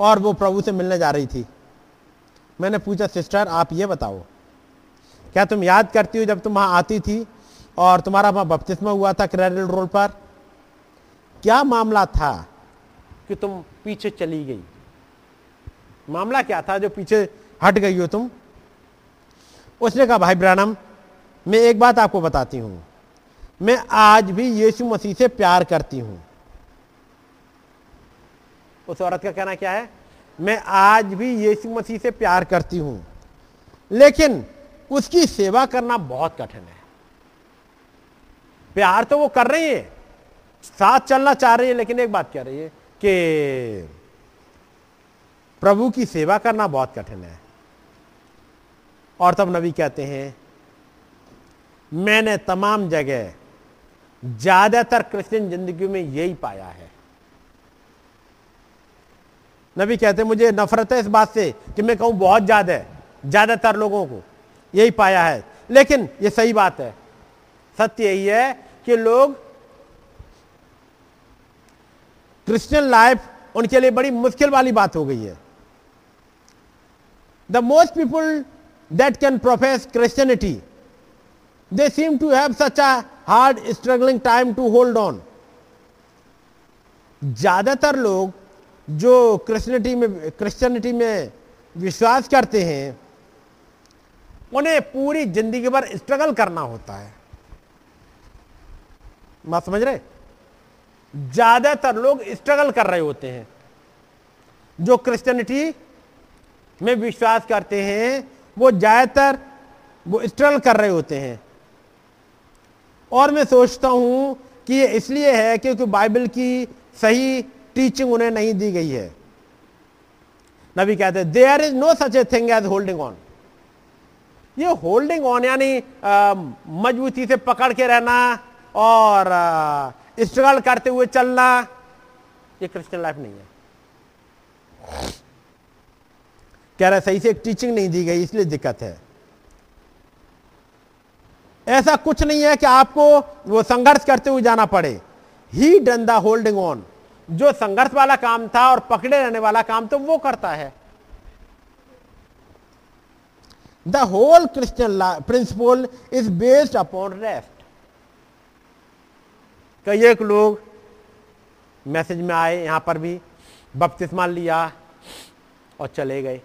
और वो प्रभु से मिलने जा रही थी। मैंने पूछा सिस्टर आप ये बताओ, क्या तुम याद करती हो जब तुम वहाँ आती थी और तुम्हारा वहाँ बपतिस्मा हुआ था क्रेडल रोड पर, क्या मामला था कि तुम पीछे चली गई? मामला क्या था जो पीछे हट गई हो तुम? उसने कहा भाई ब्रानम, मैं एक बात आपको बताती हूँ, मैं आज भी यीशु मसीह से प्यार करती हूँ। उस औरत का कहना क्या है? मैं आज भी यीशु मसीह से प्यार करती हूं, लेकिन उसकी सेवा करना बहुत कठिन है। प्यार तो वो कर रही है, साथ चलना चाह रही है, लेकिन एक बात कह रही है कि प्रभु की सेवा करना बहुत कठिन है। और तब नबी कहते हैं मैंने तमाम जगह ज्यादातर क्रिश्चियन जिंदगी में यही पाया है। नबी कहते हैं मुझे नफरत है इस बात से कि मैं कहूँ बहुत ज़्यादा है, ज़्यादातर लोगों को यही पाया है, लेकिन ये सही बात है। सत्य यही है कि लोग क्रिश्चियन लाइफ उनके लिए बड़ी मुश्किल वाली बात हो गई है। The most people that can profess Christianity they seem to have such a hard struggling time to hold on. ज़्यादातर लोग जो क्रिश्चियनिटी में क्रिश्चियनिटी में विश्वास करते हैं उन्हें पूरी जिंदगी भर स्ट्रगल करना होता है। बात समझ रहे? ज्यादातर लोग स्ट्रगल कर रहे होते हैं। जो क्रिश्चियनिटी में विश्वास करते हैं वो ज्यादातर वो स्ट्रगल कर रहे होते हैं। और मैं सोचता हूं कि ये इसलिए है क्योंकि बाइबल की सही टीचिंग उन्हें नहीं दी गई है। नबी कहते हैं there is no such a thing as holding on. ये होल्डिंग ऑन यानी मजबूती से पकड़ के रहना और स्ट्रगल करते हुए चलना, ये क्रिश्चियन लाइफ नहीं है। कह रहा सही से टीचिंग नहीं दी गई, इसलिए दिक्कत है। ऐसा कुछ नहीं है कि आपको वो संघर्ष करते हुए जाना पड़े। He done the holding on, जो संघर्ष वाला काम था और पकड़े रहने वाला काम तो वो करता है। The whole Christian principle is based upon rest. कई एक लोग मैसेज में आए, यहां पर भी बपतिस्मा लिया और चले गए,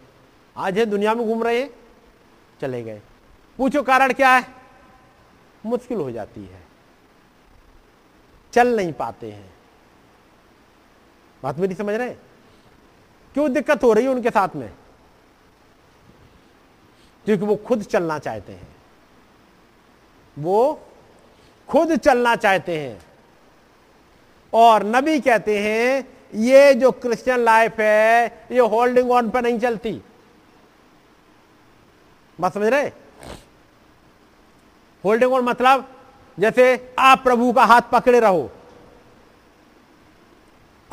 आज है दुनिया में घूम रहे हैं, चले गए, पूछो कारण क्या है, मुश्किल हो जाती है, चल नहीं पाते हैं। बात मेरी समझ रहे हैं? क्यों दिक्कत हो रही है उनके साथ में? क्योंकि वो खुद चलना चाहते हैं, वो खुद चलना चाहते हैं। और नबी कहते हैं ये जो क्रिश्चियन लाइफ है ये होल्डिंग ऑन पर नहीं चलती। बात समझ रहे? होल्डिंग ऑन मतलब जैसे आप प्रभु का हाथ पकड़े रहो,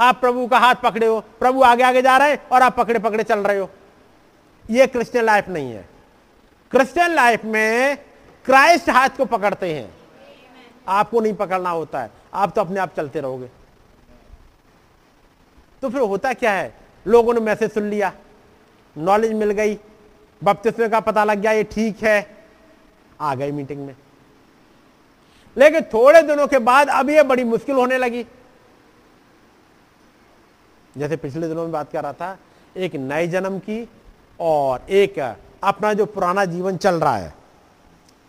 आप प्रभु का हाथ पकड़े हो, प्रभु आगे आगे जा रहे हैं और आप पकड़े पकड़े चल रहे हो, यह क्रिश्चियन लाइफ नहीं है। क्रिश्चियन लाइफ में क्राइस्ट हाथ को पकड़ते हैं, आपको नहीं पकड़ना होता है, आप तो अपने आप चलते रहोगे। तो फिर होता क्या है, लोगों ने मैसेज सुन लिया, नॉलेज मिल गई, बपतिस्मे का पता लग गया, ये ठीक है, आ गए मीटिंग में। लेकिन थोड़े दिनों के बाद अब ये बड़ी मुश्किल होने लगी। जैसे पिछले दिनों में बात कर रहा था, एक नए जन्म की और एक अपना जो पुराना जीवन चल रहा है।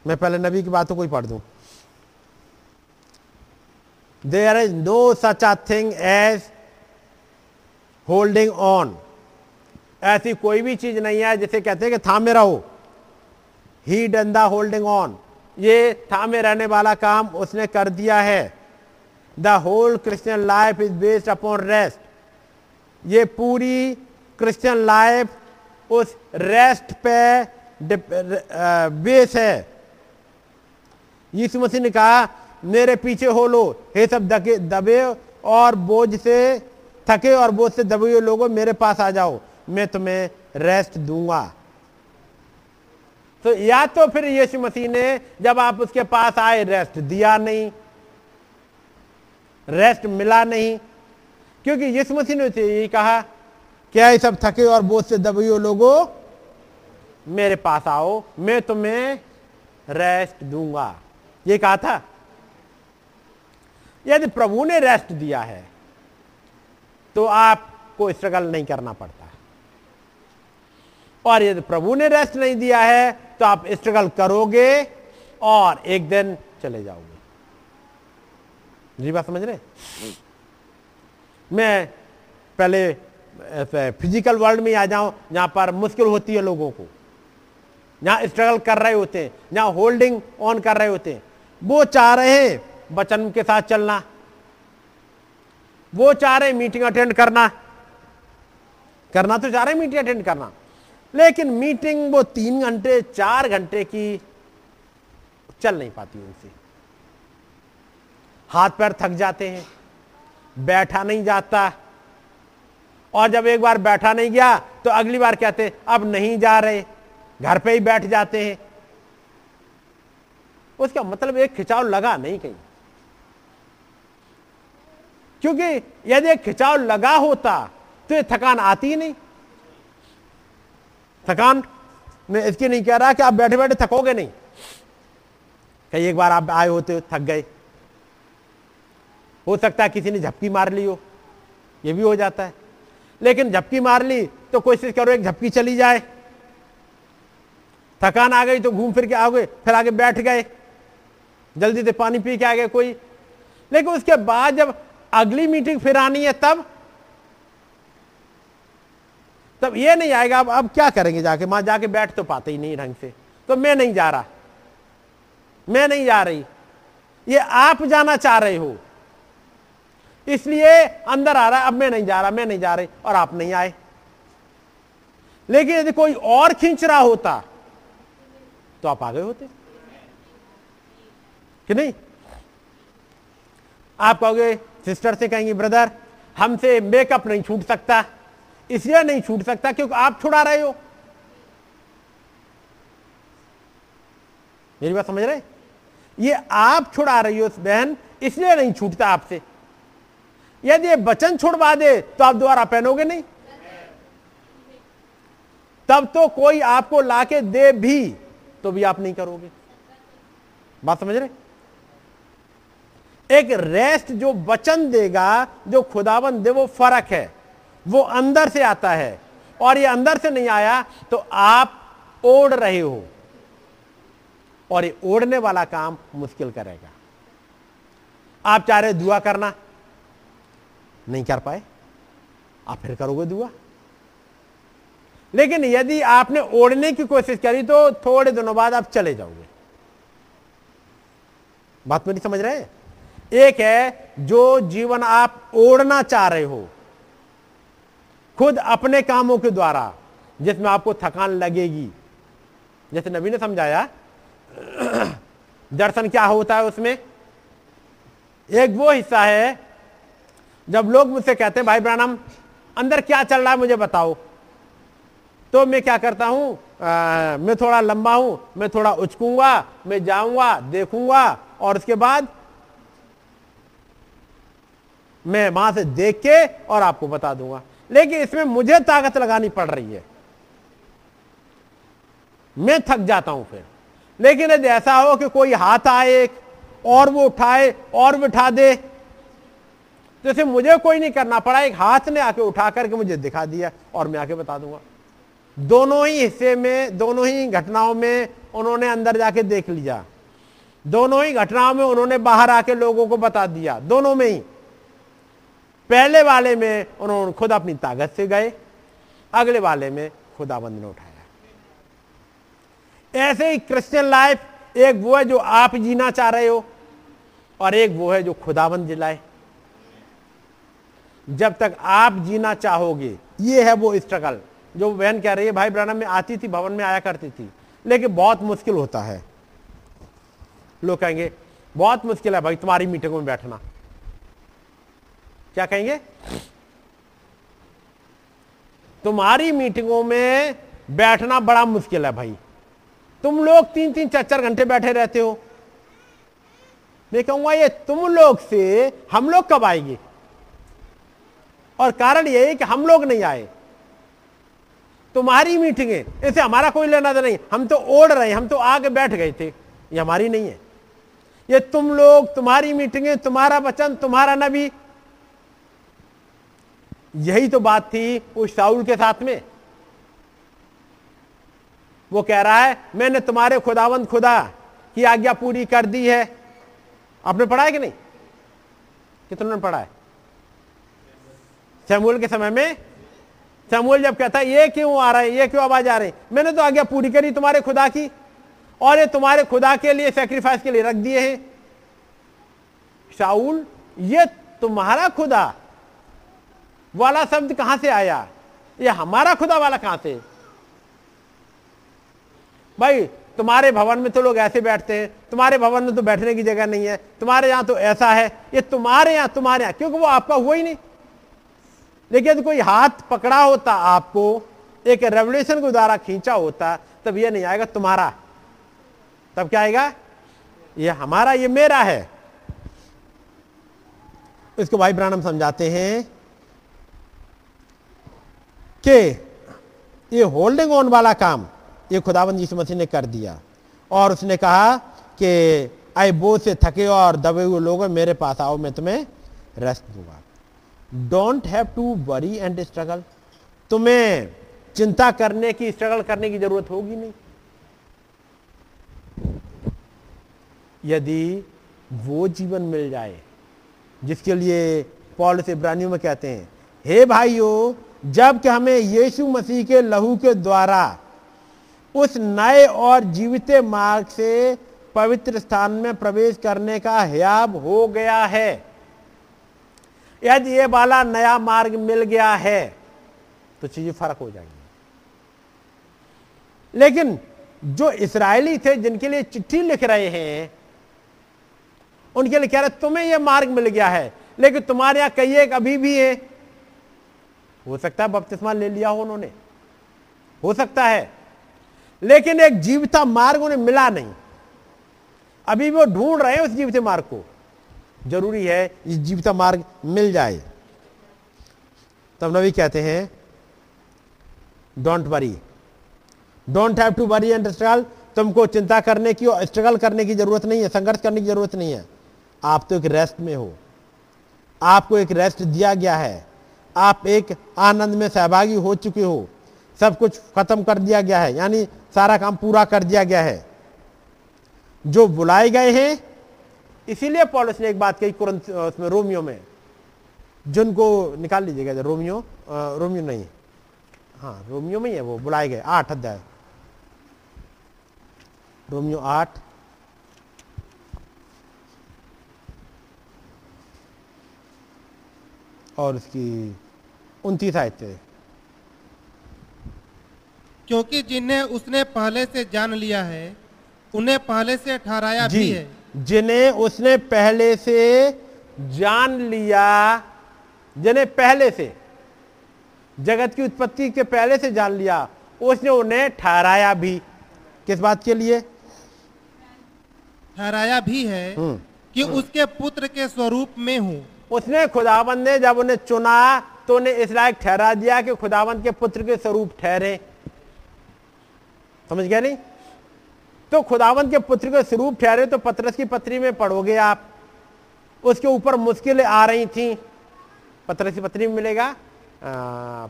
मैं पहले नबी की बातों को ही पढ़ दूं। There is no such a thing as holding on. ऐसी कोई भी चीज नहीं है जिसे कहते हैं कि थामे रहो। He done the holding on, ये थामे रहने वाला काम उसने कर दिया है। The whole Christian life is based upon rest. ये पूरी क्रिश्चियन लाइफ उस रेस्ट पे बेस है। यीशु मसीह ने कहा मेरे पीछे हो लो, हे सब दके दबे और बोझ से थके और बोझ से दबे हुए लोगों, मेरे पास आ जाओ, मैं तुम्हें रेस्ट दूंगा। तो या तो फिर यीशु मसीह ने जब आप उसके पास आए रेस्ट दिया नहीं, रेस्ट मिला नहीं, क्योंकि यीशु मसीह ने यही कहा क्या ये सब थके और बोझ से दबे हुए लोगों मेरे पास आओ, मैं तुम्हें रेस्ट दूंगा, ये कहा था। यदि प्रभु ने रेस्ट दिया है तो आपको स्ट्रगल नहीं करना पड़ता, और यदि प्रभु ने रेस्ट नहीं दिया है तो आप स्ट्रगल करोगे और एक दिन चले जाओगे। जी बात समझ रहे? मैं पहले फिजिकल वर्ल्ड में आ जाऊं जहां पर मुश्किल होती है लोगों को, जहां स्ट्रगल कर रहे होते हैं, जहां होल्डिंग ऑन कर रहे होते हैं। वो चाह रहे हैं वचन के साथ चलना, वो चाह रहे हैं मीटिंग अटेंड करना, करना तो चाह रहे हैं मीटिंग अटेंड करना, लेकिन मीटिंग वो तीन घंटे चार घंटे की चल नहीं पाती उनसे, हाथ पैर थक जाते हैं, बैठा नहीं जाता, और जब एक बार बैठा नहीं गया तो अगली बार कहते हैं अब नहीं जा रहे, घर पे ही बैठ जाते हैं। उसका मतलब एक खिंचाव लगा नहीं कहीं, क्योंकि यदि एक खिंचाव लगा होता तो ये थकान आती ही नहीं। थकान मैं इसकी नहीं कह रहा कि आप बैठे बैठे थकोगे नहीं, कहीं एक बार आप आए होते हो थक गए, हो सकता है किसी ने झपकी मार ली हो, ये भी हो जाता है, लेकिन झपकी मार ली तो कोशिश करो एक झपकी चली जाए, थकान आ गई तो घूम फिर के आ गए, फिर आगे बैठ गए, जल्दी से पानी पी के आ गए कोई, लेकिन उसके बाद जब अगली मीटिंग फिर आनी है तब तब ये नहीं आएगा, अब अब क्या करेंगे जाके, वहां जाके बैठ तो पाते ही नहीं ढंग से, तो मैं नहीं जा रहा, मैं नहीं जा रही, ये आप जाना चाह रहे हो, इसलिए अंदर आ रहा है अब मैं नहीं जा रहा, मैं नहीं जा रही, और आप नहीं आए। लेकिन यदि कोई और खींच रहा होता तो आप आ गए होते कि नहीं? आप कहोगे सिस्टर से कहेंगे ब्रदर हमसे मेकअप नहीं छूट सकता, इसलिए नहीं छूट सकता क्योंकि आप छुड़ा रहे हो। मेरी बात समझ रहे? ये आप छुड़ा रही हो बहन, इसलिए नहीं छूटता आपसे, यदि ये वचन छुड़वा दे तो आप दोबारा पहनोगे नहीं, तब तो कोई आपको लाके दे भी तो भी आप नहीं करोगे। बात समझ रहे? एक रेस्ट जो वचन देगा, जो खुदावन दे, वो फर्क है, वो अंदर से आता है। और ये अंदर से नहीं आया तो आप ओढ़ रहे हो, और ये ओढ़ने वाला काम मुश्किल करेगा। आप चाह रहे दुआ करना, नहीं कर पाए, आप फिर करोगे दुआ। लेकिन यदि आपने ओढ़ने की कोशिश करी तो थोड़े दिनों बाद आप चले जाओगे। बात मेरी समझ रहे हैं? एक है जो जीवन आप ओढ़ना चाह रहे हो खुद अपने कामों के द्वारा, जिसमें आपको थकान लगेगी। जैसे नबी ने समझाया दर्शन क्या होता है, उसमें एक वो हिस्सा है जब लोग मुझसे कहते हैं भाई ब्रानम अंदर क्या चल रहा है मुझे बताओ, तो मैं क्या करता हूं, मैं थोड़ा लंबा हूं, मैं थोड़ा उचकूंगा, मैं जाऊंगा, देखूंगा, और उसके बाद मैं वहां से देख के और आपको बता दूंगा। लेकिन इसमें मुझे ताकत लगानी पड़ रही है, मैं थक जाता हूं फिर। लेकिन यदि ऐसा हो कि कोई हाथ आए और वो उठाए और बिठा दे, जैसे मुझे कोई नहीं करना पड़ा, एक हाथ ने आके उठा करके मुझे दिखा दिया और मैं आके बता दूंगा। दोनों ही हिस्से में, दोनों ही घटनाओं में उन्होंने अंदर जाके देख लिया, दोनों ही घटनाओं में उन्होंने बाहर आके लोगों को बता दिया। दोनों में ही, पहले वाले में उन्होंने खुद अपनी ताकत से गए, अगले वाले में खुदाबंद ने उठाया। ऐसे ही क्रिश्चियन लाइफ एक वो है जो आप जीना चाह रहे हो, और एक वो है जो खुदाबंद जिलाए। जब तक आप जीना चाहोगे, ये है वो स्ट्रगल जो बहन कह रही है भाई ब्रानम में आती थी, भवन में आया करती थी, लेकिन बहुत मुश्किल होता है। लोग कहेंगे बहुत मुश्किल है भाई तुम्हारी मीटिंग में बैठना। क्या कहेंगे? तुम्हारी मीटिंगों में बैठना बड़ा मुश्किल है भाई, तुम लोग तीन तीन चार चार घंटे बैठे रहते हो। मैं कहूंगा ये तुम लोग से हम लोग कब आएंगे, और कारण यह है कि हम लोग नहीं आए। तुम्हारी मीटिंग है, इसे हमारा कोई लेना देना नहीं, हम तो ओढ़ रहे हैं, हम तो आगे बैठ गए थे, ये हमारी नहीं है। ये तुम लोग, तुम्हारी मीटिंग है, तुम्हारा वचन, तुम्हारा नबी। यही तो बात थी उस शाऊल के साथ में। वो कह रहा है मैंने तुम्हारे खुदावंद खुदा की आज्ञा पूरी कर दी है। आपने पढ़ा है कि नहीं? कितनों ने पढ़ा है? शमूएल के समय में शमूएल जब कहता है ये क्यों आ रहा है, ये क्यों आवाज आ रही, मैंने तो आज्ञा पूरी करी तुम्हारे खुदा की, और ये तुम्हारे खुदा के लिए सेक्रीफाइस के लिए रख दिए हैं। शाऊल, ये तुम्हारा खुदा वाला शब्द कहां से आया, ये हमारा खुदा वाला कहां से? भाई तुम्हारे भवन में तो लोग ऐसे बैठते हैं, तुम्हारे भवन में तो बैठने की जगह नहीं है, तुम्हारे यहां तो ऐसा है, ये तुम्हारे यहां तुम्हारे यहां, क्योंकि वो आपका हुआ ही नहीं। लेकिन तो कोई हाथ पकड़ा होता, आपको एक रेवल्यूशन के द्वारा खींचा होता, तब ये नहीं आएगा तुम्हारा, तब क्या आएगा, ये हमारा, ये मेरा है। इसको भाई ब्रानम समझाते हैं कि ये होल्डिंग ऑन वाला काम ये खुदावंद यीशु मसीह ने कर दिया, और उसने कहा कि आए बोझ से थके और दबे हुए लोगों मेरे पास आओ, मैं तुम्हें रेस्ट दूंगा। Don't have to worry and struggle, तुम्हें चिंता करने की, स्ट्रगल करने की जरूरत होगी नहीं। यदि वो जीवन मिल जाए जिसके लिए पौलुस इब्रानियों में कहते हैं हे भाइयों, जबकि हमें यीशु मसीह के लहू के द्वारा उस नए और जीविते मार्ग से पवित्र स्थान में प्रवेश करने का हयाब हो गया है। यदि ये वाला नया मार्ग मिल गया है तो चीजें फर्क हो जाएंगी। लेकिन जो इस्राएली थे जिनके लिए चिट्ठी लिख रहे हैं, उनके लिए कह रहे तुम्हें यह मार्ग मिल गया है, लेकिन तुम्हारे यहां कई एक अभी भी है। हो सकता है बपतिस्मा ले लिया हो उन्होंने, हो सकता है, लेकिन एक जीवता मार्ग उन्हें मिला नहीं, अभी भी वो ढूंढ रहे हैं उस जीवित मार्ग को। जरूरी है इस जीवित मार्ग मिल जाए। तब नबी कहते हैं don't worry, don't have to worry and struggle. तुमको चिंता करने की और स्ट्रगल करने की जरूरत नहीं है, संघर्ष करने की जरूरत नहीं है। आप तो एक रेस्ट में हो, आपको एक रेस्ट दिया गया है, आप एक आनंद में सहभागी हो चुके हो, सब कुछ खत्म कर दिया गया है, यानी सारा काम पूरा कर दिया गया है। जो बुलाए गए हैं, इसीलिए पौलुस ने एक बात कही कुरंथ उसमें रोमियो में, जिनको निकाल लीजिएगा रोमियो आ, रोमियो नहीं हाँ रोमियो में ही है वो, बुलाए गए आठ अध्याय, रोमियो आठ और उसकी उनतीस आयत से, क्योंकि जिन्हें उसने पहले से जान लिया है उन्हें पहले से ठहराया भी है। जिन्हें उसने पहले से जान लिया, जिन्हें पहले से जगत की उत्पत्ति के पहले से जान लिया, उसने उन्हें ठहराया भी। किस बात के लिए ठहराया भी है? हुँ, कि हुँ, उसके पुत्र के स्वरूप में हूँ। उसने खुदावंद ने जब उन्हें चुना तो उन्हें इस लायक ठहरा दिया कि खुदावंद के पुत्र के स्वरूप ठहरे। समझ गए नहीं? तो खुदावंद के पुत्र के स्वरूप ठहरे, तो पतरस की पत्री में पढ़ोगे आप, उसके ऊपर मुश्किलें आ रही थी। पतरस की पत्री में मिलेगा,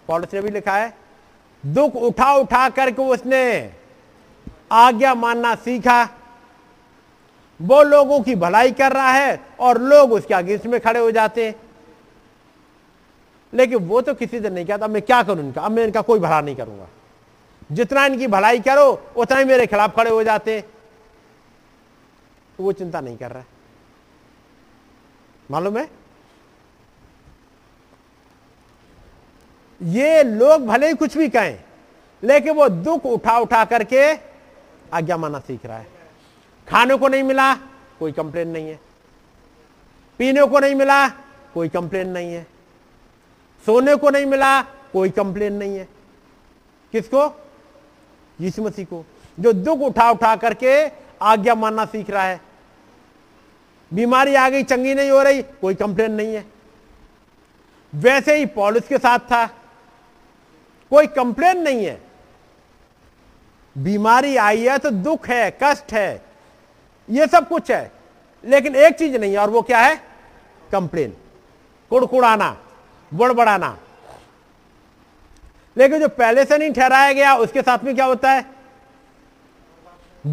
पौलुस ने भी लिखा है, दुख उठा उठा करके उसने आज्ञा मानना सीखा। वो लोगों की भलाई कर रहा है और लोग उसके अगेंस्ट में खड़े हो जाते हैं, लेकिन वो तो किसी से नहीं कहता मैं क्या करूं इनका, अब मैं इनका कोई भला नहीं करूंगा, जितना इनकी भलाई करो उतना ही मेरे खिलाफ खड़े हो जाते हैं। तो वो चिंता नहीं कर रहा है। मालूम है, ये लोग भले ही कुछ भी कहें, लेकिन वो दुख उठा उठा करके आज्ञा माना सीख रहा है। खाने को नहीं मिला कोई कंप्लेन नहीं है, पीने को नहीं मिला कोई कंप्लेन नहीं है, सोने को नहीं मिला कोई कंप्लेन नहीं है। किसको? यीशु मसीह को, जो दुख उठा उठा करके आज्ञा मानना सीख रहा है। बीमारी आ गई, चंगी नहीं हो रही, कोई कंप्लेन नहीं है। वैसे ही पौलुस के साथ था, कोई कंप्लेन नहीं है। बीमारी आई है तो दुख है, कष्ट है, ये सब कुछ है, लेकिन एक चीज नहीं है, और वो क्या है? कंप्लेन, कुड़कुड़ाना, बड़बड़ाना। लेकिन जो पहले से नहीं ठहराया गया उसके साथ में क्या होता है?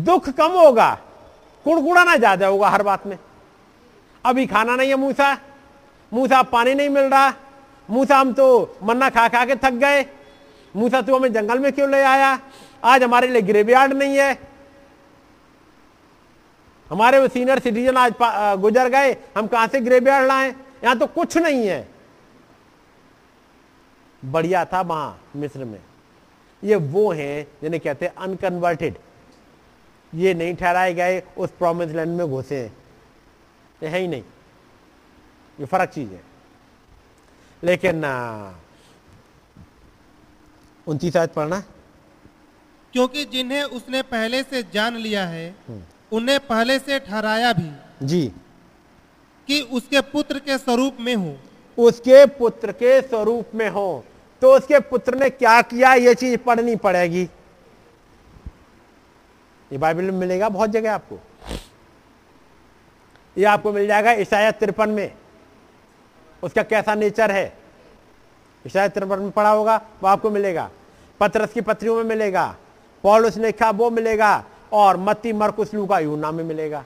दुख कम होगा, कुड़कुड़ाना ज्यादा होगा हर बात में। अभी खाना नहीं है मूसा, मूसा पानी नहीं मिल रहा, मूसा हम तो मन्ना खा खा के थक गए, मूसा तू हमें जंगल में क्यों ले आया, आज हमारे लिए ग्रेवयार्ड नहीं है, हमारे वो सीनियर सिटीजन आज गुजर गए, हम कहां से ग्रेवयार्ड लाएं, यहां तो कुछ नहीं है। बढ़िया था वहां मिस्र में। ये वो हैं जिन्हें कहते हैं अनकन्वर्टेड, ये नहीं ठहराए गए, उस प्रॉमिस लैंड में घुसे हैं, है ही नहीं, ये फर्क चीज है। लेकिन उनतीस आयत पढ़ना, क्योंकि जिन्हें उसने पहले से जान लिया है उन्हें पहले से ठहराया भी जी कि उसके पुत्र के स्वरूप में हो। उसके पुत्र के स्वरूप में हो, तो उसके पुत्र ने क्या किया, ये चीज पढ़नी पड़ेगी। ये बाइबल में मिलेगा बहुत जगह आपको, ये आपको मिल जाएगा इसाया तिरपन में, उसका कैसा नेचर है इसाया तिरपन में पढ़ा होगा, वो आपको मिलेगा, पतरस की पत्रियों में मिलेगा, पौलुस ने लिखा वो मिलेगा, और मत्ती मरकुस लूका यूहन्ना में मिलेगा।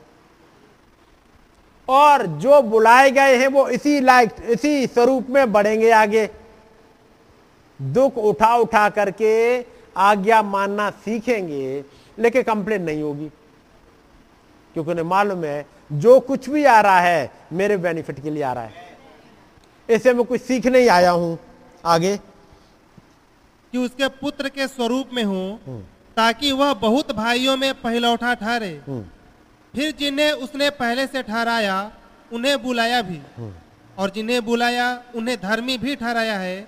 और जो बुलाए गए हैं वो इसी लायक इसी स्वरूप में बढ़ेंगे आगे, दुख उठा उठा करके आज्ञा मानना सीखेंगे, लेकिन कंप्लेन नहीं होगी, क्योंकि उन्हें मालूम है जो कुछ भी आ रहा है मेरे बेनिफिट के लिए आ रहा है, इससे मैं कुछ सीखने ही आया हूं। आगे कि उसके पुत्र के स्वरूप में हूं, ताकि वह बहुत भाइयों में पहलौठा ठहरे। फिर जिन्हें उसने पहले से ठहराया उन्हें बुलाया भी, और जिन्हें बुलाया उन्हें धर्मी भी ठहराया है,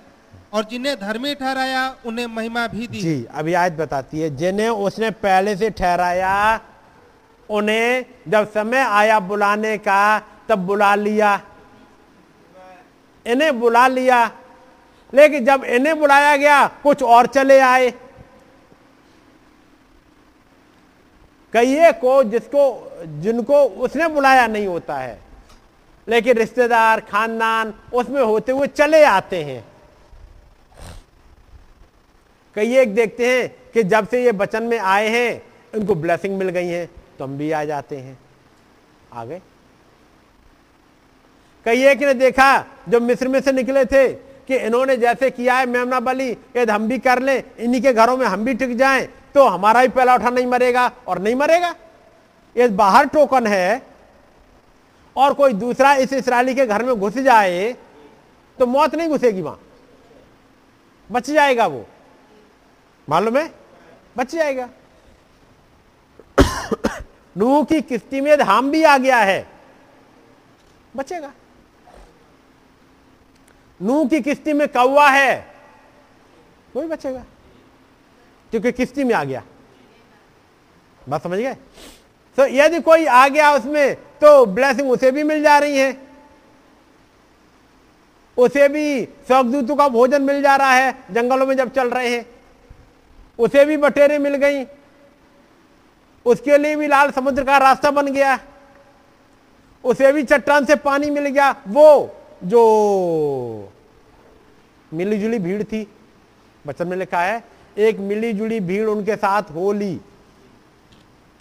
और जिन्हें धर्मी ठहराया उन्हें महिमा भी दी। जी, अभी आयत बताती है, जिन्हें उसने पहले से ठहराया उन्हें जब समय आया बुलाने का तब बुला लिया, इन्हें बुला लिया। लेकिन जब इन्हें बुलाया गया कुछ और चले आए। कईए को जिसको जिनको उसने बुलाया नहीं होता है लेकिन रिश्तेदार खानदान उसमें होते हुए चले आते हैं। कईए देखते हैं कि जब से ये वचन में आए हैं इनको ब्लेसिंग मिल गई है तो हम भी आ जाते हैं, आ गए। कईए ने देखा जो मिस्र में से निकले थे कि इन्होंने जैसे किया है मेमना बली यदि हम भी कर लें, इन्हीं के घरों में हम भी टिक जाएं तो हमारा भी पहला उठा नहीं मरेगा और नहीं मरेगा। ये बाहर टोकन है और कोई दूसरा इस इसराइली के घर में घुस जाए तो मौत नहीं घुसेगी, वहां बच जाएगा वो, मालूम है, बच जाएगा। नूह की किस्ती में हम भी आ गया है, बचेगा। नूह की किस्ती में कौवा है, कोई बचेगा क्योंकि किस्ती में आ गया। बात समझ गए? तो यदि कोई आ गया उसमें तो ब्लेसिंग उसे भी मिल जा रही है, उसे भी स्वर्गदूतों का भोजन मिल जा रहा है जंगलों में जब चल रहे हैं, उसे भी बटेरें मिल गई, उसके लिए भी लाल समुद्र का रास्ता बन गया, उसे भी चट्टान से पानी मिल गया। वो जो मिलीजुली भीड़ थी, वचन में लिखा है एक मिलीजुली भीड़ उनके साथ हो ली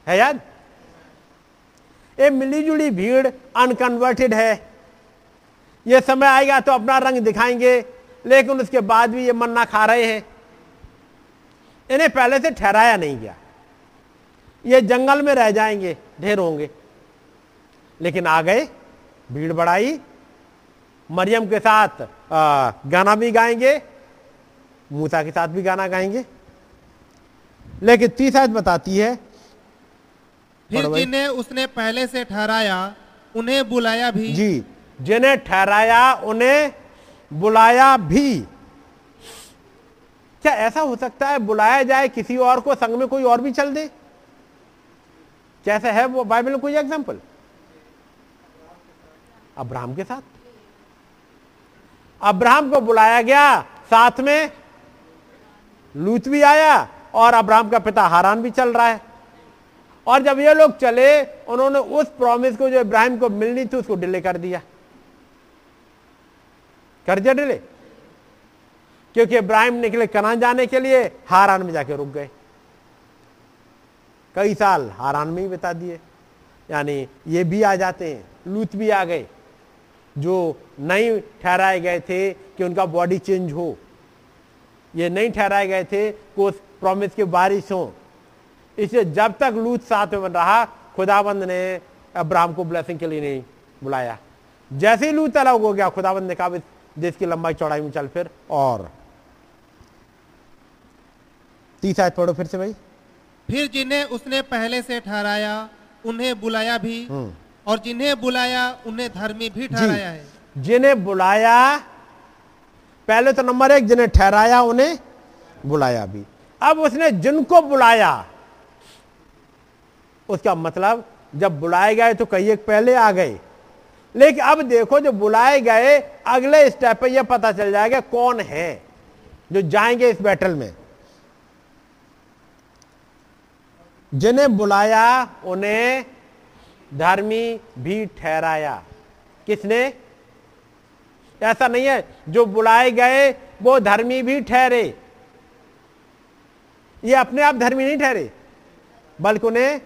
है, याद। ये मिलीजुली भीड़ अनकन्वर्टेड है, ये समय आएगा तो अपना रंग दिखाएंगे लेकिन उसके बाद भी ये मन्ना खा रहे हैं। इन्हें पहले से ठहराया नहीं गया, ये जंगल में रह जाएंगे, ढेर होंगे, लेकिन आ गए, भीड़ बढ़ाई। मरियम के साथ आ, गाना भी गाएंगे, मूसा के साथ भी गाना गाएंगे, लेकिन तीस आयत बताती है फिर जिन्हें उसने पहले से ठहराया उन्हें बुलाया भी। जी, जिन्हें ठहराया उन्हें बुलाया भी। क्या ऐसा हो सकता है बुलाया जाए किसी और को, संग में कोई और भी चल दे? कैसे है वो? बाइबल में कोई एग्जांपल? अब्राहम के साथ, अब्राहम को बुलाया गया, साथ में लूत भी आया और अब्राहम का पिता हारान भी चल रहा है। और जब ये लोग चले उन्होंने उस प्रॉमिस को जो इब्राहिम को मिलनी थी उसको डिले कर दिया, कर दिया डिले, क्योंकि इब्राहिम निकले कनान जाने के लिए, हारान में जाके रुक गए, कई साल हारान में ही बिता दिए। यानी ये भी आ जाते हैं, लूत भी आ गए जो नहीं ठहराए गए थे कि उनका बॉडी चेंज हो, ये नहीं ठहराए गए थे कि उस प्रॉमिस की बारिश हो। इसलिए जब तक लूत साथ में बन रहा खुदाबंद ने अब्राहम को ब्लेसिंग के लिए नहीं बुलाया। जैसे ही लूत अलग हो गया खुदाबंद ने कहा देश की लंबाई चौड़ाई में चल फिर। और तीस आयत पढ़ो फिर से भाई। फिर जिन्हें उसने पहले से ठहराया उन्हें बुलाया भी और जिन्हें बुलाया उन्हें धर्मी भी ठहराया है। जिन्हें बुलाया, पहले तो नंबर एक जिन्हें ठहराया उन्हें बुलाया भी। अब उसने जिनको बुलाया, उसका मतलब जब बुलाए गए तो कई एक पहले आ गए, लेकिन अब देखो जो बुलाए गए अगले स्टेप पे यह पता चल जाएगा कौन है जो जाएंगे इस बैटल में। जिन्हें बुलाया उन्हें धर्मी भी ठहराया। किसने? ऐसा नहीं है जो बुलाए गए वो धर्मी भी ठहरे, ये अपने आप धर्मी नहीं ठहरे, बल्कि उन्हें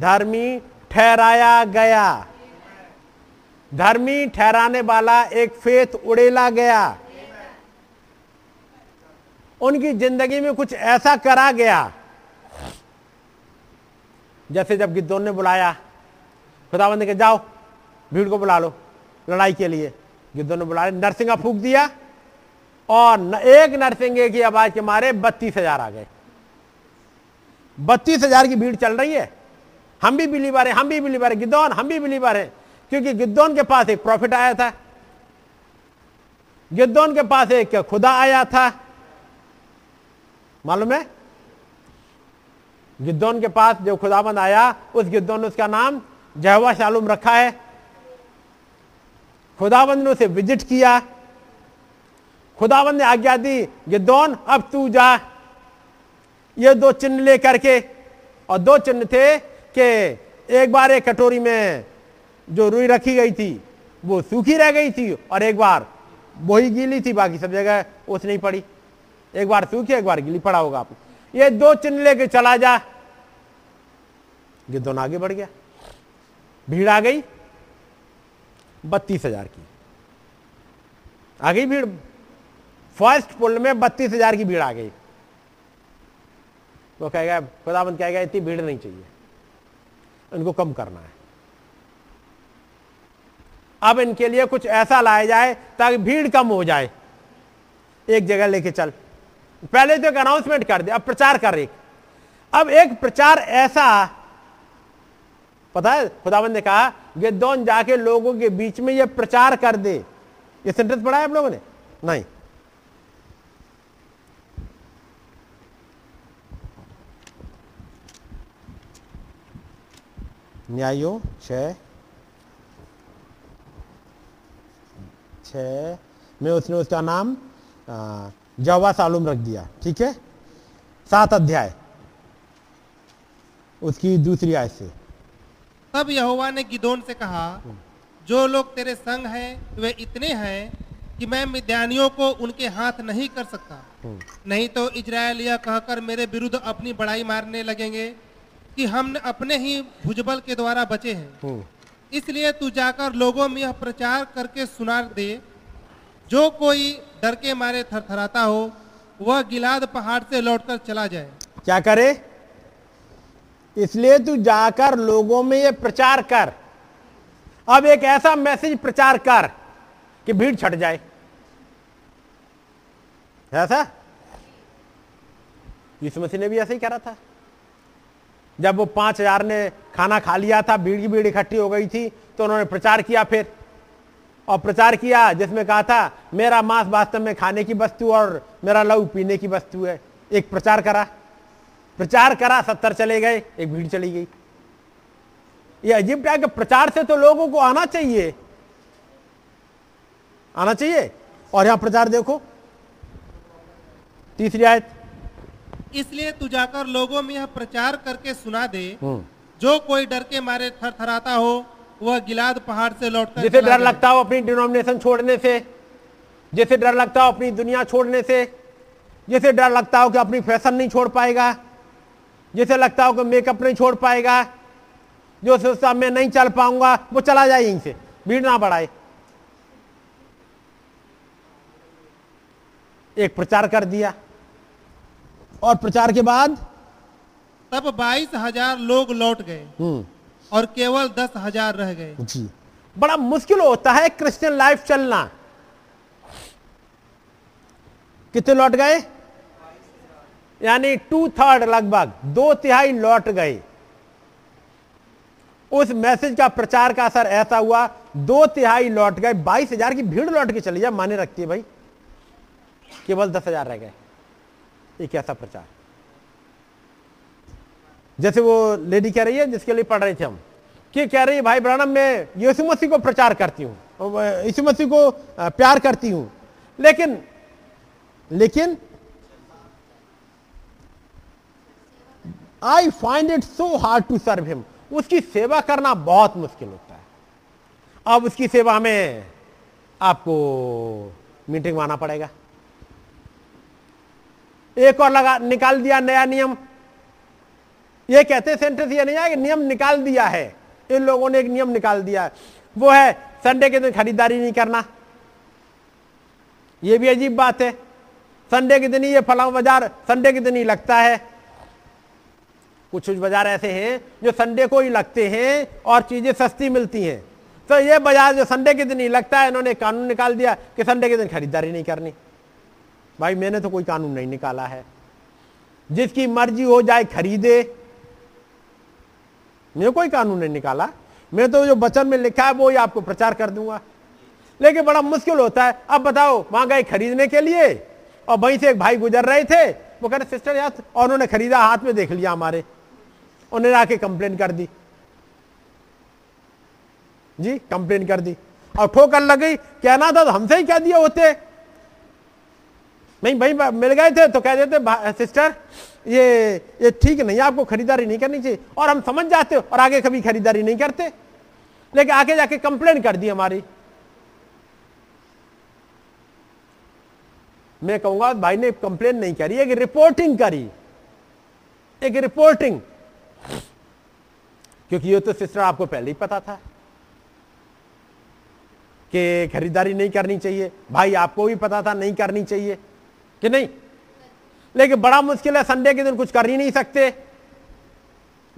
धर्मी ठहराया गया। धर्मी ठहराने वाला एक फेथ उड़ेला गया, उनकी जिंदगी में कुछ ऐसा करा गया। जैसे जब गिदोन ने बुलाया, खुदावंद ने कहा जाओ भीड़ को बुला लो लड़ाई के लिए, गिदोन ने बुलाया, नरसिंगा फूंक दिया और एक नरसिंगे की आवाज के मारे बत्तीस हजार आ गए। बत्तीस हजार की भीड़ चल रही है, हम भी बिलीवर हैं, हम भी बिलीवर हैं गिदोन, हम भी बिलीवर हैं, क्योंकि गिदोन के पास एक प्रॉफिट आया था, गिदोन के पास एक खुदा आया था, मालूम है। गिदोन के पास जो खुदाबंद आया उस गिदोन ने उसका नाम यहोवा शालूम रखा है। खुदाबंद ने उसे विजिट किया, खुदावन ने आज्ञा दी, गिदोन अब तू जा। ये दो चिन्ह लेकर के, और दो चिन्ह थे कि एक बार एक कटोरी में जो रुई रखी गई थी वो सूखी रह गई थी, और एक बार वो ही गीली थी, बाकी सब जगह ओस नहीं पड़ी, एक बार सूखी एक बार गीली, पड़ा होगा आपने। ये दो चिन्ह लेके चला जा। गिदोन आगे बढ़ गया, भीड़ आ गई बत्तीस हजार की, आ गई भीड़। फर्स्ट पुल में बत्तीस हजार की भीड़ आ गई। वो कहेगा, खुदाबंद कहेगा इतनी भीड़ नहीं चाहिए, इनको कम करना है। अब इनके लिए कुछ ऐसा लाया जाए ताकि भीड़ कम हो जाए। एक जगह लेके चल, पहले तो एक अनाउंसमेंट कर दे, अब प्रचार कर एक। अब एक प्रचार ऐसा, पता है खुदाबंद ने कहा गिदोन जाके लोगों के बीच में ये प्रचार कर दे। ये सेंटेंस पढ़ा है आप लोगों ने? नहीं। न्यायों छः छः में उसने उसका नाम जवा सालूम रख दिया, ठीक है। सात अध्याय उसकी दूसरी आयत से, तब यहोवा ने गिदोन से कहा, जो लोग तेरे संग हैं वे इतने हैं कि मैं मिद्यानियों को उनके हाथ नहीं कर सकता, नहीं तो इजरायल यह कहकर मेरे विरुद्ध अपनी बड़ाई मारने लगेंगे कि हम अपने ही भुजबल के द्वारा बचे हैं। इसलिए तू जाकर लोगों में यह प्रचार करके सुना दे, जो कोई डर के मारे थरथराता हो वह गिलाद पहाड़ से लौटकर चला जाए। क्या करे? इसलिए तू जाकर लोगों में यह प्रचार कर। अब एक ऐसा मैसेज प्रचार कर कि भीड़ छट जाए, ऐसा यीशु मसीह ने भी ऐसे ही करा था। जब वो पांच हजार ने खाना खा लिया था, भीड़ की भीड़ इकट्ठी हो गई थी, तो उन्होंने प्रचार किया फिर, और प्रचार किया जिसमें कहा था मेरा मांस वास्तव में खाने की वस्तु और मेरा लहू पीने की वस्तु है। एक प्रचार करा, प्रचार करा, सत्तर चले गए, एक भीड़ चली गई। ये अजीब टाइप के प्रचार से तो लोगों को आना चाहिए, आना चाहिए। और यहां प्रचार देखो तीसरी आयत, इसलिए तू जाकर लोगों में यह प्रचार करके सुना दे, जो कोई डर के मारे थरथराता हो वह गिलाद पहाड़ से लौटकर, जिसे डर लगता हो अपनी डिनोमिनेशन छोड़ने से, जिसे डर लगता हो अपनी दुनिया छोड़ने से, जिसे डर लगता हो कि अपनी फैशन नहीं छोड़ पाएगा, जिसे लगता हो कि मेकअप नहीं छोड़ पाएगा, जो सोचता मैं नहीं चल पाऊंगा, वो चला जाए यहीं से, भीड़ ना बढ़ाए। एक प्रचार कर दिया, और प्रचार के बाद तब बाईस हजार लोग लौट गए और केवल दस हजार रह गए जी। बड़ा मुश्किल होता है क्रिश्चियन लाइफ चलना। कितने लौट गए? यानी टू थर्ड, लगभग दो तिहाई लौट गए। उस मैसेज का प्रचार का असर ऐसा हुआ, दो तिहाई लौट गए, बाईस हजार की भीड़ लौट के चली जाए माने रखती है भाई, केवल दस हजार रह गए। एक ऐसा प्रचार, जैसे वो लेडी कह रही है जिसके लिए पढ़ रहे थे हम, कि कह रही है भाई ब्रानम मैं यीशु मसीह को प्रचार करती हूं, यीशु मसीह को प्यार करती हूं, लेकिन लेकिन I find it so hard to serve him. उसकी सेवा करना बहुत मुश्किल होता है। अब उसकी सेवा में आपको मीटिंग माना पड़ेगा। एक और लगा निकाल दिया नया नियम, ये कहते सेंटेंस ये नहीं है कि नियम निकाल दिया है, इन लोगों ने एक नियम निकाल दिया है, वो है संडे के दिन खरीदारी नहीं करना। ये भी अजीब बात है, संडे के दिन ही ये फलां बाजार संडे के दिन ही लगता है। कुछ कुछ बाजार ऐसे हैं जो संडे को ही लगते हैं और चीजें सस्ती मिलती हैं, तो ये बाजार जो संडे के दिन ही लगता है, इन्होंने कानून निकाल दिया कि संडे के दिन खरीदारी नहीं करनी। भाई मैंने तो कोई कानून नहीं निकाला है, जिसकी मर्जी हो जाए खरीदे, मैंने कोई कानून नहीं निकाला। मैं तो जो वचन में लिखा है वो ही आपको प्रचार कर दूंगा। लेकिन बड़ा मुश्किल होता है। अब बताओ, वहां गए खरीदने के लिए और वहीं से एक भाई गुजर रहे थे, वो कह रहे सिस्टर यार, और उन्होंने खरीदा, हाथ में देख लिया हमारे, उन्होंने आके कंप्लेन कर दी जी, कंप्लेन कर दी और ठोकर लग गई। कहना था तो हमसे ही कह दिए होते, नहीं भाई, भाई मिल गए थे तो कह देते सिस्टर ये ये ठीक नहीं, आपको खरीदारी नहीं करनी चाहिए, और हम समझ जाते और आगे कभी खरीदारी नहीं करते, लेकिन आगे जाके कंप्लेन कर दी हमारी। मैं कहूंगा भाई ने कंप्लेन नहीं करी, एक रिपोर्टिंग करी, एक रिपोर्टिंग, क्योंकि ये तो सिस्टर आपको पहले ही पता था कि खरीदारी नहीं करनी चाहिए, भाई आपको भी पता था नहीं करनी चाहिए कि नहीं, लेकिन बड़ा मुश्किल है संडे के दिन कुछ कर ही नहीं सकते।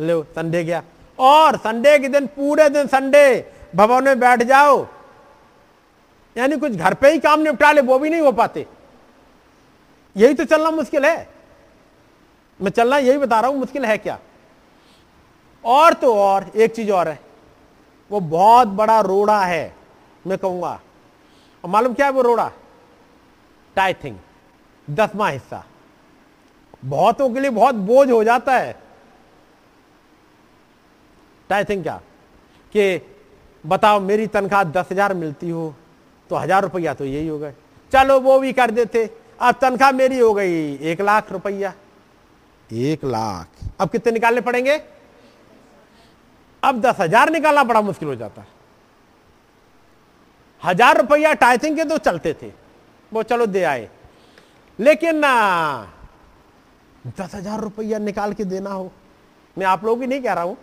लो संडे गया, और संडे के दिन पूरे दिन संडे भवन में बैठ जाओ, यानी कुछ घर पे ही काम निपटा ले, वो भी नहीं हो पाते। यही तो चलना मुश्किल है, मैं चलना यही बता रहा हूं मुश्किल है क्या। और तो और एक चीज और है, वो बहुत बड़ा रोड़ा है मैं कहूंगा, और मालूम क्या है वो रोड़ा? टाइथिंग, दसवां हिस्सा, बहुतों के लिए बहुत बोझ हो जाता है। टाइथिंग क्या कि बताओ मेरी तनख्वाह दस हजार मिलती हो तो हजार रुपया तो यही हो गए, चलो वो भी कर देते, अब तनख्वाह मेरी हो गई एक लाख रुपया, एक लाख अब कितने निकालने पड़ेंगे? अब दस हजार निकालना बड़ा मुश्किल हो जाता है। हजार रुपया टाइथिंग के तो चलते थे, वो चलो दे आए, लेकिन ना दस हजार रुपया निकाल के देना हो, मैं आप लोगों की नहीं कह रहा हूं,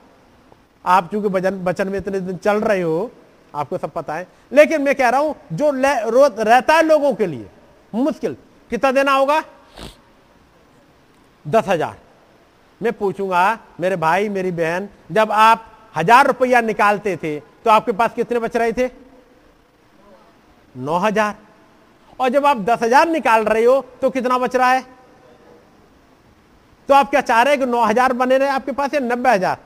आप चूंकि वचन वचन में इतने दिन चल रहे हो आपको सब पता है, लेकिन मैं कह रहा हूं जो रोज रहता है लोगों के लिए मुश्किल, कितना देना होगा? दस हजार। मैं पूछूंगा मेरे भाई मेरी बहन, जब आप हजार रुपया निकालते थे तो आपके पास कितने बच रहे थे? नौ हजार। और जब आप दस हजार निकाल रहे हो तो कितना बच रहा है? तो आप क्या चाह रहे हैं कि नौ हजार बने रहे आपके पास या नब्बे हजार?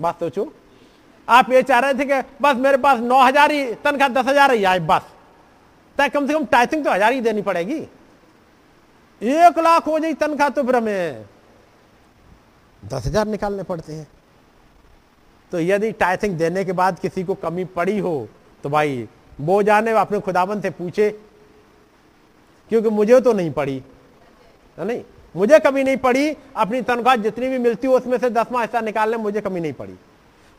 बात सोचो, आप ये चाह रहे थे कि बस मेरे पास नौ हजार ही तनख्वाह, दस हजार ही आए बस, तय कम से कम टाइथिंग तो हजार ही देनी पड़ेगी, एक लाख हो जाए तनख्वाह तो फिर हमें दस हजार निकालने पड़ते हैं। तो यदि टाइथिंग देने के बाद किसी को कमी पड़ी हो तो भाई वो जाने अपने खुदावन से पूछे, क्योंकि मुझे तो नहीं पड़ी है, नहीं मुझे कभी नहीं पड़ी, अपनी तनख्वाह जितनी भी मिलती हो उसमें से दसवां हिस्सा निकालने मुझे कमी नहीं पड़ी,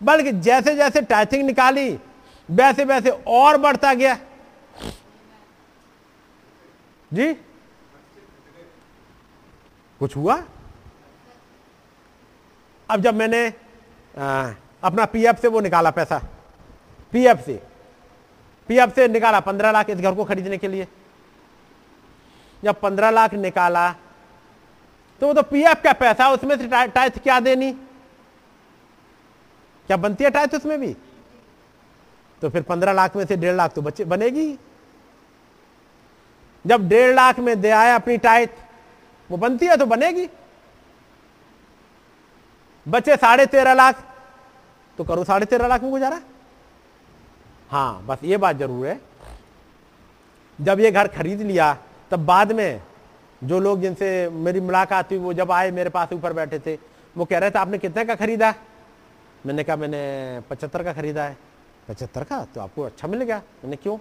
बल्कि जैसे जैसे टाइथिंग निकाली वैसे वैसे और बढ़ता गया जी। कुछ हुआ? अब जब मैंने आ, अपना पीएफ से वो निकाला पैसा, पीएफ से पीएफ से निकाला पंद्रह लाख इस घर को खरीदने के लिए, जब पंद्रह लाख निकाला तो वो तो पीएफ का पैसा, उसमें से टाइथ क्या देनी, क्या बनती है टाइथ उसमें भी? तो फिर पंद्रह लाख में से डेढ़ लाख तो बचे बनेगी। जब डेढ़ लाख में दे आया अपनी टाइथ, वो बनती है तो बनेगी, बचे साढ़े तेरह लाख, तो करो साढ़े तेरह लाख में गुजारा। हाँ बस ये बात जरूर है, जब ये घर खरीद लिया तब बाद में जो लोग जिनसे मेरी मुलाकात हुई वो जब आए मेरे पास ऊपर बैठे थे, वो कह रहे थे आपने कितने का खरीदा? मैंने कहा मैंने पचहत्तर का खरीदा है। पचहत्तर का तो आपको अच्छा मिल गया। मैंने क्यों?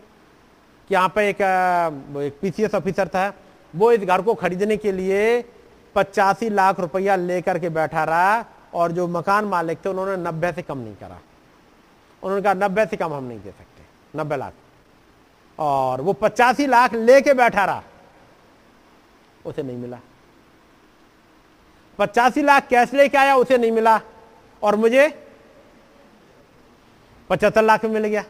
कि यहाँ पर एक, एक पीसीएस ऑफिसर था, वो इस घर को खरीदने के लिए पचासी लाख रुपया लेकर के बैठा रहा, और जो मकान मालिक थे उन्होंने नब्बे से कम नहीं करा। उन्होंने कहा नब्बे से कम हम नहीं दे सकते, नब्बे लाख, और वो पचासी लाख लेके बैठा रहा, उसे नहीं मिला। पचासी लाख कैश लेके आया, उसे नहीं मिला, और मुझे पचहत्तर लाख में मिल गया।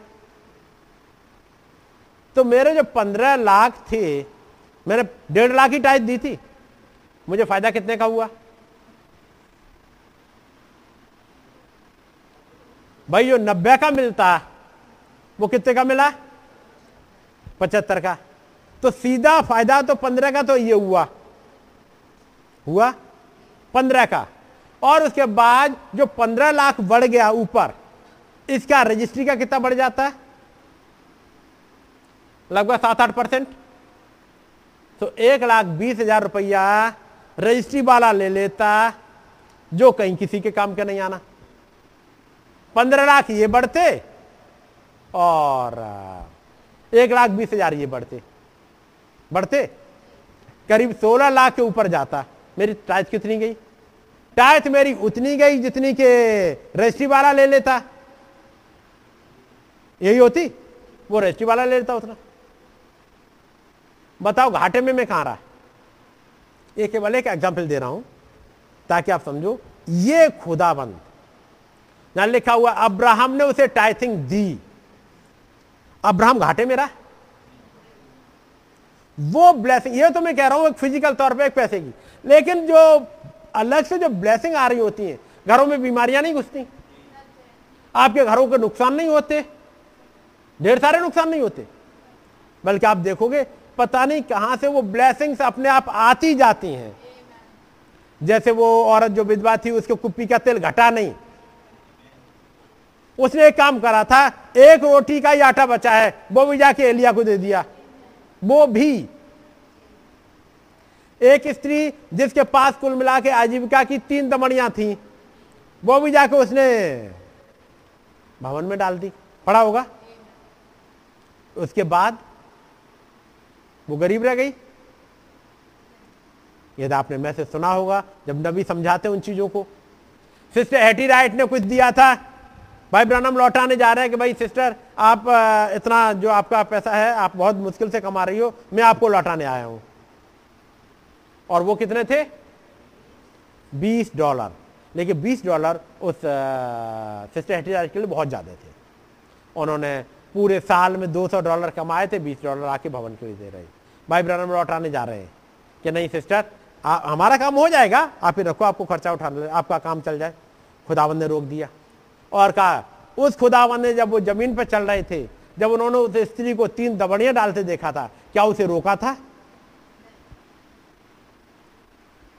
तो मेरे जो पंद्रह लाख थे, मैंने डेढ़ लाख ही टाइप दी थी, मुझे फायदा कितने का हुआ? भाई जो नब्बे का मिलता वो कितने का मिला? पचहत्तर का। तो सीधा फायदा तो पंद्रह का तो ये हुआ हुआ पंद्रह का। और उसके बाद जो पंद्रह लाख बढ़ गया ऊपर, इसका रजिस्ट्री का कितना बढ़ जाता है? लगभग सात आठ परसेंट। तो एक लाख बीस हजार रुपया रजिस्ट्री वाला ले लेता, जो कहीं किसी के काम का नहीं आना। पंद्रह लाख ये बढ़ते और एक लाख बीस हजार ये बढ़ते बढ़ते करीब सोलह लाख के ऊपर जाता। मेरी टैक्स कितनी गई? टैक्स मेरी उतनी गई जितनी के रजिस्ट्री वाला ले लेता। यही होती, वो रजिस्ट्री वाला ले लेता उतना। बताओ घाटे में मैं कहां रहा? ये केवल एक एग्जाम्पल दे रहा हूं ताकि आप समझो। ये खुदाबंद ना लिखा हुआ, अब्राहम ने उसे टाइथिंग दी। अब्राहम घाटे में रहा, वो ब्लेसिंग। ये तो मैं कह रहा हूं एक फिजिकल तौर पे, एक पैसे की, लेकिन जो अलग से जो ब्लेसिंग आ रही होती है, घरों में बीमारियां नहीं घुसती, आपके घरों के नुकसान नहीं होते, ढेर सारे नुकसान नहीं होते, बल्कि आप देखोगे पता नहीं कहां से वो ब्लेसिंग्स अपने आप आती जाती हैं। जैसे वो औरत जो विधवा थी, उसके कुप्पी का तेल घटा नहीं, उसने एक काम करा था, एक रोटी का ही आटा बचा है वो भी जाके एलिया को दे दिया। वो भी एक स्त्री जिसके पास कुल मिला के आजीविका की तीन दमड़ियां थी, वो भी जाके उसने भवन में डाल दी, पड़ा होगा। उसके बाद वो गरीब रह गई। यदि आपने मैसेज सुना होगा जब नबी समझाते उन चीजों को। सिस्टर हेटी राइट ने कुछ दिया था, भाई ब्रानम लौटाने जा रहे हैं कि भाई सिस्टर आप इतना जो आपका पैसा है आप बहुत मुश्किल से कमा रही हो, मैं आपको लौटाने आया हूं। और वो कितने थे? बीस डॉलर। लेकिन बीस डॉलर उस सिस्टर हेटी राइट के लिए बहुत ज्यादा थे। उन्होंने पूरे साल में दो सौ डॉलर कमाए थे, बीस डॉलर आके भवन के लिए दे रहे। भाई ब्रानम लौटाने जा रहे हैं कि नहीं सिस्टर आ, हमारा काम हो जाएगा, आप ही रखो, आपको खर्चा उठा, आपका काम चल जाए। खुदावन ने रोक दिया और कहा, उस खुदावन ने जब वो जमीन पर चल रहे थे, जब उन्होंने उस स्त्री को तीन दबड़ियां डालते देखा था, क्या उसे रोका था?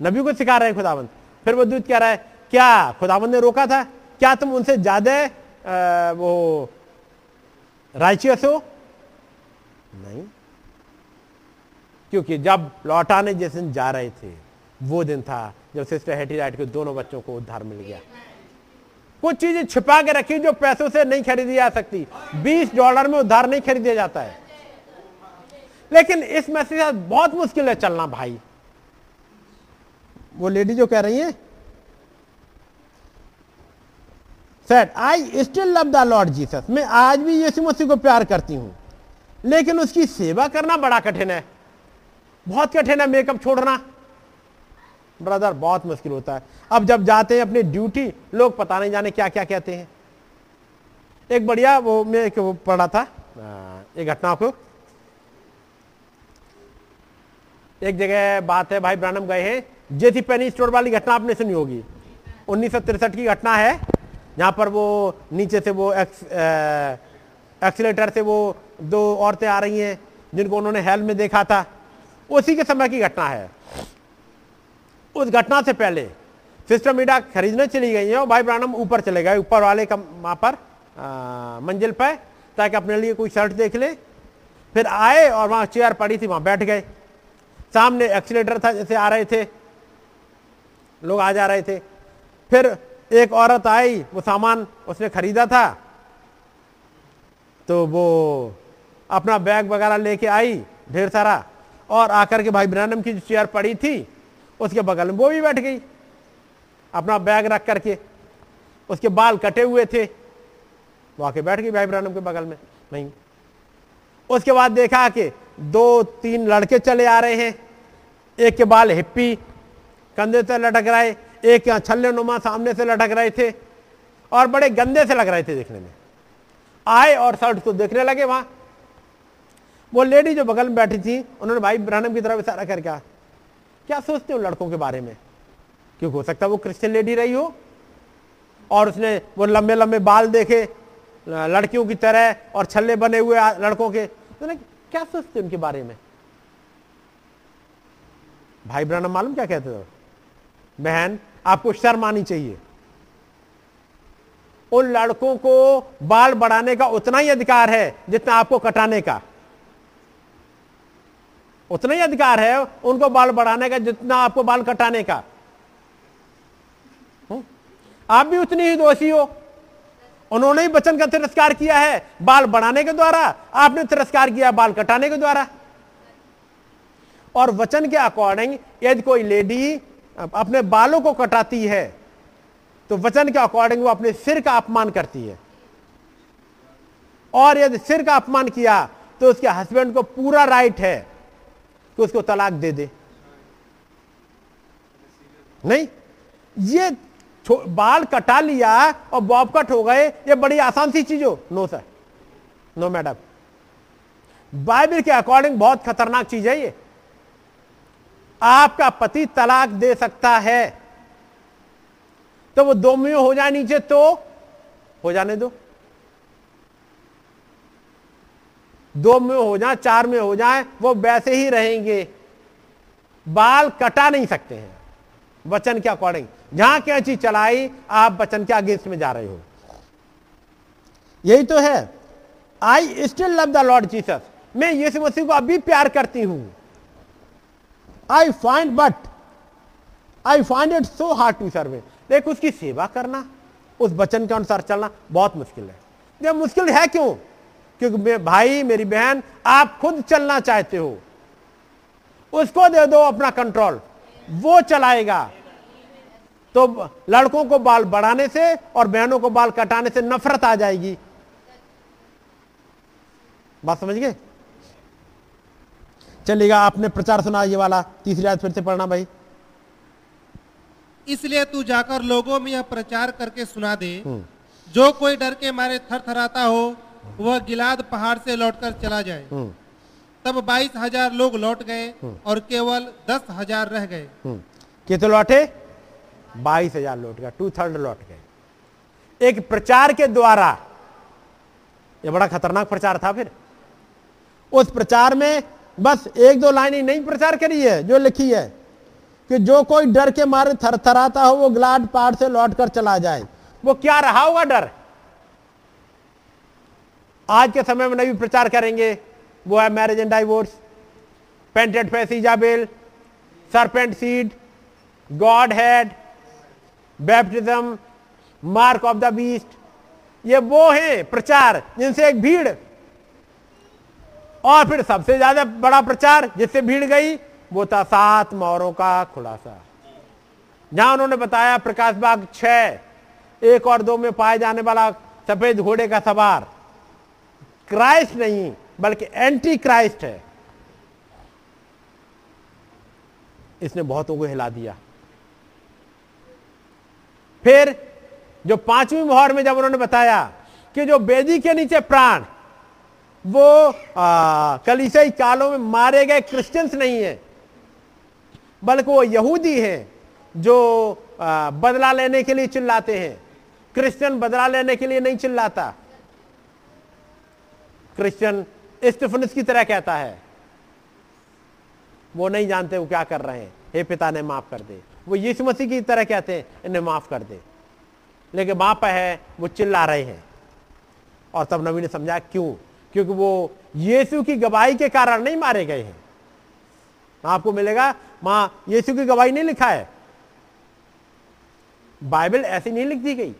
नबी को सिखा रहे खुदावन। फिर वो दूत कह रहा है, क्या खुदावन ने रोका था? क्या तुम उनसे ज्यादा वो राइचियस हो? नहीं, क्योंकि जब लौटाने जिस दिन जा रहे थे वो दिन था जब सिस्टर हेटी राइट के दोनों बच्चों को उद्धार मिल गया। कुछ चीजें छिपा के रखी जो पैसों से नहीं खरीदी जा सकती। बीस डॉलर में उद्धार नहीं खरीदा जाता है। लेकिन इस मैसेज से बहुत मुश्किल है चलना भाई। वो लेडी जो कह रही है, said I still love the Lord Jesus, मैं आज भी यीशु मसीह को प्यार करती हूं, लेकिन उसकी सेवा करना बड़ा कठिन है। बहुत कठिन है मेकअप छोड़ना ब्रदर, बहुत मुश्किल होता है। अब जब जाते हैं अपनी ड्यूटी, लोग पता नहीं जाने क्या क्या कहते हैं। एक बढ़िया वो मैं वो पढ़ा था एक घटना को, एक जगह बात है, भाई ब्रानम गए हैं, जेसी पेनी स्टोर वाली घटना आपने सुनी होगी, उन्नीस सौ तिरसठ की घटना है, जहां पर वो नीचे से वो एक्स, आ, एक्सलेटर से वो दो औरतें आ रही हैं जिनको उन्होंने हेल में देखा था। उसी के समय की घटना है। उस घटना से पहले सिस्टर मीडा खरीदने चली गई है और भाई ब्रानम ऊपर चले गए, ऊपर वाले का वहां पर मंजिल पर, ताकि अपने लिए कोई शर्ट देख ले। फिर आए और वहां चेयर पड़ी थी, वहां बैठ गए। सामने एक्सीलेटर था जैसे आ रहे थे लोग, आ जा रहे थे। फिर एक औरत आई, वो सामान उसने खरीदा था तो वो अपना बैग वगैरह लेके आई ढेर सारा, और आकर के भाई ब्रानम की जो चेयर पड़ी थी उसके बगल में वो भी बैठ गई अपना बैग रख करके। उसके बाल कटे हुए थे, वो आके बैठ गई भाई ब्रानम के बगल में। नहीं, उसके बाद देखा कि दो तीन लड़के चले आ रहे हैं, एक के बाल हिप्पी कंधे से लटक रहे, एक छल्ले नुमा सामने से लटक रहे थे और बड़े गंदे से लग रहे थे देखने में। आए और शर्ट को देखने लगे। वहां वो लेडी जो बगल में बैठी थी, उन्होंने भाई ब्रानम की तरफ इशारा करके कहा, क्या सोचते हो लड़कों के बारे में? क्योंकि हो सकता है वो क्रिश्चियन लेडी रही हो और उसने वो लंबे लंबे बाल देखे लड़कियों की तरह और छल्ले बने हुए लड़कों के, तो क्या सोचते उनके बारे में? भाई ब्रानम मालूम क्या कहते थे? बहन आपको शर्म आनी चाहिए, उन लड़कों को बाल बढ़ाने का उतना ही अधिकार है जितना आपको कटाने का उतना ही अधिकार है उनको बाल बढ़ाने का जितना आपको बाल कटाने का। आप भी उतनी ही दोषी हो उन्होंने ही वचन का तिरस्कार किया है, बाल बढ़ाने के द्वारा। आपने तिरस्कार किया बाल कटाने के द्वारा। और वचन के अकॉर्डिंग यदि कोई लेडी अपने बालों को कटाती है तो वचन के अकॉर्डिंग वो अपने सिर का अपमान करती है, और यदि सिर का अपमान किया तो उसके हस्बैंड को पूरा राइट है कि उसको तलाक दे दे। नहीं, ये बाल कटा लिया और बॉब कट हो गए, ये बड़ी आसान सी चीज हो? No sir, no madam. Bible के अकॉर्डिंग बहुत खतरनाक चीज है ये। आपका पति तलाक दे सकता है, तो वो दो मुंह हो जाए नीचे तो हो जाने दो, दो में हो जाए चार में हो जाए वो वैसे ही रहेंगे, बाल कटा नहीं सकते हैं वचन के अकॉर्डिंग। जहां कैंची चलाई आप वचन के अगेंस्ट में जा रहे हो। यही तो है, I still love the Lord Jesus, मैं यीशु मसीह को अभी प्यार करती हूं। I find but I find it so hard to serve. देखो, उसकी सेवा करना, उस वचन के अनुसार चलना बहुत मुश्किल है। जब मुश्किल है क्यों? क्योंकि मेरे भाई मेरी बहन, आप खुद चलना चाहते हो, उसको दे दो अपना कंट्रोल, वो चलाएगा। तो लड़कों को बाल बढ़ाने से और बहनों को बाल कटाने से नफरत आ जाएगी। बात समझ गए? चलेगा, आपने प्रचार सुना ये वाला, तीसरी आयत फिर से पढ़ना भाई। इसलिए तू जाकर लोगों में यह प्रचार करके सुना दे, जो कोई डर के मारे थरथराता हो वह गिलाद पहाड़ से लौटकर चला जाए। तब बाईस हजार लोग लौट गए और केवल दस हजार रह गए। कितने लौटे? बाईस हजार लौट गए, टू थर्ड लौट गए एक प्रचार के द्वारा। यह बड़ा खतरनाक प्रचार था। फिर उस प्रचार में बस एक दो लाइन ही नहीं प्रचार करी है जो लिखी है कि जो कोई डर के मारे थरथराता हो वो गिलाद पहाड़ से लौटकर चला जाए। वो क्या रहा होगा डर? आज के समय में नवी प्रचार करेंगे वो है marriage and divorce, painted face Jezebel, serpent seed, God head, baptism, mark of the beast. ये वो हैं प्रचार जिनसे एक भीड़, और फिर सबसे ज्यादा बड़ा प्रचार जिससे भीड़ गई वो था सात मोहरों का खुलासा, जहां उन्होंने बताया प्रकाश बाग छह एक और दो में पाए जाने वाला सफेद घोड़े का सवार क्राइस्ट नहीं बल्कि एंटी क्राइस्ट है। इसने बहुतों को हिला दिया। फिर जो पांचवी मोहर में जब उन्होंने बताया कि जो बेदी के नीचे प्राण वो कलीसियाई कालों में मारे गए क्रिश्चियंस नहीं है बल्कि वो यहूदी हैं जो आ, बदला लेने के लिए चिल्लाते हैं। क्रिश्चियन बदला लेने के लिए नहीं चिल्लाता। क्रिश्चियन स्टीफनस की तरह कहता है, वो नहीं जानते वो क्या कर रहे हैं, हे पिता ने माफ कर दे। वो यीशु मसीह की तरह कहते हैं, इन्हें माफ कर दे। लेकिन वहां पर है वो चिल्ला रहे हैं। और तब नबी ने समझाया क्यों, क्योंकि वो यीशु की गवाही के कारण नहीं मारे गए हैं। आपको मिलेगा मां यीशु की गवाही नहीं लिखा है, बाइबल ऐसी नहीं लिख दी गई।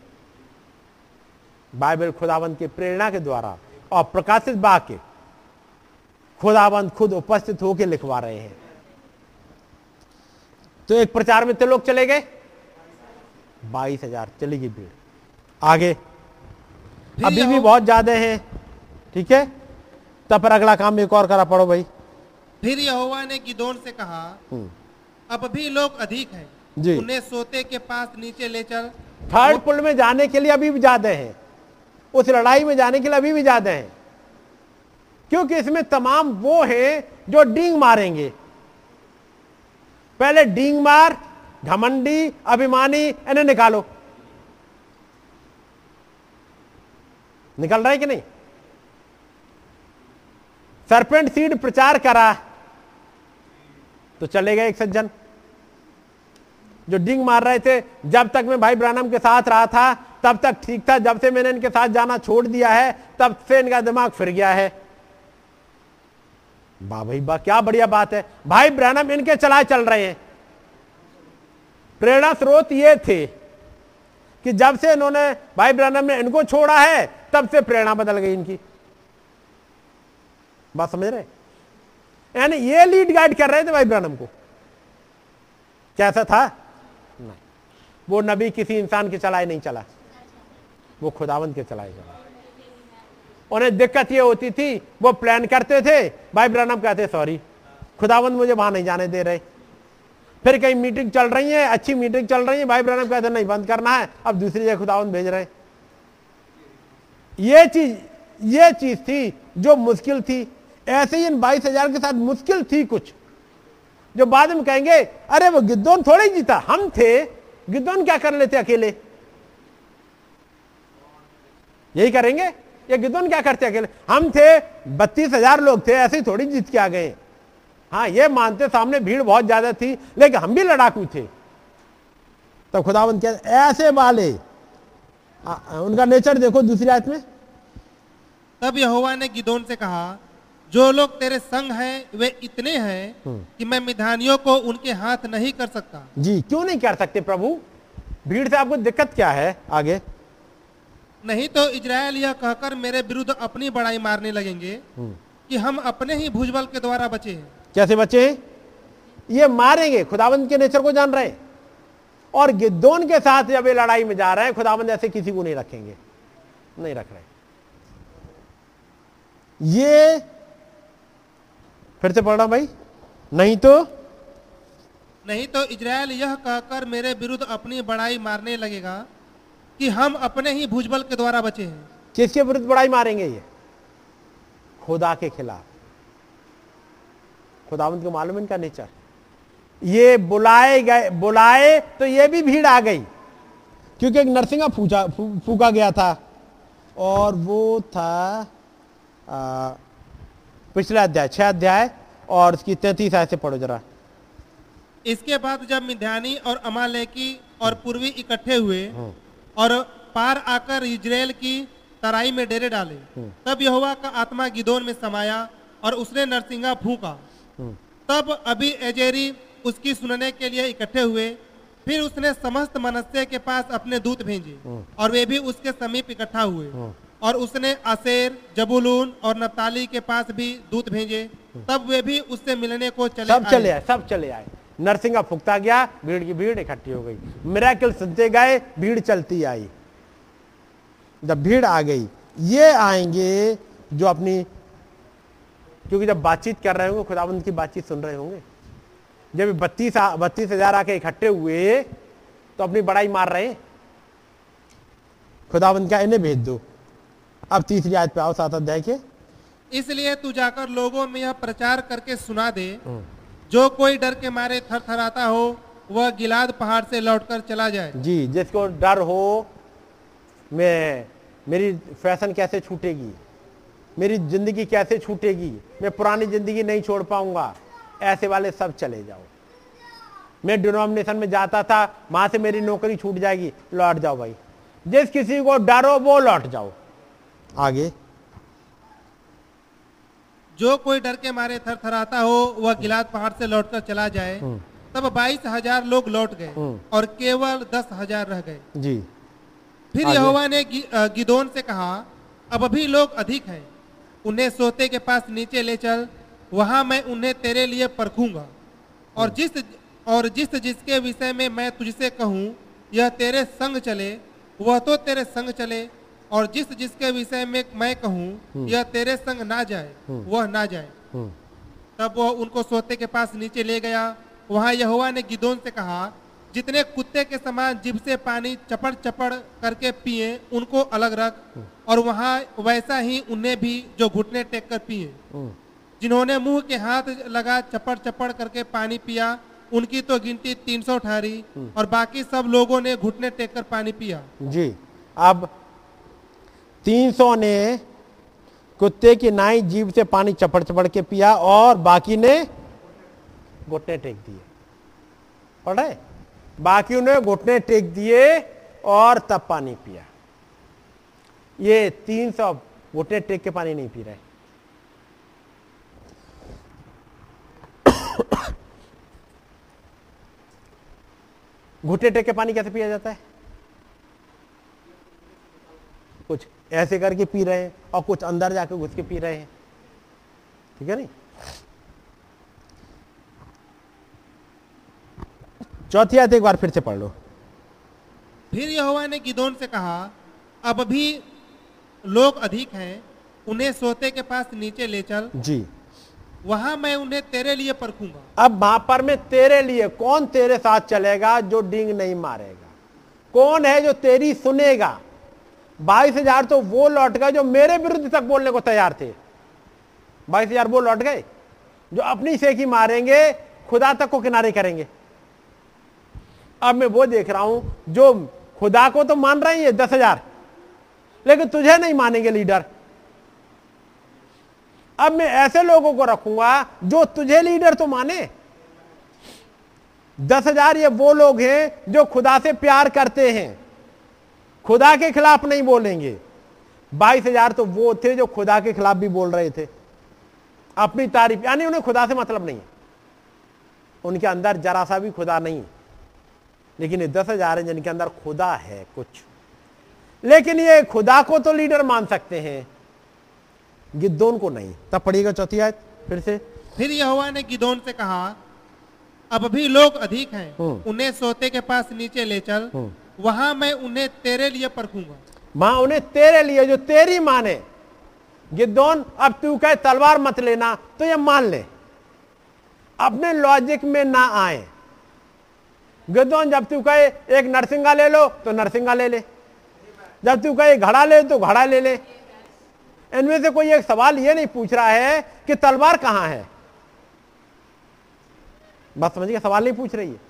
बाइबल खुदावंत की प्रेरणा के द्वारा और प्रकाशित वाक्य खुदाबंद खुद उपस्थित होकर लिखवा रहे हैं। तो एक प्रचार में तो लोग चले गए बाईस हजार, चली गई भीड़। आगे अभी भी बहुत ज्यादा हैं, ठीक है। तब पर अगला काम एक और करा, पढ़ो भाई। फिर यहोवा ने गिदोन से कहा, अब भी लोग अधिक हैं जी, उन्हें सोते के पास नीचे ले चल। थर्ड पुल में जाने के लिए अभी भी ज्यादा है, उस लड़ाई में जाने के लिए अभी भी ज्यादा है, क्योंकि इसमें तमाम वो हैं जो डींग मारेंगे। पहले डींग मार, घमंडी, अभिमानी, इन्हें निकालो। निकल रहा है कि नहीं? सरपेंट सीड प्रचार करा तो चले गए एक सज्जन जो डींग मार रहे थे। जब तक मैं भाई ब्रानम के साथ रहा था तब तक ठीक था, जब से मैंने इनके साथ जाना छोड़ दिया है तब से इनका दिमाग फिर गया है। वाह भाई वाह, क्या बढ़िया बात है, भाई ब्रैनम इनके चलाए चल रहे हैं। प्रेरणा स्रोत ये थे कि जब से इन्होंने भाई ब्रैनम ने इनको छोड़ा है तब से प्रेरणा बदल गई इनकी। बात समझ रहे? यानी ये लीड गाइड कर रहे थे भाई ब्रैनम को। कैसा था? नहीं, वो नबी किसी इंसान के चलाए नहीं चला, वो खुदावंद के चलाए चला। उन्हें दिक्कत ये होती थी, वो प्लान करते थे, भाई ब्रैनम कहते सॉरी खुदावंद मुझे वहां नहीं जाने दे रहे। फिर कहीं मीटिंग चल रही है, अच्छी मीटिंग चल रही है, भाई ब्रैनम कहते नहीं बंद करना है, अब दूसरी जगह खुदावंद भेज रहे। ये चीज ये चीज थी जो मुश्किल थी। ऐसे ही इन बाईस हजार के साथ मुश्किल थी कुछ, जो बाद में कहेंगे अरे वो गिदोन थोड़ी जीता, हम थे, गिदोन क्या कर लेते अकेले, यही करेंगे ये गिदोन क्या करते अकेले, हम थे, बत्तीस हजार लोग थे, ऐसे ही थोड़ी जीत के आ गए। हाँ ये मानते सामने भीड़ बहुत ज्यादा थी लेकिन हम भी लड़ाकू थे। तो खुदावंद क्या ऐसे वाले आ, उनका नेचर देखो दूसरी आयत में। तब यहोवा ने गिदोन से कहा जो लोग तेरे संग हैं वे इतने हैं कि मैं मिधानियों को उनके हाथ नहीं कर सकता। जी क्यों नहीं कर सकते प्रभु, भीड़ से आपको दिक्कत क्या है? आगे नहीं तो इजराइल यह कहकर मेरे विरुद्ध अपनी बड़ाई मारने लगेंगे कि हम अपने ही भुजबल के द्वारा बचे हैं। कैसे बचे हैं? ये मारेंगे, खुदावंद के नेचर को जान रहे। और गिदोन के साथ जब ये लड़ाई में जा रहे हैं, खुदावंद ऐसे किसी को नहीं रखेंगे, नहीं रख रहे। ये फिर से पढ़ना भाई। नहीं तो नहीं तो इजराइल यह कहकर मेरे विरुद्ध अपनी बड़ाई मारने लगेगा कि हम अपने ही भुजबल के द्वारा बचे हैं। किसके विरुद्ध बड़ाई मारेंगे? ये खुदा के खिलाफ। खुदावंद को मालूम इनका नेचर। ये बुलाए गए, बुलाए तो ये भी भीड़ आ गई, क्योंकि एक नरसिंगा फूका फूका गया था और वो था आ, पिछला अध्याय छह अध्याय और उसकी तैतीस आयत से पढ़ो जरा। इसके बाद जब मिद्यानी और अमालेकी और पूर्वी इकट्ठे हुए और पार आकर इजराइल की तराई में डेरे डाले, तब यहोवा का आत्मा गिदोन में समाया और उसने नरसिंगा फूका। तब अभी एजेरी उसकी सुनने के लिए इकट्ठे हुए, फिर उसने समस्त मनस्से के पास अपने दूत भेजे और वे भी उसके समीप इकट्ठा हुए। और उसने आसेर, जबूलून और नप्ताली के पास भी दूत भेजे, तब वे भी उससे मिलने को चले सब आए। चले आए, सब चले आए। नरसिंगा फूकता गया, भीड़ की भीड़ इकट्ठी हो गई। मिरेकल सुनते गए, भीड़ चलती आई। जब भीड़ आ गई, ये आएंगे जो अपनी, क्योंकि जब बातचीत कर रहे होंगे, खुदावंद की बातचीत सुन रहे होंगे। जब बत्तीस बत्तीस हजार आके इकट्ठे हुए तो अपनी बड़ाई मार रहे। खुदावंद क्या इन्हें भेज दो। अब तीसरी आयत पे आओ, साथ अध्याय के। इसलिए तू जाकर लोगों में यह प्रचार करके सुना दे, जो कोई डर के मारे थरथराता हो वह गिलाद पहाड़ से लौटकर चला जाए। जी, जिसको डर हो मैं मेरी फैशन कैसे छूटेगी, मेरी जिंदगी कैसे छूटेगी, मैं पुरानी जिंदगी नहीं छोड़ पाऊंगा, ऐसे वाले सब चले जाओ। मैं डिनोमिनेशन में जाता था, वहां से मेरी नौकरी छूट जाएगी, लौट जाओ भाई। जिस किसी को डर हो वो लौट जाओ। आगे, जो कोई डर के मारे थरथराता हो वह गिलाद पहाड़ से लौटकर चला जाए। तब बाईस हजार लोग लौट गए और केवल दस हजार रह गए। जी। फिर यहोवा ने गि, गिदोन से कहा अब अभी लोग अधिक हैं, उन्हें सोते के पास नीचे ले चल, वहां मैं उन्हें तेरे लिए परखूंगा और जिस और जिस जिसके विषय में मैं तुझसे कहूं यह तेरे संग चले वह तो तेरे संग चले और जिस जिसके विषय में मैं कहूँ यह तेरे संग ना जाए वह ना जाए। तब वह उनको सोते के पास नीचे ले गया। वहां यहोवा ने गिदोन से कहा जितने कुत्ते के समान जिभ से पानी चपड़ चपड़ करके पिए उनको अलग रख, और वहां वैसा ही उन्हें भी जो घुटने टेक कर पिए। जिन्होंने मुंह के हाथ लगा चपड़ चपड़ करके पानी पिया उनकी तो गिनती तीन सौ ठहरी और बाकी सब लोगों ने घुटने टेक कर पानी पिया। जी, अब तीन सौ ने कुत्ते की नाई जीभ से पानी चपड़ चपड़ के पिया और बाकी ने घुटने टेक दिए। पढ़े, बाकी ने घुटने टेक दिए और तब पानी पिया। ये तीन सौ घुटने टेक के पानी नहीं पी रहे। घुटने टेक के पानी कैसे पिया जाता है? कुछ ऐसे करके पी रहे हैं और कुछ अंदर जाके घुस के पी रहे हैं, ठीक है नहीं। चौथी आयत एक बार फिर से पढ़ लो। फिर यहोवा ने गिदोन से कहा, अब भी लोग अधिक हैं, उन्हें सोते के पास नीचे ले चल जी, वहां मैं उन्हें तेरे लिए परखूंगा। अब वहां पर मैं तेरे लिए, कौन तेरे साथ चलेगा जो डींग नहीं मारेगा, कौन है जो तेरी सुनेगा। बाईस हजार तो वो लौट गए जो मेरे विरुद्ध तक बोलने को तैयार थे, बाईस हजार वो लौट गए जो अपनी सेकी मारेंगे, खुदा तक को किनारे करेंगे। अब मैं वो देख रहा हूं जो खुदा को तो मान रहे हैं दस हजार, लेकिन तुझे नहीं मानेंगे लीडर। अब मैं ऐसे लोगों को रखूंगा जो तुझे लीडर तो माने। दस हजार ये वो लोग हैं जो खुदा से प्यार करते हैं, खुदा के खिलाफ नहीं बोलेंगे। बाईस हजार तो वो थे जो खुदा के खिलाफ भी बोल रहे थे, अपनी तारीफ, यानी उन्हें खुदा से मतलब नहीं है, उनके अंदर जरा सा भी खुदा नहीं। लेकिन ये दस हजार हैं जिनके अंदर खुदा है कुछ, लेकिन ये खुदा को तो लीडर मान सकते हैं, गिदोन को नहीं। तब पढ़िएगा चौथी आयत फिर से। फिर यहोवा ने गिदोन से कहा, अब भी लोग अधिक हैं, उन्हें सोते के पास नीचे ले चल, वहां मैं उन्हें तेरे लिए परखूंगा। वहां उन्हें तेरे लिए, जो तेरी माने। गिदोन अब तू कहे तलवार मत लेना तो ये मान ले, अपने लॉजिक में ना आए। गिदोन जब तू कहे एक नरसिंगा ले लो तो नरसिंगा ले ले, जब तू कहे घड़ा ले तो घड़ा ले ले। इनमें से कोई एक सवाल ये नहीं पूछ रहा है कि तलवार कहां है, बस समझिए सवाल नहीं पूछ रही है,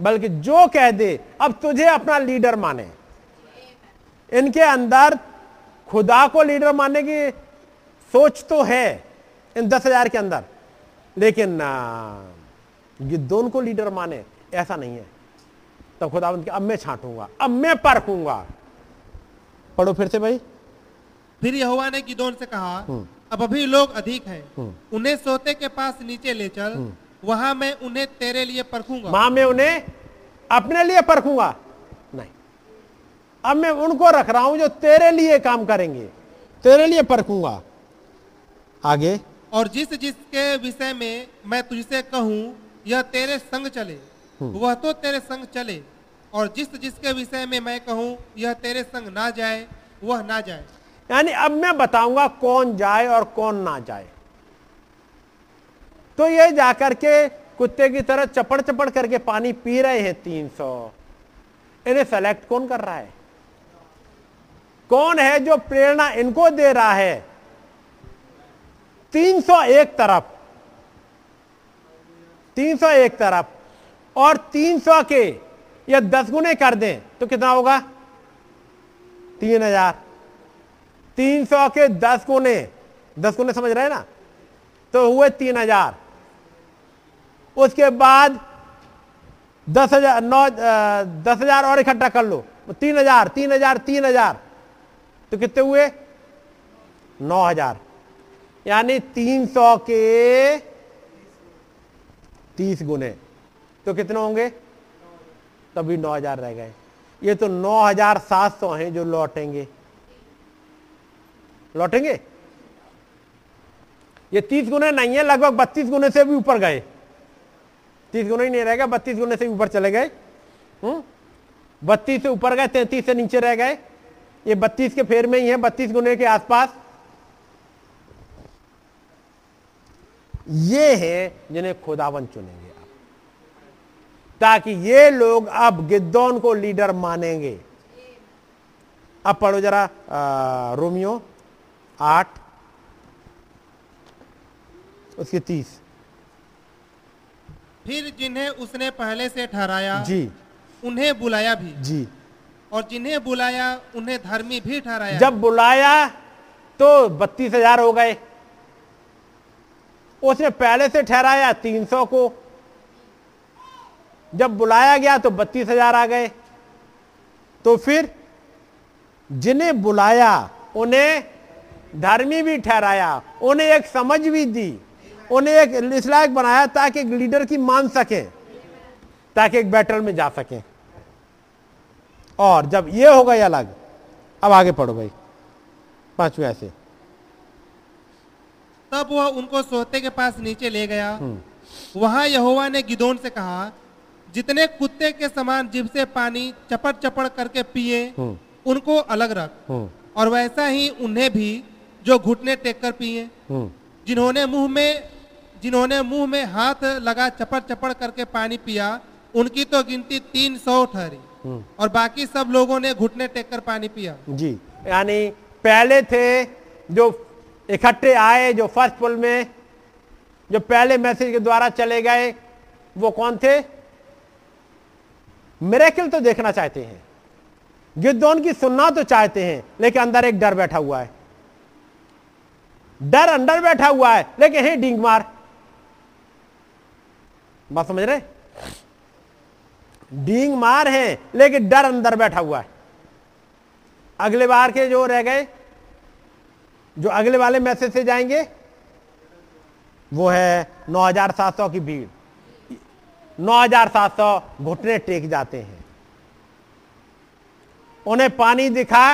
बल्कि जो कह दे अब तुझे अपना लीडर माने। इनके अंदर खुदा को लीडर मानने की सोच तो है इन दस हजार के अंदर, लेकिन गिदोन को लीडर माने ऐसा नहीं है। तो खुदा उनके, अब मैं छांटूंगा, अब मैं परखूंगा। पढ़ो फिर से भाई। फिर यहोवा ने गिदोन से कहा, अब अभी लोग अधिक हैं, उन्हें सोते के पास नीचे ले चल, वहां मैं उन्हें तेरे लिए परखूंगा। मां मैं उन्हें अपने लिए परखूंगा नहीं, अब मैं उनको रख रहा हूं जो तेरे लिए काम करेंगे, तेरे लिए परखूंगा। आगे, और जिस जिसके विषय में मैं तुझसे कहूं यह तेरे संग चले, वह तो तेरे संग चले, और जिस जिसके विषय में मैं कहूं यह तेरे संग ना जाए, वह ना जाए। यानी अब मैं बताऊंगा कौन जाए और कौन ना जाए। तो ये जाकर के कुत्ते की तरह चपड़ चपड़ करके पानी पी रहे हैं तीन सौ। इन्हें सेलेक्ट कौन कर रहा है, कौन है जो प्रेरणा इनको दे रहा है। तीन सौ एक तरफ, तीन सौ एक तरफ, और तीन सौ के ये दस गुने कर दें तो कितना होगा, तीन हजार। तीन सौ के दस कोने, दस कोने समझ रहे हैं ना, तो हुए तीन हजार। उसके बाद दस हजार नौ दस हजार और इकट्ठा कर लो, तीन हजार तीन हजार तीन हजार तो कितने हुए, नौ हजार। यानी तीन सौ के तीस गुने तो कितने होंगे, तभी नौ हजार रह गए। ये तो नौ हजार सात सौ है जो लौटेंगे, लौटेंगे। ये तीस गुने नहीं है, लगभग बत्तीस गुने से भी ऊपर गए, तीस गुने ही नहीं रहेगा, बत्तीस गुने से ऊपर चले गए। बत्तीस से ऊपर गए, तैंतीस से नीचे रह गए। ये बत्तीस के फेर में ही है, बत्तीस गुने के आसपास। ये है जिन्हें खुदावन चुनेंगे आप, ताकि ये लोग अब गिदोन को लीडर मानेंगे। अब पढ़ो जरा रोमियो आठ उसके तीस। फिर जिन्हें उसने पहले से ठहराया जी, उन्हें बुलाया भी जी, और जिन्हें बुलाया उन्हें धर्मी भी ठहराया। जब बुलाया तो बत्तीस हजार हो गए, उसने पहले से ठहराया तीन सौ को, जब बुलाया गया तो बत्तीस हजार आ गए। तो फिर जिन्हें बुलाया उन्हें धर्मी भी ठहराया, उन्हें एक समझ भी दी, उन्हें एक इस लायक बनाया ताकि एक लीडर की मान सकें, ताकि एक बैटल में जा सकें। और जब ये हो गए अलग, अब आगे पढ़ो भाई पांचवें आयत से। तब वह उनको सोते के पास नीचे ले गया। वहां यहोवा ने गिदोन से कहा, जितने कुत्ते के समान जिभ से पानी चपड़ चपड़ करके पिए उनको अलग रख, और वैसा ही उन्हें भी जो घुटने टेक कर पिए। जिन्होंने मुंह में जिन्होंने मुंह में हाथ लगा चपड़ चपड़ करके पानी पिया उनकी तो गिनती तीन सौ ठहरी, और बाकी सब लोगों ने घुटने टेक कर पानी पिया। जी, यानी पहले थे जो इकट्ठे आए, जो फर्स्ट पुल में जो पहले मैसेज के द्वारा चले गए, वो कौन थे? मिरेकल तो देखना चाहते हैं, गिदोन की सुनना तो चाहते हैं, लेकिन अंदर एक डर बैठा हुआ है, डर अंदर बैठा हुआ है, लेकिन है डींग मार। बात समझ रहे? डींग मार है लेकिन डर अंदर बैठा हुआ है। अगले बार के जो रह गए, जो अगले वाले मैसेज से जाएंगे, वो है नौ हज़ार सात सौ की भीड़। नौ हज़ार सात सौ घुटने टेक जाते हैं। उन्हें पानी दिखा,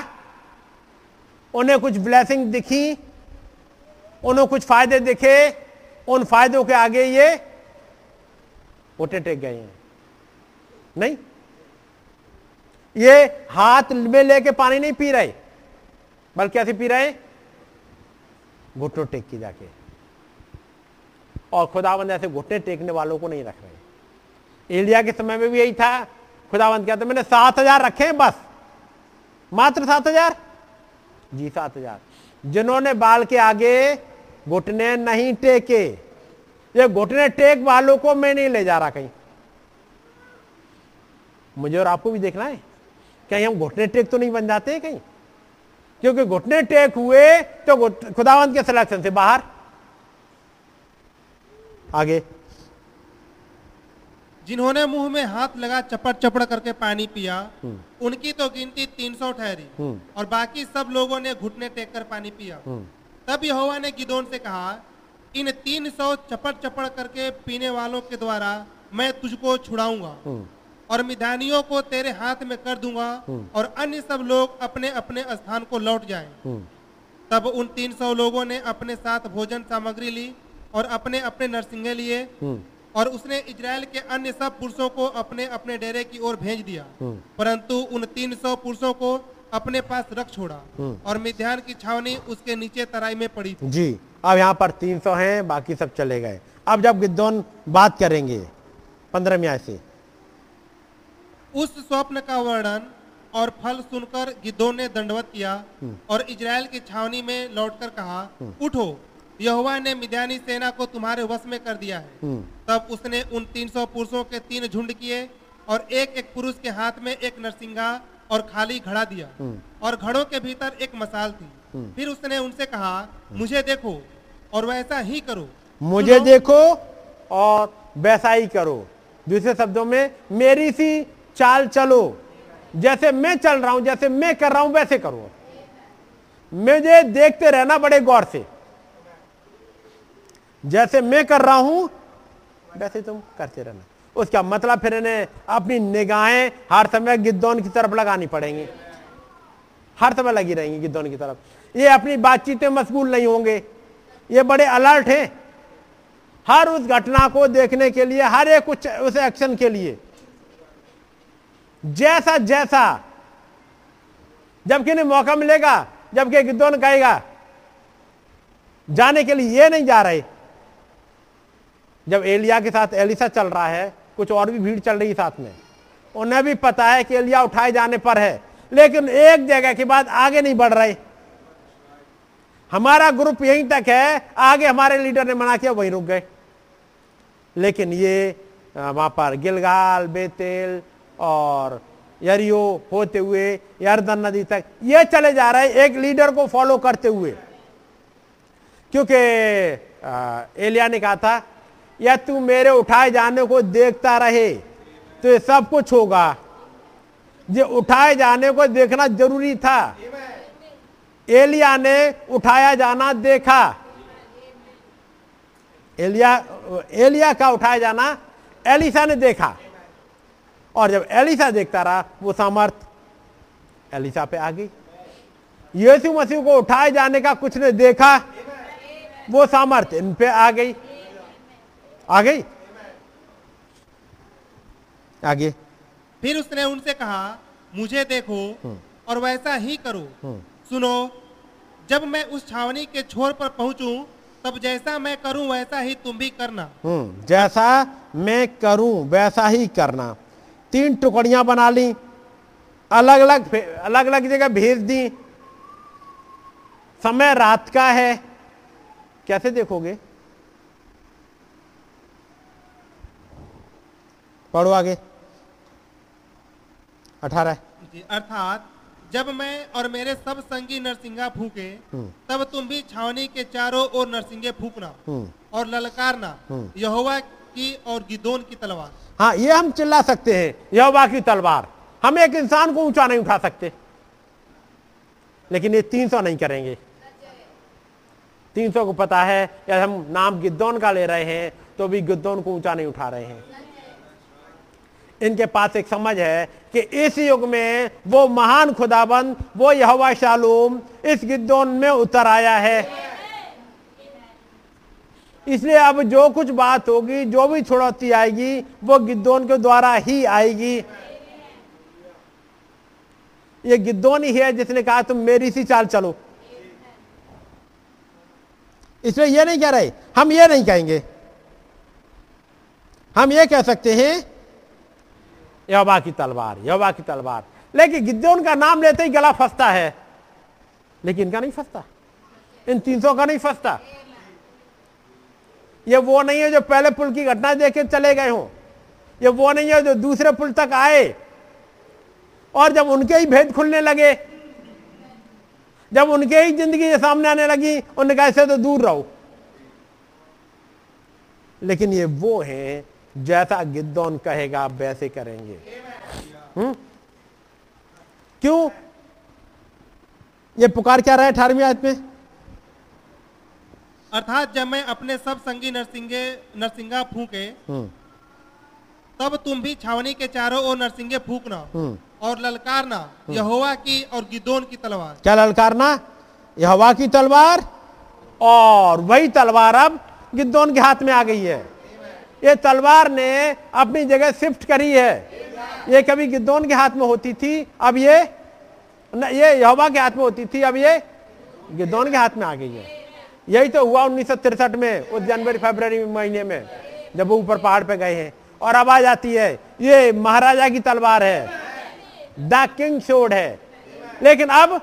उन्हें कुछ ब्लेसिंग दिखी, उन्हें कुछ फायदे दिखे, उन फायदों के आगे ये घुटने टेक गए हैं। नहीं, ये हाथ में लेके पानी नहीं पी रहे, बल्कि ऐसे पी रहे घुटने टेक के जाके, और खुदावंद ऐसे घुटने टेकने वालों को नहीं रख रहे। एलिया के समय में भी यही था, खुदावंद कहते मैंने सात हजार रखे हैं, बस मात्र सात हजार। जी सात हजार, जिन्होंने बाल के आगे घुटने नहीं टेके। ये घुटने टेक वालों को मैं नहीं ले जा रहा कहीं, मुझे और आपको भी देखना है कहीं हम घुटने टेक तो नहीं बन जाते हैं कहीं, क्योंकि घुटने टेक हुए तो खुदावंद के सिलेक्शन से बाहर। आगे, जिन्होंने मुंह में हाथ लगा चपड़ चपड़ करके पानी पिया उनकी तो गिनती तीन सौ ठहरी, और बाकी सब लोगों ने घुटने टेक कर पानी पिया। तब यहोवा ने गिदोन से कहा, इन तीन सौ चपड़ चपड़ करके पीने वालों के द्वारा मैं तुझको छुड़ाऊंगा, और मिधानियों को तेरे हाथ में कर दूंगा, और अन्य सब लोग अपने अपने स्थान को लौट जाएं। तब उन तीन सौ लोगों ने अपने साथ भोजन सामग्री ली और अपने अपने नरसिंगे लिए, और उसने इजराइल के अन्य सब पुरुषों को अपने अपने डेरे की ओर भेज दिया, परंतु उन तीन सौ पुरुषों को अपने पास रख छोड़ा, और मिद्यान की छावनी उसके नीचे तराई में पड़ी थी। जी, अब यहाँ पर तीन सौ है, बाकी सब चले गए। अब जब गिदोन बात करेंगे पंद्रहवीं आयत से। उस स्वप्न का वर्णन और फल सुनकर गिदोन ने दंडवत किया, और इजराइल की छावनी में लौटकर कहा, उठो, यहोवा ने मिद्यानी सेना को तुम्हारे वश में कर दिया है। तब उसने उन तीन सौ पुरुषों के तीन झुंड किए, और एक एक पुरुष के हाथ में एक नरसिंगा और खाली घड़ा दिया, और घड़ों के भीतर एक मसाल थी। फिर उसने उनसे कहा, मुझे देखो और वैसा ही करो। मुझे देखो और वैसा ही करो, दूसरे शब्दों में मेरी सी चाल चलो, जैसे मैं चल रहा हूं, जैसे मैं कर रहा हूं वैसे करो। मुझे देखते रहना बड़े गौर से, जैसे मैं कर रहा हूं वैसे तुम करते रहना। उसका मतलब फिर इन्हें अपनी निगाहें हर समय गिदोन की तरफ लगानी पड़ेंगी, हर समय लगी रहेंगी गिदोन की तरफ। ये अपनी बातचीतें मशगूल नहीं होंगे, ये बड़े अलर्ट हैं हर उस घटना को देखने के लिए, हर एक कुछ उस एक्शन के लिए, जैसा जैसा जबकि इन्हें मौका मिलेगा, जबकि गिदोन कहेगा जाने के लिए, ये नहीं जा रहे। जब एलिया के साथ एलिसा चल रहा है, कुछ और भी भीड़ चल रही है साथ में, उन्हें भी पता है कि एलिया उठाए जाने पर है, लेकिन एक जगह के बाद आगे नहीं बढ़ रहे। हमारा ग्रुप यहीं तक है, आगे हमारे लीडर ने मना किया, वहीं रुक गए। लेकिन ये वहां पर गिलगाल, बेतेल और यरियो होते हुए यरदन नदी तक ये चले जा रहे हैं, एक लीडर को फॉलो करते हुए। क्योंकि एलिया ने कहा था, या तू मेरे उठाए जाने को देखता रहे तो ये सब कुछ होगा। ये उठाए जाने को देखना जरूरी था। एलिया ने उठाया जाना देखा। एलिया एलिया का उठाया जाना एलिसा ने देखा, और जब एलिसा देखता रहा वो सामर्थ एलिसा पे आ गई। यीशु मसीह को उठाए जाने का कुछ ने देखा, वो सामर्थ्य इन पे आ गई। आ गई आगे, फिर उसने उनसे कहा, मुझे देखो और वैसा ही करो। सुनो, जब मैं उस छावनी के छोर पर पहुंचूं, तब जैसा मैं करूं वैसा ही तुम भी करना। जैसा मैं करूं वैसा ही करना। तीन टुकड़ियां बना ली, अलग अलग अलग अलग जगह भेज दी। समय रात का है, कैसे देखोगे? पढ़ो आगे अठारह। अर्थात जब मैं और मेरे सब संगी नरसिंगा फूके, तब तुम भी छावनी के चारों ओर नरसिंगे फूकना और ललकारना, यहोवा की और गिदोन की तलवार। हाँ, ये हम चिल्ला सकते हैं, यहोवा की तलवार। हम एक इंसान को ऊंचा नहीं उठा सकते, लेकिन ये तीन सौ नहीं करेंगे। तीन सौ को पता है या हम नाम गिदोन का ले रहे हैं तो भी गिदोन को ऊंचा नहीं उठा रहे हैं। इनके पास एक समझ है कि इस युग में वो महान खुदाबंद, वो यहोवा शालूम इस गिदोन में उतर आया है। इसलिए अब जो कुछ बात होगी, जो भी छुड़ौती आएगी, वो गिदोन के द्वारा ही आएगी। ये गिदोन ही है जिसने कहा तुम मेरी सी चाल चलो। इसलिए ये नहीं कह रहे, हम ये नहीं कहेंगे। हम ये कह सकते हैं यहोवा की तलवार, यहोवा की तलवार। लेकिन गिदोन का नाम लेते ही गला फंसता है, लेकिन इनका नहीं फंसता, इन तीन सौ का नहीं फंसता। ये वो नहीं है जो पहले पुल की घटना देखे चले गए हों, ये वो नहीं है जो दूसरे पुल तक आए और जब उनके ही भेद खुलने लगे, जब उनके ही जिंदगी के सामने आने लगी, उनने कहा इससे तो दूर रहो। लेकिन ये वो है, जैसा गिदोन कहेगा आप वैसे करेंगे। हम्म, क्यों? ये पुकार क्या रहा है अठारहवीं आयत में? अर्थात जब मैं अपने सब संगी नरसिंगे नरसिंगा फूके, तब तुम भी छावनी के चारों ओर नरसिंगे फूकना और ललकारना, यहोवा की और गिदोन की तलवार। क्या ललकारना? यहोवा की तलवार। और वही तलवार अब गिदोन के हाथ में आ गई है। ये तलवार ने अपनी जगह शिफ्ट करी है। ये कभी गिदोन के हाथ में होती थी, अब ये ये यहोवा के हाथ में होती थी, अब ये गिदोन के हाथ में आ गई है। यही तो हुआ उन्नीस सौ तिरसठ में, उस जनवरी फरवरी महीने में जब वो ऊपर पहाड़ पे गए हैं और अब आ जाती है। ये महाराजा की तलवार है, द किंग स्वॉर्ड है। लेकिन अब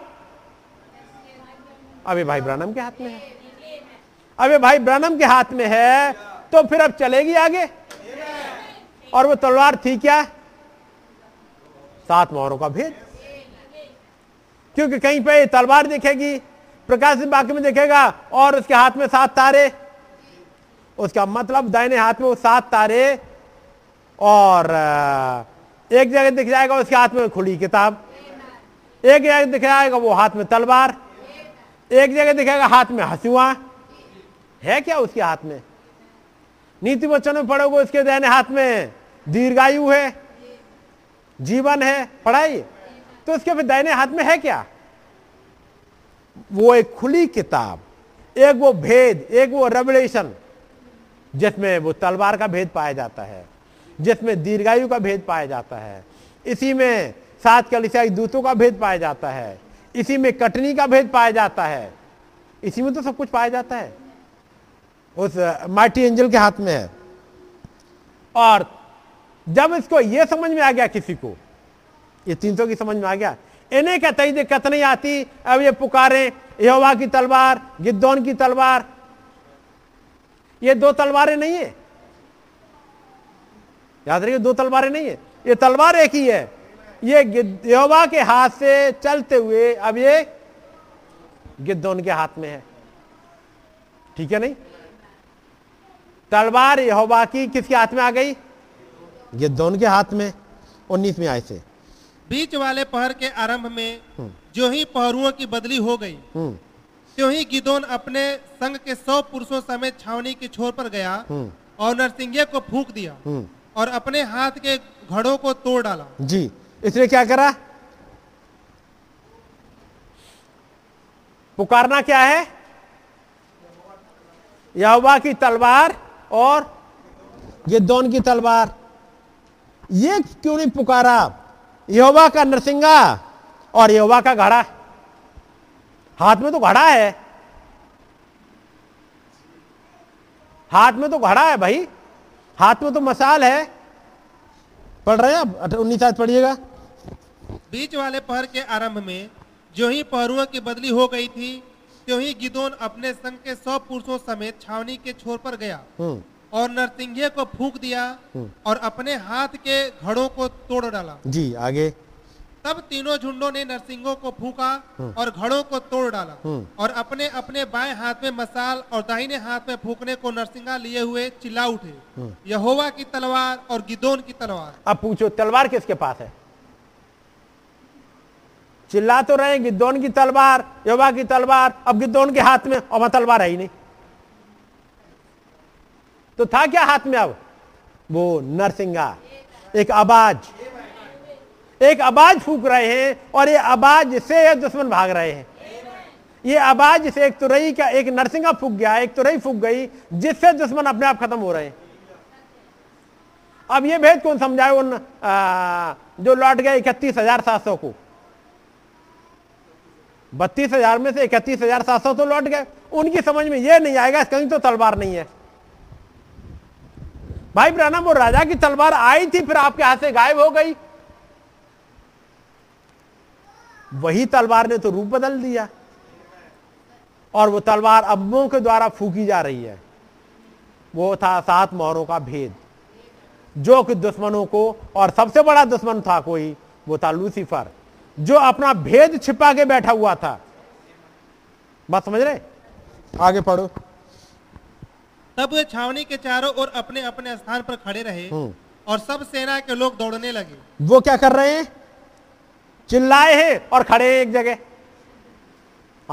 अभी भाई ब्रानम के हाथ में है, अभी भाई ब्रानम के हाथ में है, तो फिर अब चलेगी आगे। और वो तलवार थी क्या? सात मोहरों का भेद। क्योंकि कहीं पे तलवार दिखेगी, प्रकाश बाकी में दिखेगा और उसके हाथ में सात तारे, उसका मतलब दाहिने हाथ में वो सात तारे, और एक जगह दिख जाएगा उसके हाथ में खुली किताब, एक जगह दिख जाएगा वो हाथ में तलवार, एक जगह दिखेगा हाथ में हसुआ है। क्या उसके हाथ में? नीति वचन में पढ़ोगे उसके दाहिने हाथ में दीर्घायु है, जीवन है, पढ़ाई। तो उसके फिर दाहिने हाथ में है क्या? वो एक खुली किताब, एक वो भेद, एक वो रेवलेशन जिसमें वो तलवार का भेद पाया जाता है, जिसमें दीर्घायु का भेद पाया जाता है, इसी में सात कलीसियाई दूतों का भेद पाया जाता है, इसी में कटनी का भेद पाया जाता है, इसी में तो सब कुछ पाया जाता है। उस मार्टी एंजल के हाथ में है। और जब इसको यह समझ में आ गया, किसी को ये तीन सौ की समझ में आ गया, इन्हें कहते ही दिक्कत नहीं आती। अब ये पुकारें यहोवा की तलवार, गिदोन की तलवार। ये दो तलवारें नहीं है, याद रखिए, दो तलवारें नहीं है, ये तलवार एक ही है। ये यहोवा के हाथ से चलते हुए अब ये गिदोन के हाथ में है। ठीक है? नहीं, तलवार यहोवा की किसके हाथ में आ गई? गिदोन के हाथ में। उन्नीसवीं आयत से, बीच वाले पहर के आरंभ में जो ही पहरुओं की बदली हो गई, त्यों ही गिदोन अपने संग के सौ पुरुषों समेत छावनी के छोर पर गया और नरसिंगे को फूंक दिया और अपने हाथ के घड़ों को तोड़ डाला। जी, इसने क्या करा? पुकारना क्या है? यहोवा की तलवार और गिदोन की तलवार। ये क्यों नहीं पुकारा? यहोवा का नरसिंगा और यहोवा का घड़ा, हाथ में तो घड़ा है, हाथ में तो घड़ा है भाई, हाथ में तो मसाल है। पढ़ रहे हैं उन्नीस साल पढ़िएगा। बीच वाले पहर के आरंभ में जो ही पहरुओं की बदली हो गई थी, त्यों ही गिदोन अपने संग के सौ पुरुषों समेत छावनी के छोर पर गया और नरसिंगे को फूंक दिया और अपने हाथ के घड़ों को तोड़ डाला। जी आगे। तब तीनों झुंडों ने नरसिंगों को फूंका और घड़ों को तोड़ डाला और अपने अपने बाएं हाथ में मसाल और दाहिने हाथ में फूंकने को नरसिंगा लिए हुए चिल्ला उठे, यहोवा की तलवार और गिदोन की तलवार। अब पूछो तलवार किसके पास है? चिल्ला तो रहे गिदोन की तलवार, यहोवा की तलवार, अब गिदोन के हाथ में और वहां तलवार है ही नहीं, तो था क्या हाथ में? अब वो नरसिंगा, एक आवाज, एक आवाज फूंक रहे हैं और ये आवाज से दुश्मन भाग रहे हैं। ये आवाज से एक तुरई का, एक नरसिंगा फूंक गया, एक तुरई फूंक गई, जिससे दुश्मन अपने आप खत्म हो रहे हैं। अब ये भेद कौन समझाए उन आ, जो लौट गए इकतीस हजार सात सौ को? बत्तीस हजार में से इकतीस हजार सात सौ तो लौट गए। उनकी समझ में ये नहीं आएगा कहीं तो तलवार नहीं है। भाई ब्राना, वो राजा की तलवार आई थी फिर आपके हाथ से गायब हो गई, वही तलवार ने तो रूप बदल दिया और वो तलवार अबों के द्वारा फूकी जा रही है। वो था सात मोहरों का भेद, जो कि दुश्मनों को, और सबसे बड़ा दुश्मन था कोई, वो था लूसीफर, जो अपना भेद छिपा के बैठा हुआ था। बात समझ रहे? आगे पढ़ो। तब वे छावनी के चारों ओर अपने अपने स्थान पर खड़े रहे और सब सेना के लोग दौड़ने लगे। वो क्या कर रहे हैं? चिल्लाए हैं और खड़े हैं एक जगह।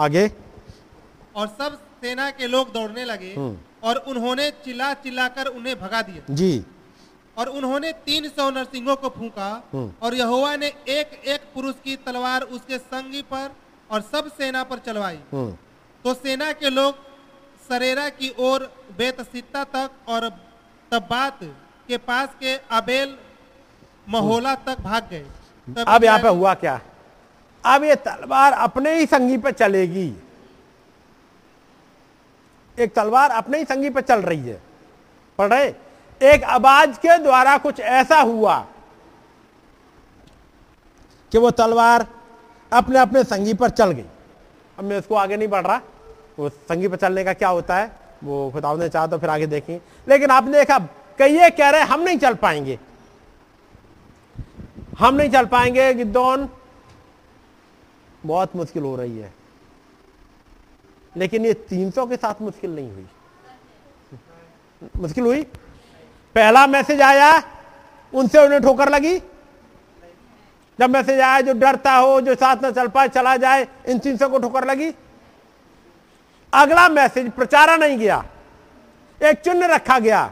आगे। और सब सेना के लोग दौड़ने लगे और उन्होंने चिल्ला चिल्लाकर उन्हें भगा दिया। जी। और उन्होंने तीन सौ नरसिंगों को फूंका और यहोवा ने एक एक पुरुष की तलवार उसके संगी पर और सब सेना पर चलवाई, तो सेना के लोग सरेरा की ओर बेतसित्ता तक और तब्बात के पास के आबेल महोला तक भाग गए। अब यहाँ पे हुआ क्या? अब ये तलवार अपने ही संगी पर चलेगी। एक तलवार अपने ही संगी पर चल रही है। पढ़ रहे? एक आवाज के द्वारा कुछ ऐसा हुआ कि वो तलवार अपने अपने संगी पर चल गई। अब मैं इसको आगे नहीं बढ़ रहा, वो संगी पर चलने का क्या होता है वो खुदा ने चाहा तो फिर आगे देखें। लेकिन आपने देखा कई ये कह रहे हम नहीं चल पाएंगे, हम नहीं चल पाएंगे, गिदोन बहुत मुश्किल हो रही है। लेकिन ये तीन सौ के साथ मुश्किल नहीं हुई। मुश्किल हुई? पहला मैसेज आया उनसे उन्हें ठोकर लगी। जब मैसेज आया जो डरता हो, जो साथ ना चल पाए चला जाए, इन तीन सौ को ठोकर लगी। अगला मैसेज प्रचारा नहीं गया, एक चिन्ह रखा गया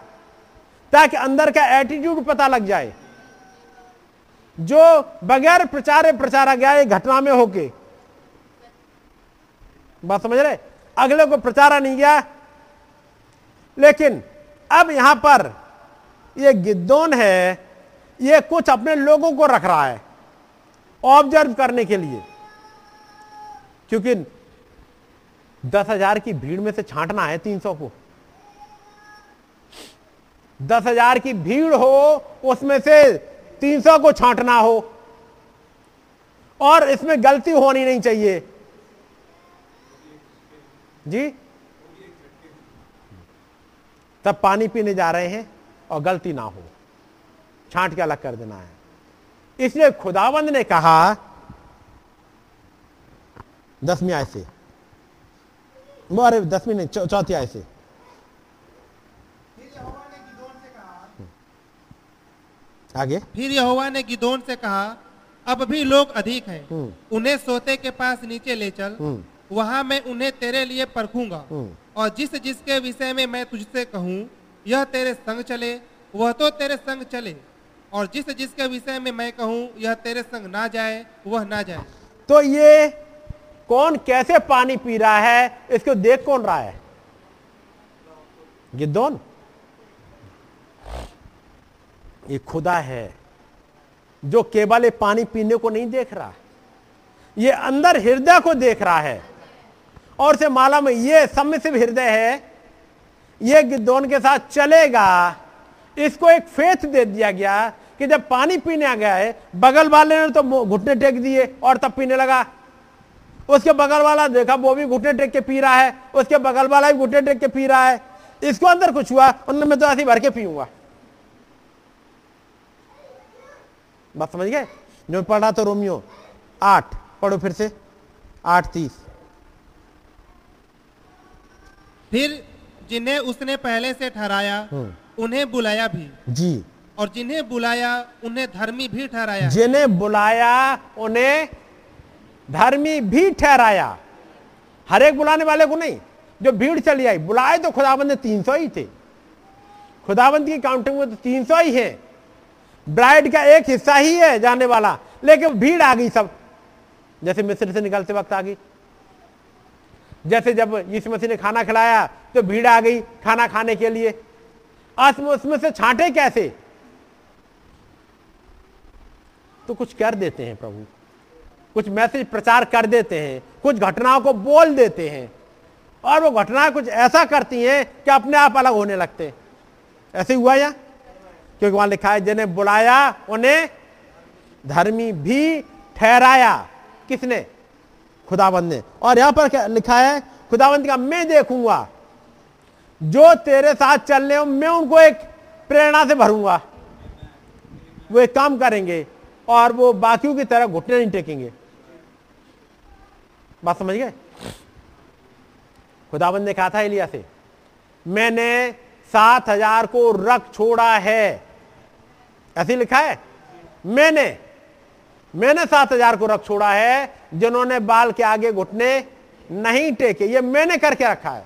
ताकि अंदर का एटीट्यूड पता लग जाए, जो बगैर प्रचारे प्रचारा गया ये घटना में होके। बात समझ रहे? अगले को प्रचारा नहीं गया। लेकिन अब यहां पर ये गिदोन है, ये कुछ अपने लोगों को रख रहा है ऑब्जर्व करने के लिए, क्योंकि दस हजार की भीड़ में से छांटना है तीन सौ को। दस हजार की भीड़ हो उसमें से तीन सौ को छांटना हो, और इसमें गलती होनी नहीं चाहिए। जी, तब पानी पीने जा रहे हैं और गलती ना हो, छांट के अलग कर देना है। इसलिए खुदावंद ने कहा दसवीं आयत से, अरे दसवीं नहीं चौ, चौथी आयत से, आगे। फिर यहोवा ने गिदोन से कहा, अब भी लोग अधिक हैं, उन्हें सोते के पास नीचे ले चल, वहां मैं उन्हें तेरे लिए परखूंगा और जिस जिसके विषय में मैं तुझसे कहूँ यह तेरे संग चले वह तो तेरे संग चले, और जिस जिसके विषय में मैं कहूँ यह तेरे संग ना जाए वह ना जाए। तो ये कौन कैसे पानी पी रहा है, इसको देख कौन रहा है? गिदोन। ये खुदा है जो केवल ये पानी पीने को नहीं देख रहा, ये अंदर हृदय को देख रहा है। और से माला में ये सम्मिश्र हृदय है, ये गिदोन के साथ चलेगा। इसको एक फेथ दे दिया गया कि जब पानी पीने गया है, बगल वाले ने तो घुटने टेक दिए और तब पीने लगा। उसके बगल वाला देखा वो भी घुटने टेक के पी रहा है, उसके बगल वाला भी घुटने टेक के पी रहा है। इसको अंदर कुछ हुआ, उनमें मैं तो ऐसे भर के पीऊंगा। बात समझ गए? जो पढ़ा तो रोमियो आठ पढ़ो फिर से, आठ तीस। फिर जिन्हें उसने पहले से ठहराया उन्हें बुलाया भी जी, और जिन्हें बुलाया उन्हें धर्मी भी ठहराया। जिन्हें बुलाया उन्हें धर्मी भी ठहराया। हर एक बुलाने वाले को नहीं, जो भीड़ चली आई। बुलाए तो खुदाबंद ने तीन सौ ही थे, खुदाबंद की काउंटिंग में तो तीन सौ ही है। ब्राइड का एक हिस्सा ही है जाने वाला, लेकिन भीड़ आ गई सब। जैसे मिस्र से निकलते वक्त आ गई, जैसे जब यीशु मसीह ने खाना खिलाया तो भीड़ आ गई खाना खाने के लिए। आज उसमें से छांटे कैसे? तो कुछ कर देते हैं प्रभु, कुछ मैसेज प्रचार कर देते हैं, कुछ घटनाओं को बोल देते हैं, और वो घटनाएं कुछ ऐसा करती हैं कि अपने आप अलग होने लगते हैं। ऐसे हुआ या? क्योंकि वहां लिखा है जिन्हें बुलाया उन्हें धर्मी भी ठहराया। किसने? खुदावंद ने। और यहां पर लिखा है खुदावंद का मैं देखूंगा, जो तेरे साथ चलने हो मैं उनको एक प्रेरणा से भरूंगा। वो एक काम करेंगे और वो बाकियों की तरह घुटने नहीं टेकेंगे। बात समझ गए? खुदावंद ने कहा था एलिया से, मैंने सात हजार को रख छोड़ा है। ऐसे लिखा है, मैंने मैंने सात हजार को रख छोड़ा है जिन्होंने बाल के आगे घुटने नहीं टेके। ये मैंने करके रखा है।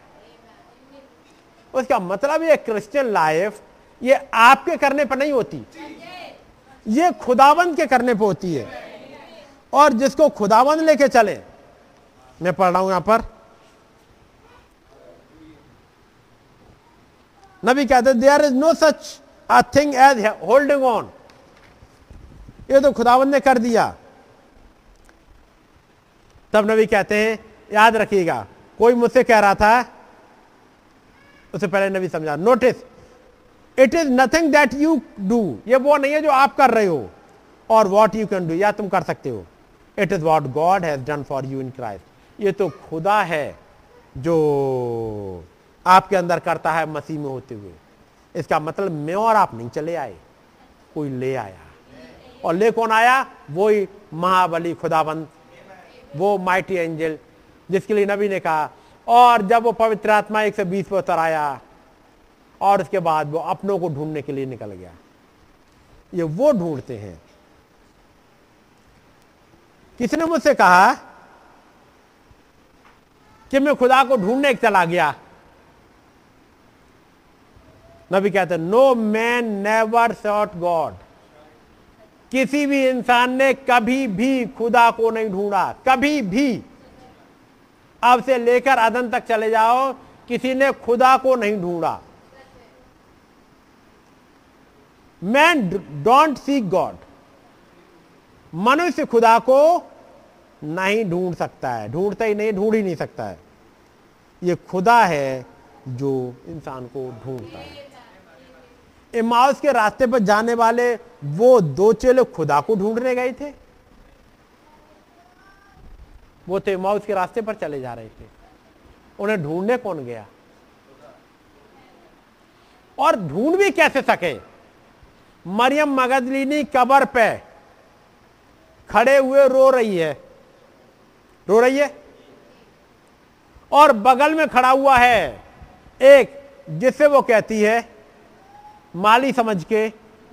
उसका मतलब ये क्रिश्चियन लाइफ ये आपके करने पर नहीं होती, ये खुदावंद के करने पर होती है। और जिसको खुदावंद लेके चले, मैं पढ़ रहा हूं यहां पर, नबी कहते there is no such a thing as holding on. ये तो खुदावंद ने कर दिया। तब नबी कहते हैं, याद रखिएगा, कोई मुझसे कह रहा था, उससे पहले नबी समझा, notice it is nothing that you do, ये वो नहीं है जो आप कर रहे हो, और वॉट यू कैन डू, या तुम कर सकते हो, it is what God has done for you in Christ. ये तो खुदा है जो आपके अंदर करता है मसीह में होते हुए। इसका मतलब मैं और आप नहीं चले आए, कोई ले आया। और ले कौन आया? वही महाबली खुदाबंद, वो माइटी एंजल जिसके लिए नबी ने कहा। और जब वो पवित्र आत्मा एक सौ बीस पर उतर आया और उसके बाद वो अपनों को ढूंढने के लिए निकल गया। ये वो ढूंढते हैं। किसी ने मुझसे कहा कि मैं खुदा को ढूंढने चला गया। नबी कहते no man never sought God, किसी भी इंसान ने कभी भी खुदा को नहीं ढूंढा, कभी भी। अब से लेकर अदन तक चले जाओ, किसी ने खुदा को नहीं ढूंढा। मैन डोंट सीक गॉड, मनुष्य खुदा को नहीं ढूंढ सकता है, ढूंढता ही नहीं, ढूंढ ही नहीं सकता है। ये खुदा है जो इंसान को ढूंढता है। इमाउस के रास्ते पर जाने वाले वो दो चेले खुदा को ढूंढने गए थे, वो तो इमाउस के रास्ते पर चले जा रहे थे। उन्हें ढूंढने कौन गया? और ढूंढ भी कैसे सके? मरियम मगदलीनी कब्र पे खड़े हुए रो रही है, रो रही है, और बगल में खड़ा हुआ है एक जिससे वो कहती है माली समझ के,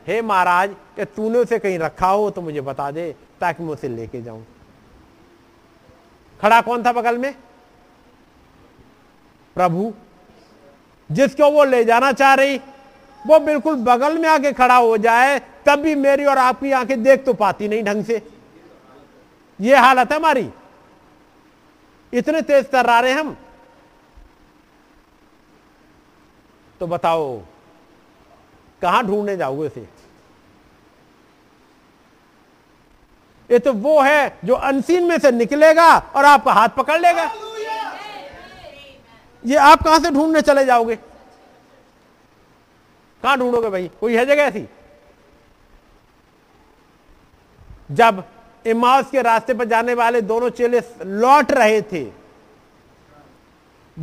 हे महाराज कि तूने उसे कहीं रखा हो तो मुझे बता दे ताकि मैं उसे लेके जाऊं। खड़ा कौन था बगल में? प्रभु, जिसको वो ले जाना चाह रही। वो बिल्कुल बगल में आके खड़ा हो जाए तब भी मेरी और आपकी आंखें देख तो पाती नहीं ढंग से। ये हालत है हमारी। इतने तेज तर्रा रहे हम, तो बताओ कहां ढूंढने जाओगे इसे? ये तो वो है जो अनसीन में से निकलेगा और आपका हाथ पकड़ लेगा। ये आप कहां से ढूंढने चले जाओगे? कहां ढूंढोगे भाई? कोई है जगह ऐसी? जब इमाउस के रास्ते पर जाने वाले दोनों चेले लौट रहे थे,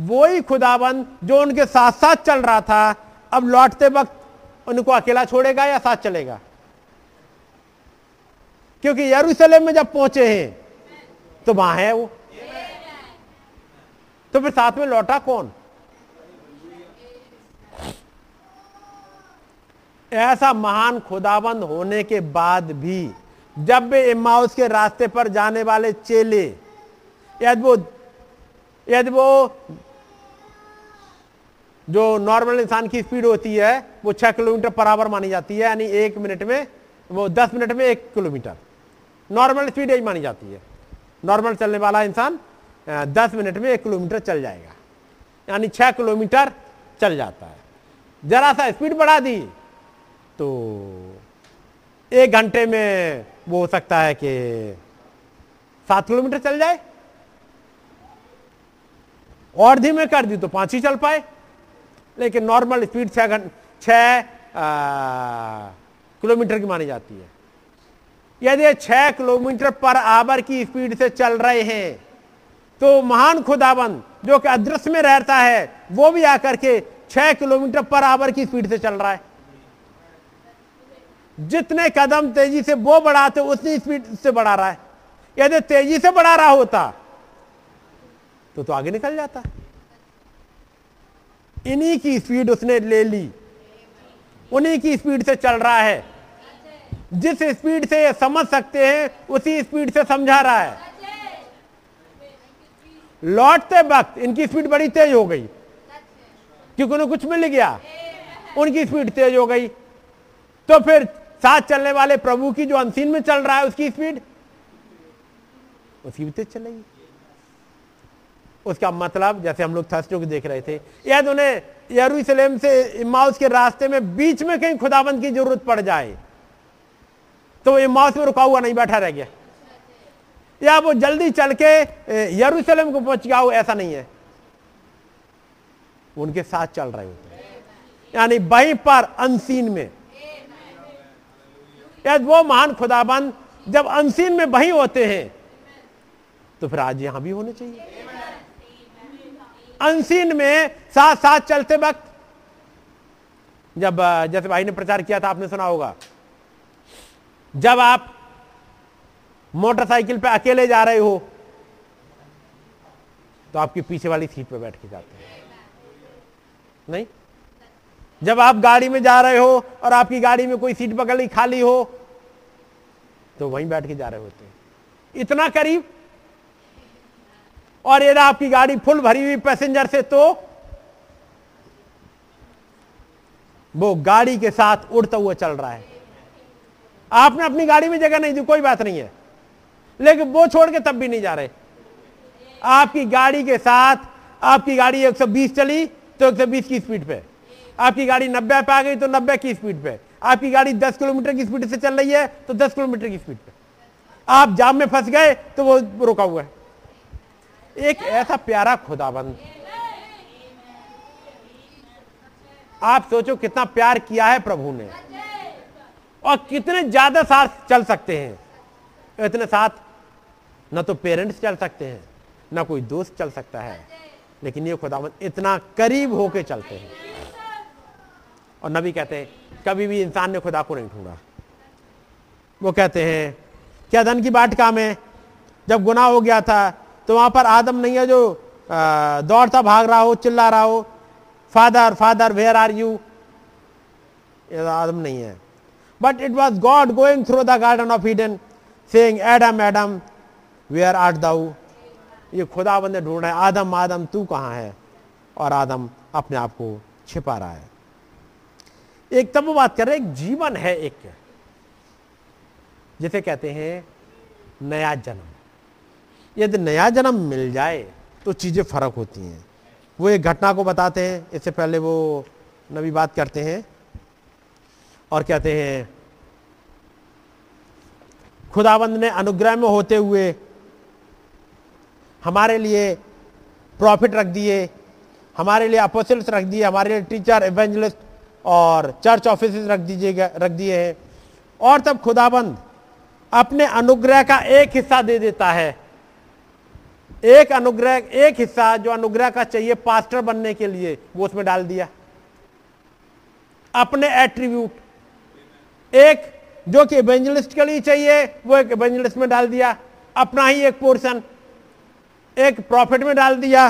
वो ही खुदाबंद जो उनके साथ साथ चल रहा था, अब लौटते वक्त उनको अकेला छोड़ेगा या साथ चलेगा? क्योंकि यरूशलेम में जब पहुंचे हैं तो वहां है वो, तो फिर साथ में लौटा कौन? ऐसा महान खुदाबंद होने के बाद भी जब वे इम्माउस के रास्ते पर जाने वाले चेले, यदि वो यदि वो जो नॉर्मल इंसान की स्पीड होती है वो छह किलोमीटर पर आवर मानी जाती है, यानी एक मिनट में वो दस मिनट में एक किलोमीटर नॉर्मल स्पीड यही मानी जाती है। नॉर्मल चलने वाला इंसान दस मिनट में एक किलोमीटर चल जाएगा, यानी छह किलोमीटर चल जाता है। जरा सा स्पीड बढ़ा दी तो एक घंटे में वो हो सकता है कि सात किलोमीटर चल जाए, और धीमे कर दी तो पांच ही चल पाए। लेकिन नॉर्मल स्पीड छह घंटे छह किलोमीटर की मानी जाती है। यदि छह किलोमीटर पर आवर की स्पीड से चल रहे हैं तो महान खुदाबंद जो कि अदृश्य में रहता है वो भी आकर के छह किलोमीटर पर आवर की स्पीड से चल रहा है। जितने कदम तेजी से वो बढ़ाते उतनी स्पीड से बढ़ा रहा है। यदि तेजी से बढ़ा रहा होता तो तो आगे निकल जाता। इन्हीं की स्पीड उसने ले ली, उन्हीं की स्पीड से चल रहा है। जिस स्पीड से समझ सकते हैं उसी स्पीड से समझा रहा है। लौटते वक्त इनकी स्पीड बड़ी तेज हो गई क्योंकि उन्हें कुछ मिल गया, उनकी स्पीड तेज हो गई। तो फिर साथ चलने वाले प्रभु की जो अनसीन में चल रहा है उसकी स्पीड उसकी भी तेज चलेगी। उसका मतलब जैसे हम लोग थर्स्टियों को देख रहे थे, यदि उन्हें यरूशलेम से इम्माउस के रास्ते में बीच में कहीं खुदाबंद की जरूरत पड़ जाए तो वो इम्माउस में रुका हुआ नहीं बैठा रह गया, या वो जल्दी चल के यरूशलेम को पहुंच गया हो, ऐसा नहीं है। उनके साथ चल रहे होते हैं, यानी वहीं पर अनसीन में। यदि वो महान खुदाबंद जब अनसीन में वहीं होते हैं तो फिर आज यहां भी होने चाहिए। अनसीन में साथ साथ चलते वक्त, जब जैसे भाई ने प्रचार किया था आपने सुना होगा, जब आप मोटरसाइकिल पे अकेले जा रहे हो तो आपकी पीछे वाली सीट पे बैठ के जाते हैं, नहीं? जब आप गाड़ी में जा रहे हो और आपकी गाड़ी में कोई सीट पकड़ ली खाली हो तो वहीं बैठ के जा रहे होते हैं, इतना करीब। और यदि आपकी गाड़ी फुल भरी हुई पैसेंजर से तो वो गाड़ी के साथ उड़ता हुआ चल रहा है। आपने अपनी गाड़ी में जगह नहीं दी, कोई बात नहीं है, लेकिन वो छोड़ के तब भी नहीं जा रहे। आपकी गाड़ी के साथ, आपकी गाड़ी एक सौ बीस चली तो एक सौ बीस की स्पीड पे, आपकी गाड़ी नब्बे पे आ गई तो नब्बे की स्पीड पे, आपकी गाड़ी दस किलोमीटर की स्पीड से चल रही है तो दस किलोमीटर की स्पीड पे, आप जाम में फंस गए तो वो रुका हुआ है। एक ऐसा प्यारा खुदाबंद, आप सोचो कितना प्यार किया है प्रभु ने और कितने ज्यादा साथ चल सकते हैं। इतने साथ ना तो पेरेंट्स चल सकते हैं, ना कोई दोस्त चल सकता है, लेकिन ये खुदावंद इतना करीब होके चलते हैं। और नबी कहते हैं कभी भी इंसान ने खुदा को नहीं ढूंढा। वो कहते हैं क्या धन की वाटिका में जब गुनाह हो गया था तो वहां पर आदम नहीं है जो दौड़ता भाग रहा हो, चिल्ला रहा हो, father father where are you? आदम नहीं है। But it was God going through the garden of Eden saying, Adam, Adam, where art thou? ये खुदाबंद ने ढूंढा है, आदम आदम तू कहाँ है? और आदम अपने आप को छिपा रहा है। एक तब बात कर रहे हैं, एक जीवन है, एक जिसे कहते हैं नया जन्म। यदि नया जन्म मिल जाए तो चीज़ें फ़र्क होती हैं। वो एक घटना को बताते हैं, इससे पहले वो नबी बात करते हैं और कहते हैं खुदावंद ने अनुग्रह में होते हुए हमारे लिए प्रॉफिट रख दिए, हमारे लिए अपोस्टल्स रख दिए, हमारे लिए टीचर, एवेंजलिस्ट और चर्च ऑफिस रख दीजिएगा रख दिए हैं। और तब खुदाबंद अपने अनुग्रह का एक हिस्सा दे देता है, एक अनुग्रह एक हिस्सा जो अनुग्रह का चाहिए पास्टर बनने के लिए वो उसमें डाल दिया। अपने एट्रीब्यूट एक जो कि एवेंजलिस्ट के लिए चाहिए वो एक एवेंजलिस्ट में डाल दिया, अपना ही एक पोर्शन एक प्रॉफिट में डाल दिया।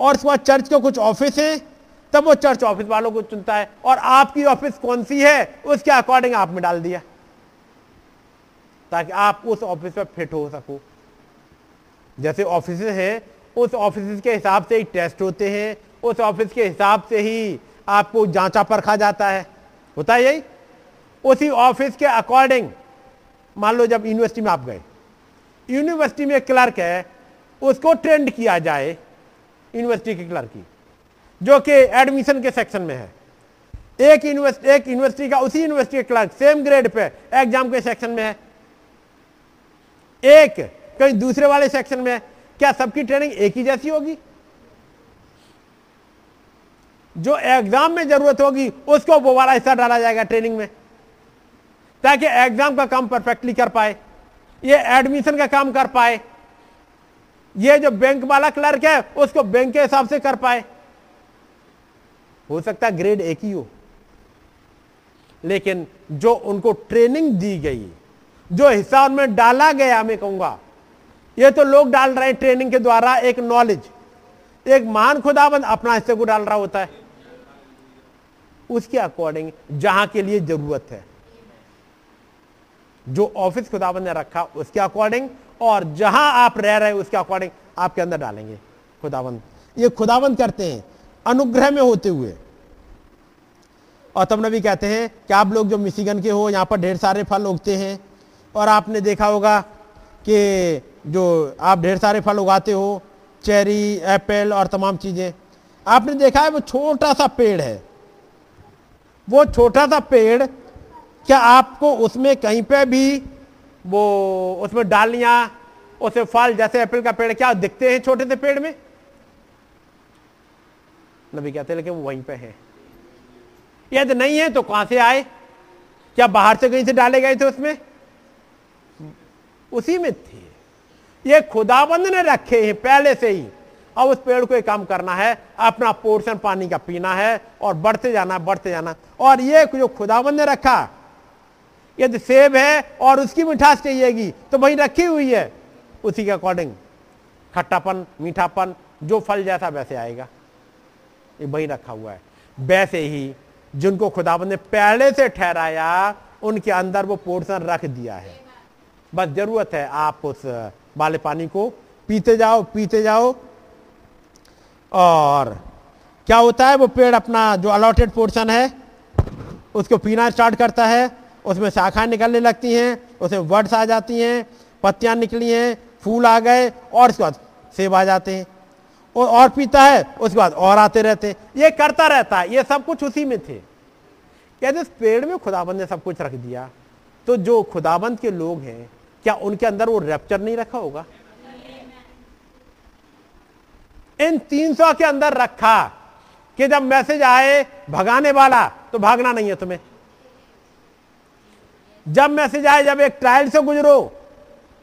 और उसके बाद चर्च के कुछ ऑफिस हैं, तब वो चर्च ऑफिस वालों को चुनता है और आपकी ऑफिस कौन सी है उसके अकॉर्डिंग आप में डाल दिया ताकि आप उस ऑफिस में फिट हो सको। जैसे ऑफिस हैं उस ऑफिस के हिसाब से ही टेस्ट होते हैं, उस ऑफिस के हिसाब से ही आपको जांचा परखा जाता है, होता है यही। उसी ऑफिस के अकॉर्डिंग मान लो जब यूनिवर्सिटी में आप गए, यूनिवर्सिटी में क्लर्क है उसको ट्रेंड किया जाए यूनिवर्सिटी के क्लर्क की जो कि एडमिशन के सेक्शन में है, एक यूनिवर्सिटी एक यूनिवर्सिटी का उसी यूनिवर्सिटी के clerk same grade pay exam के सेक्शन में है, एक कहीं दूसरे वाले सेक्शन में है, क्या सबकी ट्रेनिंग एक ही जैसी होगी? जो एग्जाम में जरूरत होगी उसको वो वाला हिस्सा डाला जाएगा ट्रेनिंग में ताकि एग्जाम का काम परफेक्टली कर पाए, ये एडमिशन का काम कर पाए, ये जो बैंक वाला क्लर्क है उसको बैंक के हिसाब से कर पाए। हो सकता है ग्रेड एक ही हो लेकिन जो उनको ट्रेनिंग दी गई, जो हिस्सा उनमें डाला गया, मैं कहूंगा ये तो लोग डाल रहे हैं ट्रेनिंग के द्वारा एक नॉलेज, एक महान खुदाबंद अपना हिस्से को डाल रहा होता है उसके अकॉर्डिंग जहां के लिए जरूरत है, जो ऑफिस खुदाबंद ने रखा उसके अकॉर्डिंग और जहां आप रह रहे हैं उसके अकॉर्डिंग आपके अंदर डालेंगे खुदाबंद। ये खुदाबंद करते हैं अनुग्रह में होते हुए। और तब नबी कहते हैं कि आप लोग जो मिशिगन के हो यहाँ पर ढेर सारे फल उगते हैं और आपने देखा होगा कि जो आप ढेर सारे फल उगाते हो, चेरी, एप्पल और तमाम चीज़ें, आपने देखा है वो छोटा सा पेड़ है, वो छोटा सा पेड़ क्या आपको उसमें कहीं पे भी वो उसमें डालियाँ उसमें फल जैसे एप्पल का पेड़ क्या दिखते हैं छोटे से पेड़ में? नबी कहते हैं लेकिन वो वहीं पे है। यदि नहीं है तो कहां से आए? क्या बाहर से कहीं से डाले गए थे? उसमें उसी में थे, ये खुदाबंद ने रखे हैं पहले से ही। अब उस पेड़ को एक काम करना है, अपना पोर्शन पानी का पीना है और बढ़ते जाना बढ़ते जाना। और ये जो खुदाबंद ने रखा, यदि सेब है और उसकी मिठास चाहिएगी तो वहीं रखी हुई है, उसी के अकॉर्डिंग खट्टापन मीठापन जो फल जैसा वैसे आएगा, वही रखा हुआ है। वैसे ही जिनको खुदाबंद ने पहले से ठहराया उनके अंदर वो पोर्शन रख दिया है, बस जरूरत है आप उस वाले पानी को पीते जाओ पीते जाओ। और क्या होता है, वो पेड़ अपना जो अलॉटेड पोर्शन है उसको पीना स्टार्ट करता है, उसमें शाखाएं निकलने लगती हैं, उसमें वर्ड्स आ जाती हैं, पत्तियां निकली हैं, फूल आ गए और उसके बाद सेब आ जाते हैं। और पीता है उसके बाद और आते रहते हैं, ये करता रहता है। ये सब कुछ उसी में थे। यदि इस पेड़ में खुदाबंद ने सब कुछ रख दिया तो जो खुदाबंद के लोग हैं क्या उनके अंदर वो रैप्चर नहीं रखा होगा? इन तीन सौ के अंदर रखा कि जब मैसेज आए भगाने वाला तो भागना नहीं है तुम्हें, जब मैसेज आए जब एक ट्रायल से गुजरो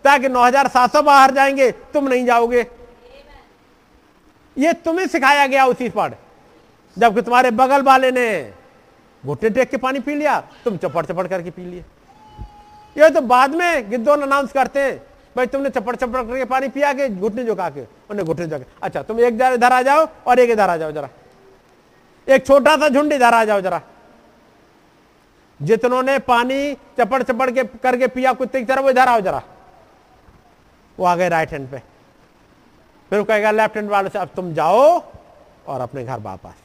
ताकि नौ हजार सात सौ बाहर जाएंगे तुम नहीं जाओगे। ये तुम्हें सिखाया गया उसी पर, जबकि तुम्हारे बगल वाले ने घुटने टेक के पानी पी लिया, तुम चपड़ चपड़ करके पी लिए। ये तो बाद में गिद्धोन अनाउंस करते हैं, भाई तुमने चपड़ चपड़ करके पानी पिया के घुटने झुका के, उन्हें घुटने झुका के, अच्छा तुम एक इधर आ जाओ और एक इधर आ जाओ, जरा एक छोटा सा झुंड इधर आ जाओ जरा। जितनों ने पानी चपड़ चपड़ के करके पिया कुत्ते की तरह वो इधर आओ जरा, वो आ गए राइट हैंड पे। फिर कहेगा लेफ्ट हैंड वालों से अब तुम जाओ और अपने घर वापस।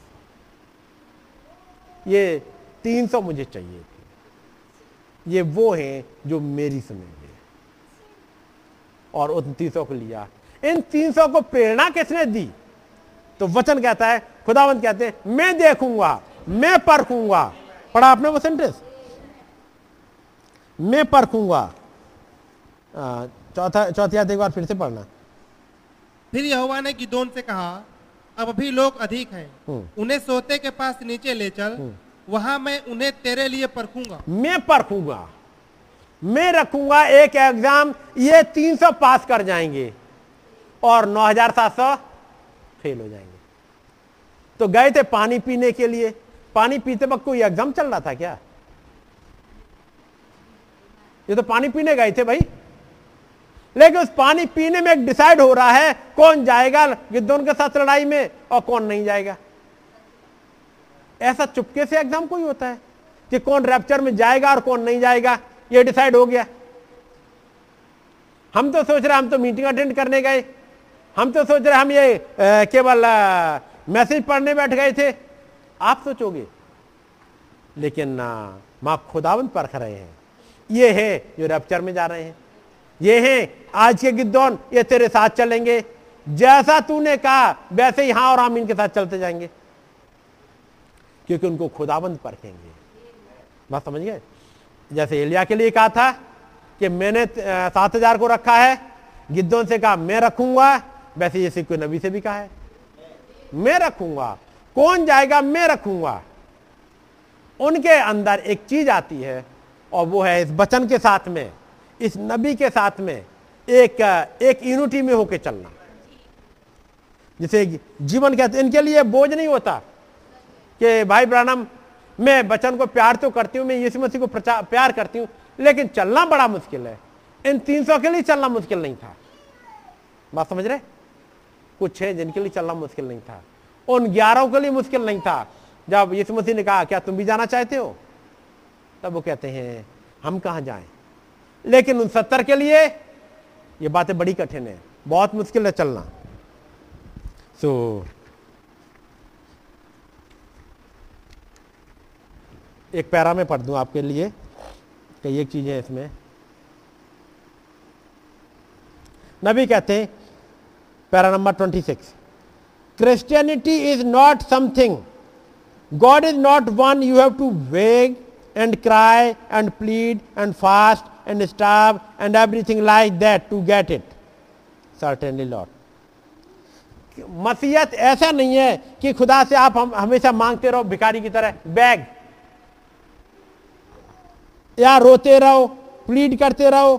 ये तीन सौ मुझे चाहिए थे, ये वो हैं जो मेरी समझ में, और उन तीन सौ को लिया। इन तीन सौ को प्रेरणा किसने दी? तो वचन कहता है, खुदावंत कहते हैं मैं देखूंगा, मैं परखूंगा। पढ़ा आपने वो सेंटेंस, मैं परखूंगा। चौथा चौथी आयत एक बार फिर से पढ़ना। फिर यहोवा ने गिदोन से कहा, अब अभी लोग अधिक हैं, उन्हें सोते के पास नीचे ले चल, वहां मैं उन्हें तेरे लिए परखूंगा। मैं परखूंगा, मैं रखूंगा एक एग्जाम, ये तीन सौ पास कर जाएंगे और नौ हजार सात सौ फेल हो जाएंगे। तो गए थे पानी पीने के लिए, पानी पीते वक्त कोई एग्जाम चल रहा था क्या? ये तो पानी पीने गए थे भाई। लेकिन उस पानी पीने में एक डिसाइड हो रहा है कौन जाएगा गिदोन के साथ लड़ाई में और कौन नहीं जाएगा। ऐसा चुपके से एग्जाम कोई होता है कि कौन रैप्चर में जाएगा और कौन नहीं जाएगा, ये डिसाइड हो गया। हम तो सोच रहे हम तो मीटिंग अटेंड करने गए, हम तो सोच रहे हम ये केवल मैसेज पढ़ने बैठ गए थे, आप सोचोगे। लेकिन मां खुदावंत परख रहे हैं, ये है जो रैप्चर में जा रहे हैं, ये हैं आज के गिदोन, ये तेरे साथ चलेंगे, जैसा तूने कहा वैसे ही हां और हम इनके साथ चलते जाएंगे, क्योंकि उनको खुदावंत परखेंगे। बात समझ गए? जैसे एलिया के लिए कहा था कि मैंने सात हजार को रखा है, गिदोन से कहा मैं रखूंगा, वैसे जैसे कोई नबी से भी कहा है मैं रखूंगा, कौन जाएगा मैं रखूंगा। उनके अंदर एक चीज आती है और वो है इस वचन के साथ में, इस नबी के साथ में एक एक यूनिटी में होके चलना, जिसे जीवन कहते। इनके लिए बोझ नहीं होता कि भाई ब्रानम मैं वचन को प्यार तो करती हूँ, मैं यीशु मसीह को प्रचार प्यार करती हूँ, लेकिन चलना बड़ा मुश्किल है। इन तीन सौ के लिए चलना मुश्किल नहीं था। बात समझ रहे? कुछ है जिनके लिए चलना मुश्किल नहीं था, उन ग्यारह के लिए मुश्किल नहीं था। जब यीशु मसीह ने कहा क्या तुम भी जाना चाहते हो, तब वो कहते हैं हम कहाँ जाएं। लेकिन उन सत्तर के लिए ये बातें बड़ी कठिन है, बहुत मुश्किल है चलना। सो so, एक पैरा में पढ़ दूं आपके लिए, कई एक चीजें इसमें। नबी कहते हैं पैरा नंबर छब्बीस, Christianity is not something, God is not one you have to वेग and cry and plead and fast and starve and everything like that to get it, certainly Lord. मसीहत ऐसा नहीं है कि खुदा से आप हम, हमेशा मांगते रहो भिखारी की तरह बैग, या रोते रहो, प्लीड करते रहो,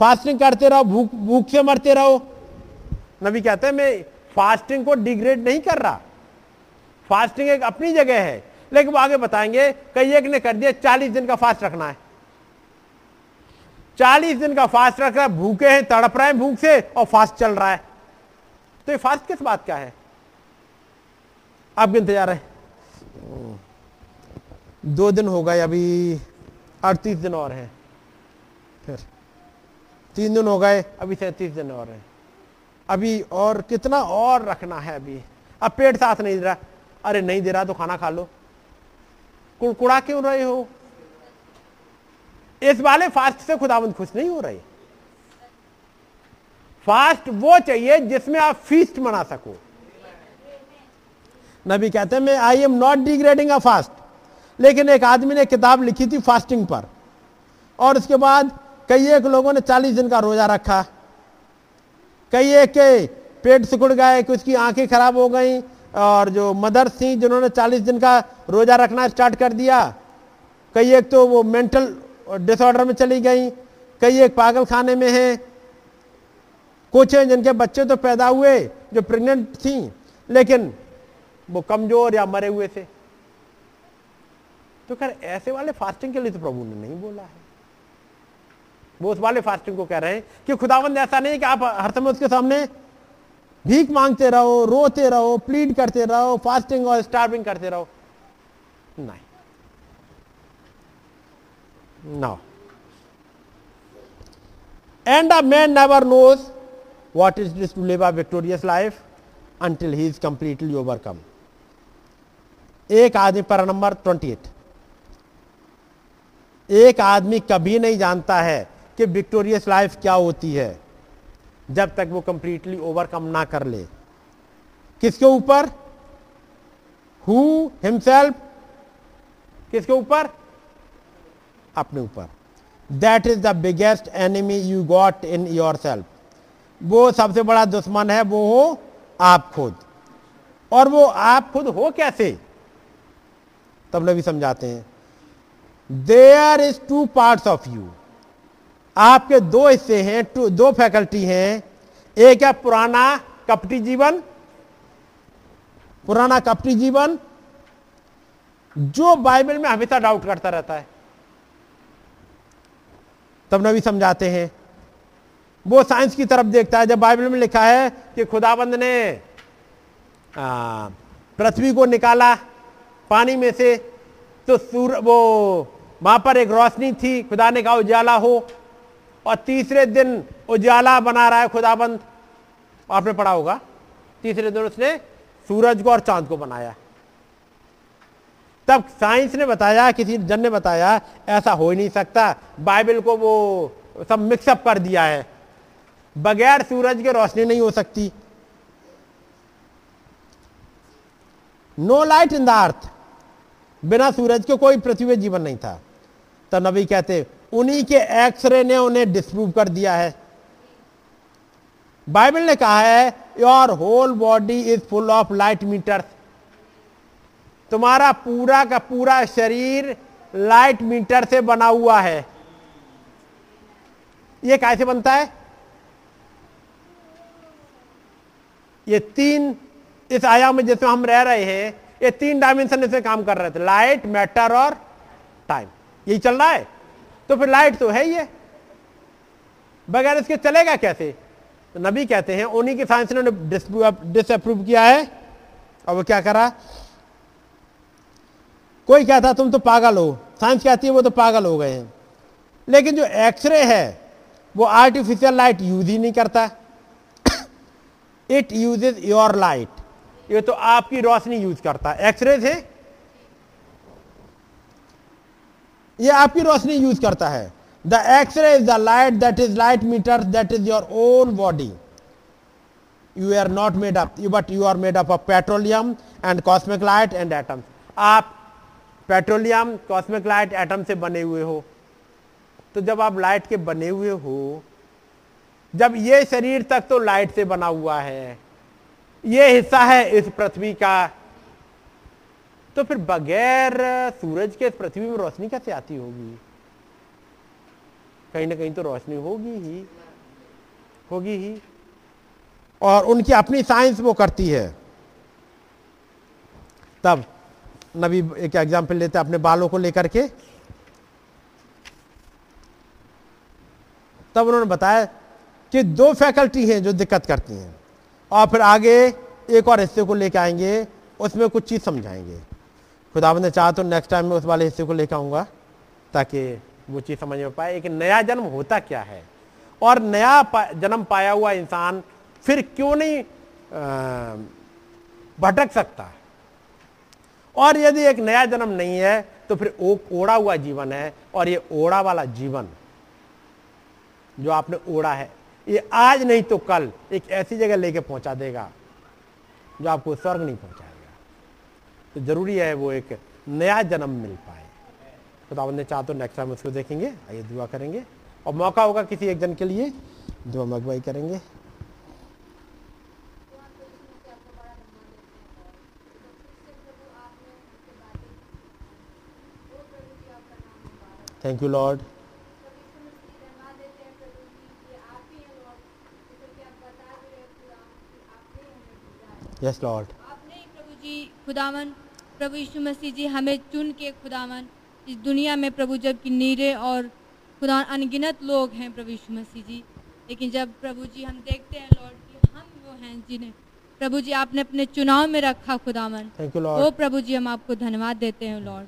फास्टिंग करते रहो, भूख भूख से मरते रहो। नबी कहते हैं मैं फास्टिंग को डिग्रेड नहीं कर रहा, फास्टिंग एक अपनी जगह है, लेकिन वो आगे बताएंगे कई एक ने कर दिया चालीस दिन का फास्ट रखना है, चालीस दिन का फास्ट रख रहा है, भूखे हैं, तड़प रहे हैं भूख से और फास्ट चल रहा है। तो ये फास्ट किस बात का है? आप गिनते जा रहे हैं, दो दिन हो गए, अभी अड़तीस दिन और हैं, फिर तीन दिन हो गए, अभी सैंतीस दिन और हैं, अभी और कितना और रखना है। अभी अब पेट साथ नहीं दे रहा, अरे नहीं दे रहा तो खाना खा लो, कुड़कुड़ा क्यों रहे हो? इस वाले फास्ट से खुदावंद खुश नहीं हो रहे। फास्ट वो चाहिए जिसमें आप फीस्ट मना सको। नबी कहते हैं मैं I am not degrading a fast. लेकिन एक आदमी ने किताब लिखी थी फास्टिंग पर, और उसके बाद कई एक लोगों ने चालीस दिन का रोजा रखा, कई एक के पेट सिकुड़ गए, कुछ की आंखें खराब हो गई, और जो मदर्स थी जिन्होंने चालीस दिन का रोजा रखना स्टार्ट कर दिया, कई एक तो वो मेंटल डिसऑर्डर में चली गई, कई एक पागल खाने में हैं, कुछ हैं जिनके बच्चे तो पैदा हुए जो प्रेग्नेंट थी, लेकिन वो कमजोर या मरे हुए थे। तो खैर ऐसे वाले फास्टिंग के लिए तो प्रभु ने नहीं बोला है। वो उस वाले फास्टिंग को कह रहे हैं कि खुदावंद ऐसा नहीं कि आप हर समय उसके सामने भीख मांगते रहो, रोते रहो, प्लीड करते रहो, फास्टिंग और स्टार्विंग करते रहो। नहीं, no. And a man never knows what is this to live a victorious life until he is completely overcome. एक आदमी पर नंबर अट्ठाईस, एक आदमी कभी नहीं जानता है कि विक्टोरियस लाइफ क्या होती है, जब तक वो कंप्लीटली ओवरकम ना कर ले। किसके ऊपर? Who himself. किसके ऊपर? अपने ऊपर। That is the biggest enemy you got in your self. वो सबसे बड़ा दुश्मन है, वो हो आप खुद। और वो आप खुद हो कैसे, तब नबी समझाते हैं, there is two parts of you. आपके दो हिस्से हैं, टू दो फैकल्टी हैं। एक है पुराना कपटी जीवन, पुराना कपटी जीवन जो बाइबल में हमेशा डाउट करता रहता है। तब नबी समझाते हैं, वो साइंस की तरफ देखता है। जब बाइबल में लिखा है कि खुदाबंद ने पृथ्वी को निकाला पानी में से, तो सूर वो वहां पर एक रोशनी थी, खुदा ने कहा उजाला हो, और तीसरे दिन उजाला बना रहा है खुदाबंद। आपने पढ़ा होगा, तीसरे दिन उसने सूरज को और चांद को बनाया। तब साइंस ने बताया, किसी जन ने बताया ऐसा हो ही नहीं सकता, बाइबल को वो सब मिक्सअप कर दिया है, बगैर सूरज के रोशनी नहीं हो सकती। No light in the earth, बिना सूरज के कोई पृथ्वी पे जीवन नहीं था। तो नबी कहते उन्हीं के एक्सरे ने उन्हें डिस्प्रूव कर दिया है। बाइबल ने कहा है your whole body is full of light meters, तुम्हारा पूरा का पूरा शरीर लाइट मीटर से बना हुआ है। ये कैसे बनता है? ये तीन, इस आयाम में जिसमें हम रह रहे हैं, ये तीन डायमेंशन से काम कर रहे थे, लाइट, मैटर और टाइम। यही चल रहा है, तो फिर लाइट तो है ही है, बगैर इसके चलेगा कैसे? तो नबी कहते हैं उन्हीं के साइंस ने डिसअप्रूव किया है। और वो क्या करा? कोई कहता तुम तो पागल हो, साइंस कहती है वो तो पागल हो गए हैं। लेकिन जो एक्सरे है वो आर्टिफिशियल लाइट यूज ही नहीं करता, इट यूजेस योर लाइट। ये तो आपकी रोशनी यूज करता है, एक्सरे से ये आपकी रोशनी यूज करता है। The x ray is the light that is light meter that is your own body. You are not made up but you are made up of petroleum and cosmic light and atoms. आप petroleum, cosmic light, atom से बने हुए हो। तो जब आप light के बने हुए हो, जब ये शरीर तक तो लाइट से बना हुआ है, ये हिस्सा है इस पृथ्वी का, तो फिर बगैर सूरज के इस पृथ्वी में रोशनी कैसे आती होगी? कहीं ना कहीं तो रोशनी होगी ही होगी ही और उनकी अपनी साइंस वो करती है। तब नबी एक एग्जाम्पल लेते अपने बालों को लेकर के। तब उन्होंने बताया कि दो फैकल्टी हैं जो दिक्कत करती हैं, और फिर आगे एक और हिस्से को लेकर आएंगे, उसमें कुछ चीज़ समझाएंगे। खुदावंद ने चाहा तो नेक्स्ट टाइम मैं उस वाले हिस्से को लेकर आऊँगा, ताकि वो चीज़ समझ में पाए कि नया जन्म होता क्या है, और नया पा, जन्म पाया हुआ इंसान फिर क्यों नहीं आ, भटक सकता। और यदि एक नया जन्म नहीं है तो फिर वो ओढ़ा हुआ जीवन है, और ये ओढ़ा वाला जीवन जो आपने ओढ़ा है, ये आज नहीं तो कल एक ऐसी जगह लेके पहुंचा देगा जो आपको स्वर्ग नहीं पहुंचाएगा। तो जरूरी है वो एक नया जन्म मिल पाए। खुदावंद ने चाहा तो नेक्स्ट टाइम उसको देखेंगे। आइए दुआ करेंगे, और मौका होगा किसी एक जन के लिए दुआ मगवाई करेंगे। Thank you Lord. Yes Lord, आपने प्रभु जी खुदावन प्रभु यीशु मसीह जी हमें चुन के खुदावन इस दुनिया में प्रभु जब कि नीरे और खुदा अनगिनत लोग हैं प्रभु यीशु मसीह जी, लेकिन जब प्रभु जी हम देखते हैं लॉर्ड कि हम वो हैं जिन्हें प्रभु जी आपने अपने चुनाव में रखा खुदावन। Thank you Lord. ओ प्रभु जी हम आपको धन्यवाद देते हैं लॉर्ड।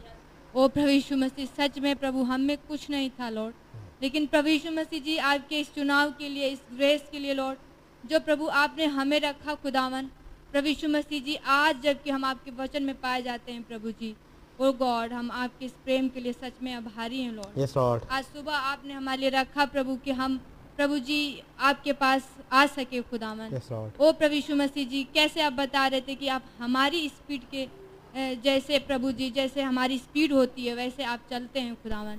ओ प्रभु यीशु मसीह, सच में प्रभु हम में कुछ नहीं था लॉर्ड, लेकिन प्रभु यीशु मसीह जी आपके इस चुनाव के लिए, इस ग्रेस के लिए लॉर्ड, जो प्रभु आपने हमें रखा खुदावन। प्रभु यीशु मसीह जी आज जबकि हम आपके वचन में पाए जाते हैं प्रभु जी, ओ गॉड हम आपके इस प्रेम के लिए सच में आभारी हैं लॉर्ड। yes, आज सुबह आपने हमारे लिए रखा प्रभु कि हम प्रभु जी आपके पास आ सके खुदावन। yes, ओ प्रभु यीशु मसीह जी, कैसे आप बता रहे थे कि आप हमारी स्पीड के जैसे प्रभु जी जैसे हमारी स्पीड होती है वैसे आप चलते हैं खुदावन।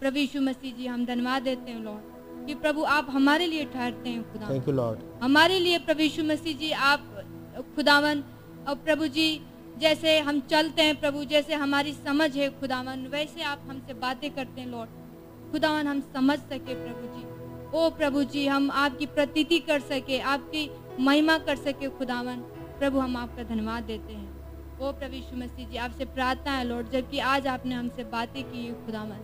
प्रभु यीशु मसीह जी हम धन्यवाद देते हैं लॉर्ड कि प्रभु आप हमारे लिए ठहरते हैं खुदावन। थैंक यू लॉर्ड, हमारे लिए प्रभु यीशु मसीह जी आप खुदावन। और प्रभु जी जैसे हम चलते हैं प्रभु, जैसे हमारी समझ है खुदावन वैसे आप हमसे बातें करते हैं लॉर्ड। खुदावन हम समझ सके प्रभु जी, ओ प्रभु जी हम आपकी प्रतीति कर सके, आपकी महिमा कर सके खुदावन। प्रभु हम आपका धन्यवाद देते हैं। ओ प्रभु यीशु मसीह जी आपसे प्रार्थना है लॉर्ड, जबकि आज आपने हमसे बातें की है खुदावन,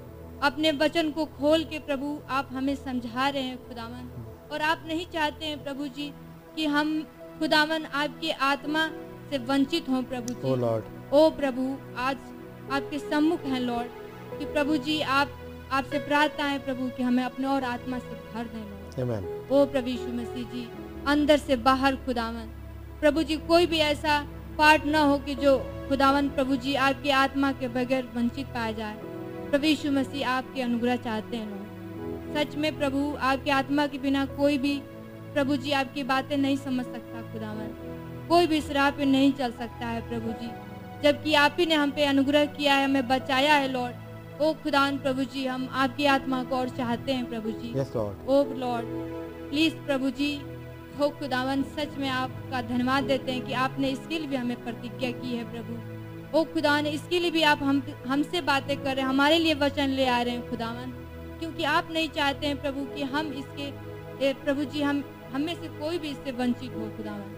अपने वचन को खोल के प्रभु आप हमें समझा रहे हैं खुदावन। और आप नहीं चाहते हैं प्रभु जी कि हम खुदावन आपकी आत्मा से वंचित हों प्रभु जी। ओ लॉर्ड, ओ प्रभु आज आपके सम्मुख हैं लॉर्ड कि प्रभु जी आप आपसे प्रार्थना है प्रभु कि हमें अपने और आत्मा से भर दें लॉर्ड। ओ प्रभु यीशु मसीह जी अंदर से बाहर खुदावन प्रभु जी कोई भी ऐसा पार्ट ना हो कि जो खुदावन प्रभु जी आपकी आत्मा के बगैर वंचित पाया जाए। प्रभु यीशु मसीह आपके अनुग्रह चाहते हैं लॉर्ड। सच में प्रभु आपकी आत्मा के बिना कोई भी प्रभु जी आपकी बातें नहीं समझ सकता खुदावन, कोई भी इस राह पे नहीं चल सकता है प्रभु जी, जबकि आप ही ने हम पे अनुग्रह किया है, हमें बचाया है लॉर्ड। ओ खुदान प्रभु जी हम आपकी आत्मा को और चाहते हैं प्रभु जी। yes, Lord. O Lord please प्रभु जी हो खुदावन सच में आपका धन्यवाद देते हैं कि आपने इसके लिए भी हमें प्रतिज्ञा की है प्रभु। ओ खुदान इसके लिए भी आप हम हमसे बातें कर रहे हैं, हमारे लिए वचन ले आ रहे हैं खुदावन, क्योंकि आप नहीं चाहते हैं प्रभु कि हम इसके प्रभु जी हम हमें से कोई भी इससे वंचित हो खुदावन।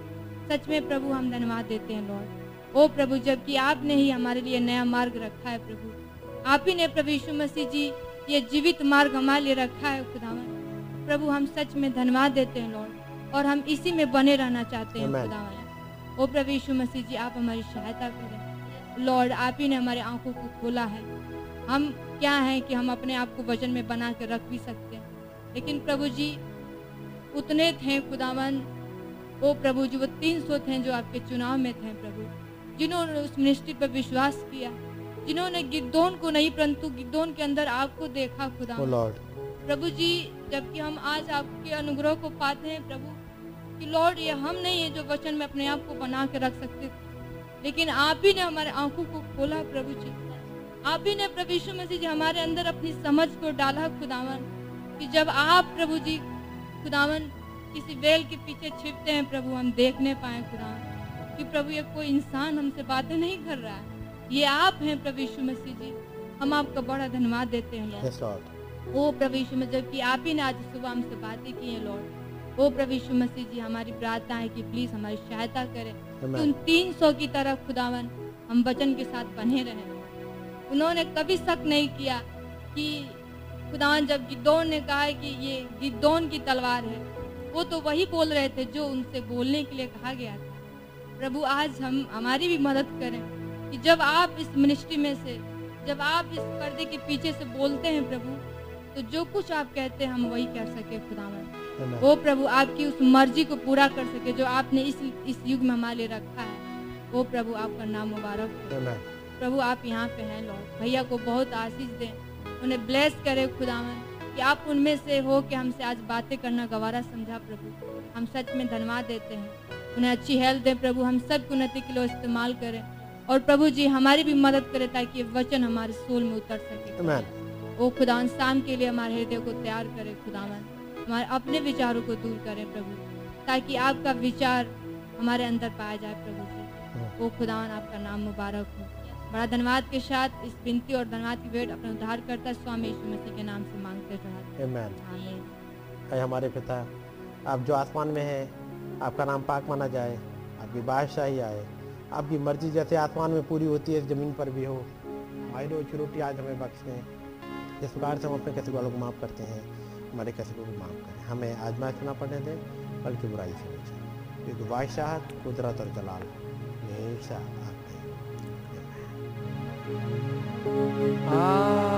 सच में प्रभु हम धन्यवाद देते हैं लॉर्ड। ओ प्रभु जबकि आपने ही हमारे लिए नया मार्ग रखा है प्रभु, आप ही ने प्रभु यीशु मसीह जी ये जीवित मार्ग हमारे लिए रखा है खुदावन। प्रभु हम सच में धन्यवाद देते हैं लॉर्ड और हम इसी में बने रहना चाहते हैं खुदावन। ओ प्रभु यीशु मसीह जी आप हमारी सहायता करें लॉर्ड, आप ही ने हमारे आंखों को खोला है। हम क्या हैं कि हम अपने आप को वचन में बना कर रख भी सकते हैं, लेकिन प्रभु जी उतने थे खुदावन। ओ प्रभु जी वो तीन सौ थे जो आपके चुनाव में थे प्रभु, जिन्होंने उस मिनिस्ट्री पर विश्वास किया, जिन्होंने गिदोन को नहीं परंतु गिदोन के अंदर आपको देखा खुदा। oh Lord. प्रभु जी जबकि हम आज आपके अनुग्रह को पाते हैं प्रभु कि लॉर्ड ये हम नहीं है जो वचन में अपने आप को बना के रख सकते, लेकिन आप ही ने हमारे आंखों को खोला प्रभु जी। आप ही ने प्रभु यीशु मसीह जी हमारे अंदर अपनी समझ को डाला खुदावन कि जब आप प्रभु जी खुदावन किसी बेल के पीछे छिपते हैं प्रभु हम देखने पाए खुदावन कि प्रभु ये कोई इंसान हमसे बातें नहीं कर रहा है, ये आप हैं प्रभु यीशु मसीह जी। हम आपका बड़ा धन्यवाद देते हैं लॉर्ड। ओ प्रभु यीशु मसीह जबकि आप ही ने आज सुबह हमसे बातें की हैं लॉर्ड। ओ प्रभु यीशु मसीह जी हमारी प्रार्थना है कि प्लीज हमारी सहायता करें कि उन तीन सौ की तरह खुदावन हम वचन के साथ बने रहे। उन्होंने कभी शक नहीं किया कि खुदावन जब गिदोन ने कहा है कि ये गिदोन की तलवार है, वो तो वही बोल रहे थे जो उनसे बोलने के लिए कहा गया था। प्रभु आज हम हमारी भी मदद करें कि जब आप इस मिनिस्ट्री में से, जब आप इस पर्दे के पीछे से बोलते हैं प्रभु, तो जो कुछ आप कहते हैं हम वही कर सके खुदावन। वो प्रभु आपकी उस मर्जी को पूरा कर सके जो आपने इस इस युग में हमारे लिए रखा है। वो प्रभु आपका नाम मुबारक हो। प्रभु आप यहाँ पे हैं लॉर्ड, भैया को बहुत आशीष दें, उन्हें ब्लेस करे खुदावन कि आप उनमें से हो कि हमसे आज बातें करना गवारा समझा प्रभु। हम सच में धन्यवाद देते हैं, उन्हें अच्छी हेल्थ दें प्रभु, हम सब को उन्नति के लिए इस्तेमाल करें और प्रभु जी हमारी भी मदद करें ताकि वचन हमारे सोल में उतर सके। ओ खुदावन शाम के लिए हमारे हृदय को तैयार करें खुदावन, हमारे अपने विचारों को दूर करें प्रभु, ताकि आपका विचार हमारे अंदर पाया जाए प्रभु जी। ओ खुदावन आपका नाम मुबारक हो। बड़ा धन्यवाद के साथ इस बिनती और धन्यवाद की भेंट अपने उद्धारकर्ता स्वामी यीशु मसीह के नाम से मांगते हैं। आमीन। आमीन। हमारे पिता आप जो आसमान में हैं, आपका नाम पाक माना जाए, आपकी बादशाही आए, आपकी मर्जी जैसे आसमान में पूरी होती है ज़मीन पर भी हो। हमारी रोज़ की रोटी आज हमें बख्श दें, इस प्रकार से हम अपने किसी वालों को माफ़ करते हैं, हमारे किसी को भी माफ़ करें, हमें आजमाइश ना पड़ने दें बल्कि बुराई से बचाएं, क्योंकि बादशाहत कुदरत और जलाल हमेशा आपकी है। Ah